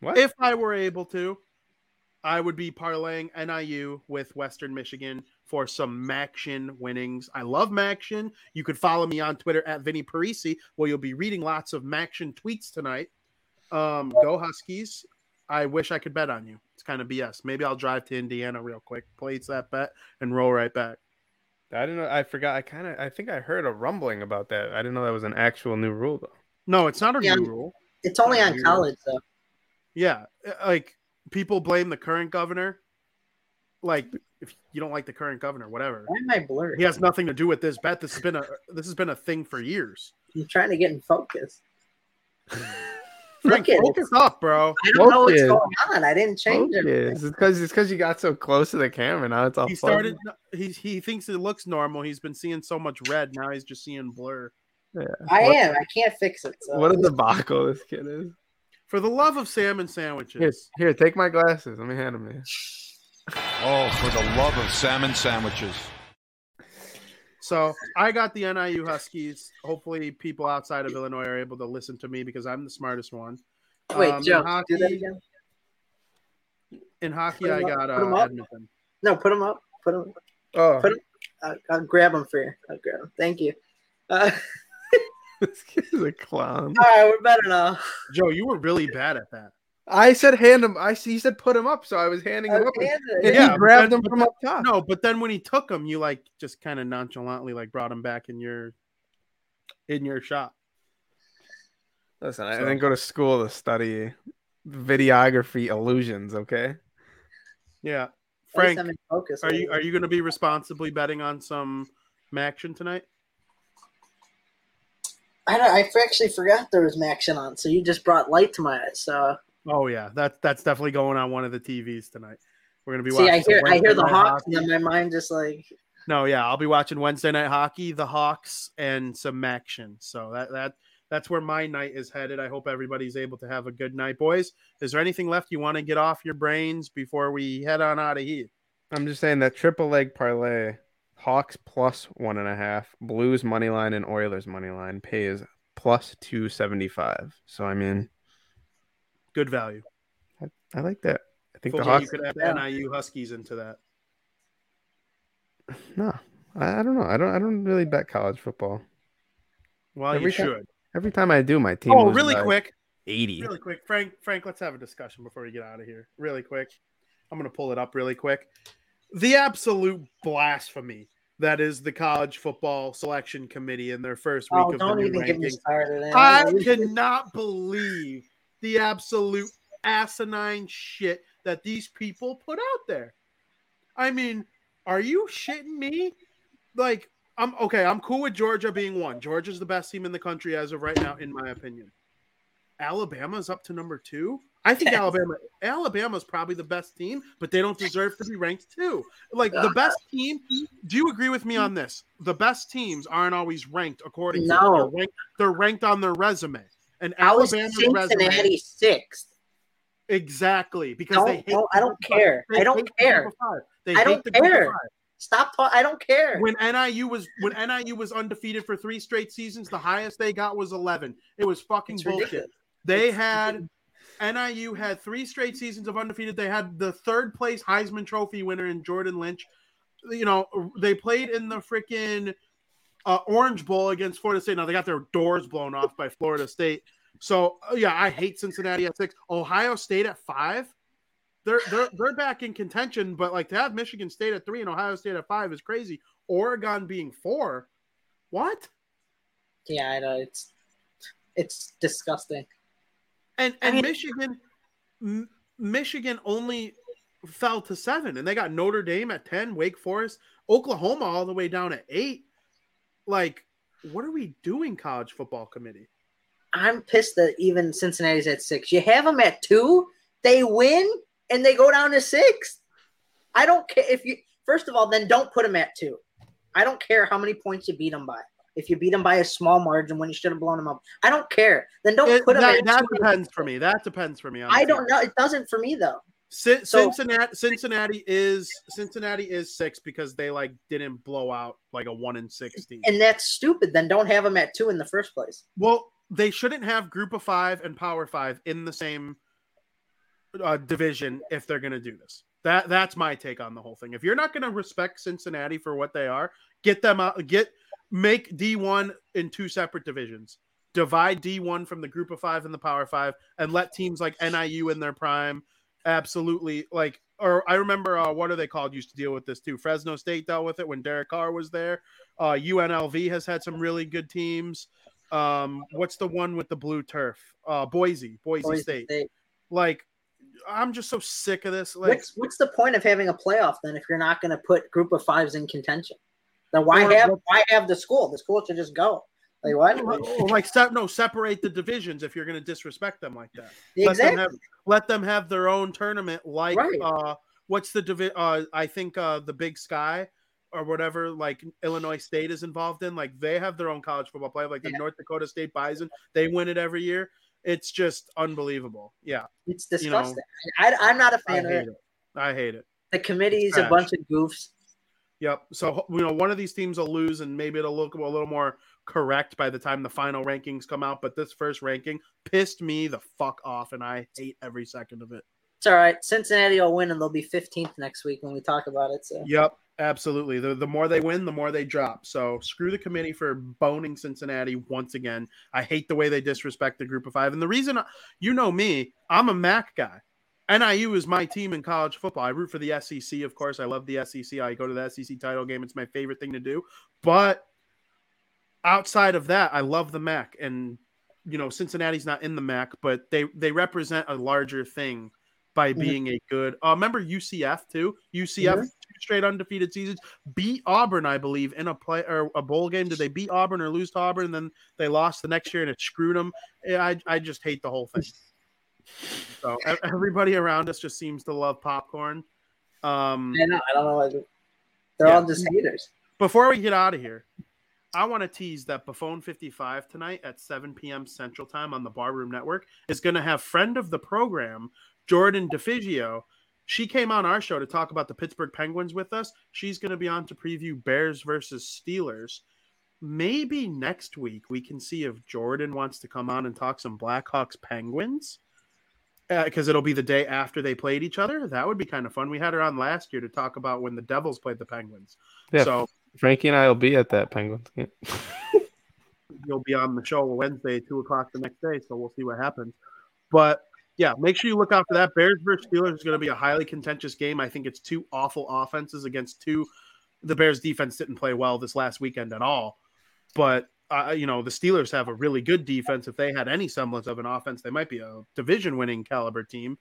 what? If I were able to, I would be parlaying N I U with Western Michigan for some Maction winnings. I love Maction. You could follow me on Twitter at Vinny Parisi, where you'll be reading lots of Maction tweets tonight. Um, go Huskies. I wish I could bet on you. It's kind of B S. Maybe I'll drive to Indiana real quick, place that bet, and roll right back. I didn't know. I forgot. I kind of. I think I heard a rumbling about that. I didn't know that was an actual new rule, though. No, it's not a yeah, new rule. It's only on college, though. Yeah, like people blame the current governor. Like, if you don't like the current governor, whatever. Why am I blurred? He has nothing to do with this bet. This has been a. This has been a thing for years. I'm trying to get in focus. Frank, focus up, bro. I don't focus. know what's going on. I didn't change focus. everything. It's because you got so close to the camera. Now it's all he started. He, he thinks it looks normal. He's been seeing so much red. Now he's just seeing blur. Yeah. I what, am. I can't fix it. So. What a debacle this kid is. For the love of salmon sandwiches. Here, here take my glasses. Let me hand them to you. Oh, for the love of salmon sandwiches. So I got the N I U Huskies. Hopefully people outside of Illinois are able to listen to me because I'm the smartest one. Wait, um, Joe, in hockey, do that again. In hockey, I got uh, Edmonton. No, put them up. Put them up. Oh. Put them, I'll, I'll grab them for you. I'll grab them. Thank you. Uh, this kid's a clown. All right, we're better now. Joe, you were really bad at that. I said hand him. I he said put him up, so I was handing him up. And yeah, he grabbed him from up top. No, but then when he took him, you like just kind of nonchalantly like brought him back in your in your shop. Listen, so, I didn't go to school to study videography illusions. Okay. Yeah, Frank, focus, are you are you going to be responsibly betting on some Maction tonight? I don't. I actually forgot there was Maction on, so you just brought light to my eyes. So. Oh, yeah. That, that's definitely going on one of the T Vs tonight. We're going to be watching. See, I hear, I hear the Hawks in my mind just like. No, yeah, I'll be watching Wednesday Night Hockey, the Hawks, and some action. So that that that's where my night is headed. I hope everybody's able to have a good night, boys. Is there anything left you want to get off your brains before we head on out of here? I'm just saying that triple leg parlay, Hawks plus one and a half, Blues money line, and Oilers money line pays plus two seventy-five. So, I mean. Good value. I, I like that. I think the Hawks, you could add yeah. N I U Huskies into that. No, I, I don't know. I don't. I don't really bet college football. Well, every you time, should. Every time I do, my team. Oh, really quick. eighty. Really quick, Frank. Frank, let's have a discussion before we get out of here. Really quick. I'm gonna pull it up really quick. The absolute blasphemy that is the college football selection committee in their first week oh, of don't the even get me started. I cannot believe the absolute asinine shit that these people put out there. I mean. Are you shitting me? Like, I'm okay. I'm cool with Georgia being one. Georgia's the best team in the country as of right now, in my opinion. Alabama's up to number two. I think Alabama, Alabama's probably the best team, but they don't deserve to be ranked two. Like the best team. Do you agree with me on this? The best teams aren't always ranked according no. to they're ranked, they're ranked on their resume. And Alabama's resume sixth. Exactly, because don't, they hate no, I don't care. I don't care. They I don't care. Stop talking. I don't care. When N I U was when N I U was undefeated for three straight seasons, the highest they got was eleven. It was fucking it's bullshit. Ridiculous. They it's had ridiculous. N I U had three straight seasons of undefeated. They had the third place Heisman Trophy winner in Jordan Lynch. You know, they played in the freaking uh, Orange Bowl against Florida State. Now they got their doors blown off by Florida State. So yeah, I hate Cincinnati at six. Ohio State at five. They're they're they're back in contention, but like to have Michigan State at three and Ohio State at five is crazy. Oregon being four, what? Yeah, I know it's it's disgusting. And and I mean, Michigan, M- Michigan only fell to seven, and they got Notre Dame at ten, Wake Forest, Oklahoma all the way down at eight. Like, what are we doing, college football committee? I'm pissed that even Cincinnati's at six. You have them at two, they win, and they go down to six. I don't care if you. First of all, then don't put them at two. I don't care how many points you beat them by. If you beat them by a small margin when you should have blown them up, I don't care. Then don't it, put them that, at that two. That depends for me. That depends for me. Honestly. I don't know. It doesn't for me though. C- so, Cincinnati, Cincinnati is Cincinnati is six because they like didn't blow out like a one and sixteen. And that's stupid. Then don't have them at two in the first place. Well. They shouldn't have Group of Five and Power Five in the same uh, division if they're going to do this. That that's my take on the whole thing. If you're not going to respect Cincinnati for what they are, get them out. Get make D one in two separate divisions. Divide D one from the Group of Five and the Power Five, and let teams like N I U in their prime absolutely like. Or I remember uh, what are they called? Used to deal with this too. Fresno State dealt with it when Derek Carr was there. Uh, U N L V has had some really good teams. Um, what's the one with the blue turf? Uh, Boise, Boise, Boise State. State. Like, I'm just so sick of this. Like, what's, what's the point of having a playoff then if you're not going to put Group of Fives in contention? Then why or, have why have the school? The school should just go. Like what? Or like no, separate the divisions if you're going to disrespect them like that. Exactly. Let them have, let them have their own tournament. Like, right. uh, what's the divi- uh I think uh the Big Sky. Or whatever, like Illinois State is involved in, like they have their own college football playoff, like the yeah. North Dakota State Bison, they win it every year. It's just unbelievable. Yeah, it's disgusting. You know, I, I'm not a fan I of it. it. I hate it. The committee's a bunch of goofs. Yep. So you know, one of these teams will lose, and maybe it'll look a little more correct by the time the final rankings come out. But this first ranking pissed me the fuck off, and I hate every second of it. It's all right. Cincinnati will win, and they'll be fifteenth next week when we talk about it. So. Yep. Absolutely. The, the more they win, the more they drop. So screw the committee for boning Cincinnati once again. I hate the way they disrespect the Group of Five. And the reason, you know me, I'm a M A C guy. N I U is my team in college football. I root for the S E C, of course. I love the S E C. I go to the S E C title game. It's my favorite thing to do. But outside of that, I love the M A C. And, you know, Cincinnati's not in the M A C, but they, they represent a larger thing by being mm-hmm. a good uh, – remember U C F too? U C F mm-hmm. – straight undefeated seasons, beat Auburn, I believe, in a play or a bowl game. Did they beat Auburn or lose to Auburn? And then they lost the next year and it screwed them. I, I just hate the whole thing. So everybody around us just seems to love popcorn. Um, I know. I don't know. They're yeah. all just haters. Before we get out of here, I want to tease that Buffon fifty-five tonight at seven p.m. Central Time on the Barroom Network is going to have friend of the program, Jordan DeFigio. She came on our show to talk about the Pittsburgh Penguins with us. She's going to be on to preview Bears versus Steelers. Maybe next week we can see if Jordan wants to come on and talk some Blackhawks Penguins, because uh, it'll be the day after they played each other. That would be kind of fun. We had her on last year to talk about when the Devils played the Penguins. Yeah, so Frankie and I will be at that Penguins game. You'll be on the show Wednesday, two o'clock the next day, so we'll see what happens. But, yeah, make sure you look out for that. Bears versus Steelers is going to be a highly contentious game. I think it's two awful offenses against two. The Bears defense didn't play well this last weekend at all. But, uh, you know, the Steelers have a really good defense. If they had any semblance of an offense, they might be a division-winning caliber team.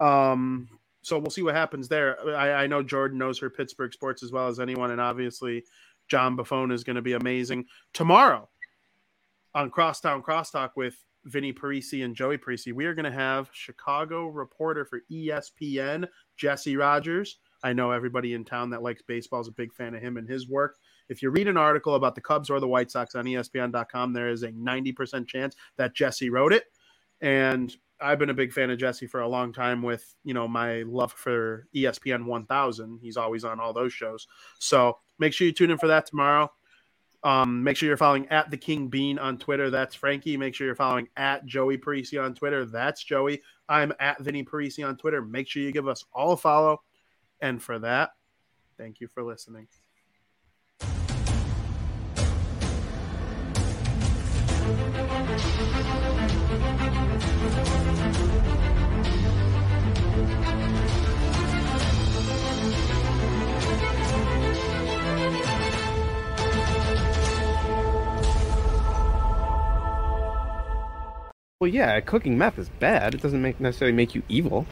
Um, so we'll see what happens there. I, I know Jordan knows her Pittsburgh sports as well as anyone, and obviously John Buffon is going to be amazing. Tomorrow on Crosstown Crosstalk with Vinny Parisi and Joey Parisi, we are going to have Chicago reporter for E S P N, Jesse Rogers. I know everybody in town that likes baseball is a big fan of him and his work. If you read an article about the Cubs or the White Sox on E S P N dot com, there is a ninety percent chance that Jesse wrote it. And I've been a big fan of Jesse for a long time with, you know, my love for E S P N one thousand. He's always on all those shows. So make sure you tune in for that tomorrow. Um, make sure you're following at the King Bean on Twitter. That's Frankie. Make sure you're following at Joey Parisi on Twitter. That's Joey. I'm at Vinny Parisi on Twitter. Make sure you give us all a follow. And for that, thank you for listening. Well, yeah, cooking meth is bad. It doesn't make necessarily make you evil.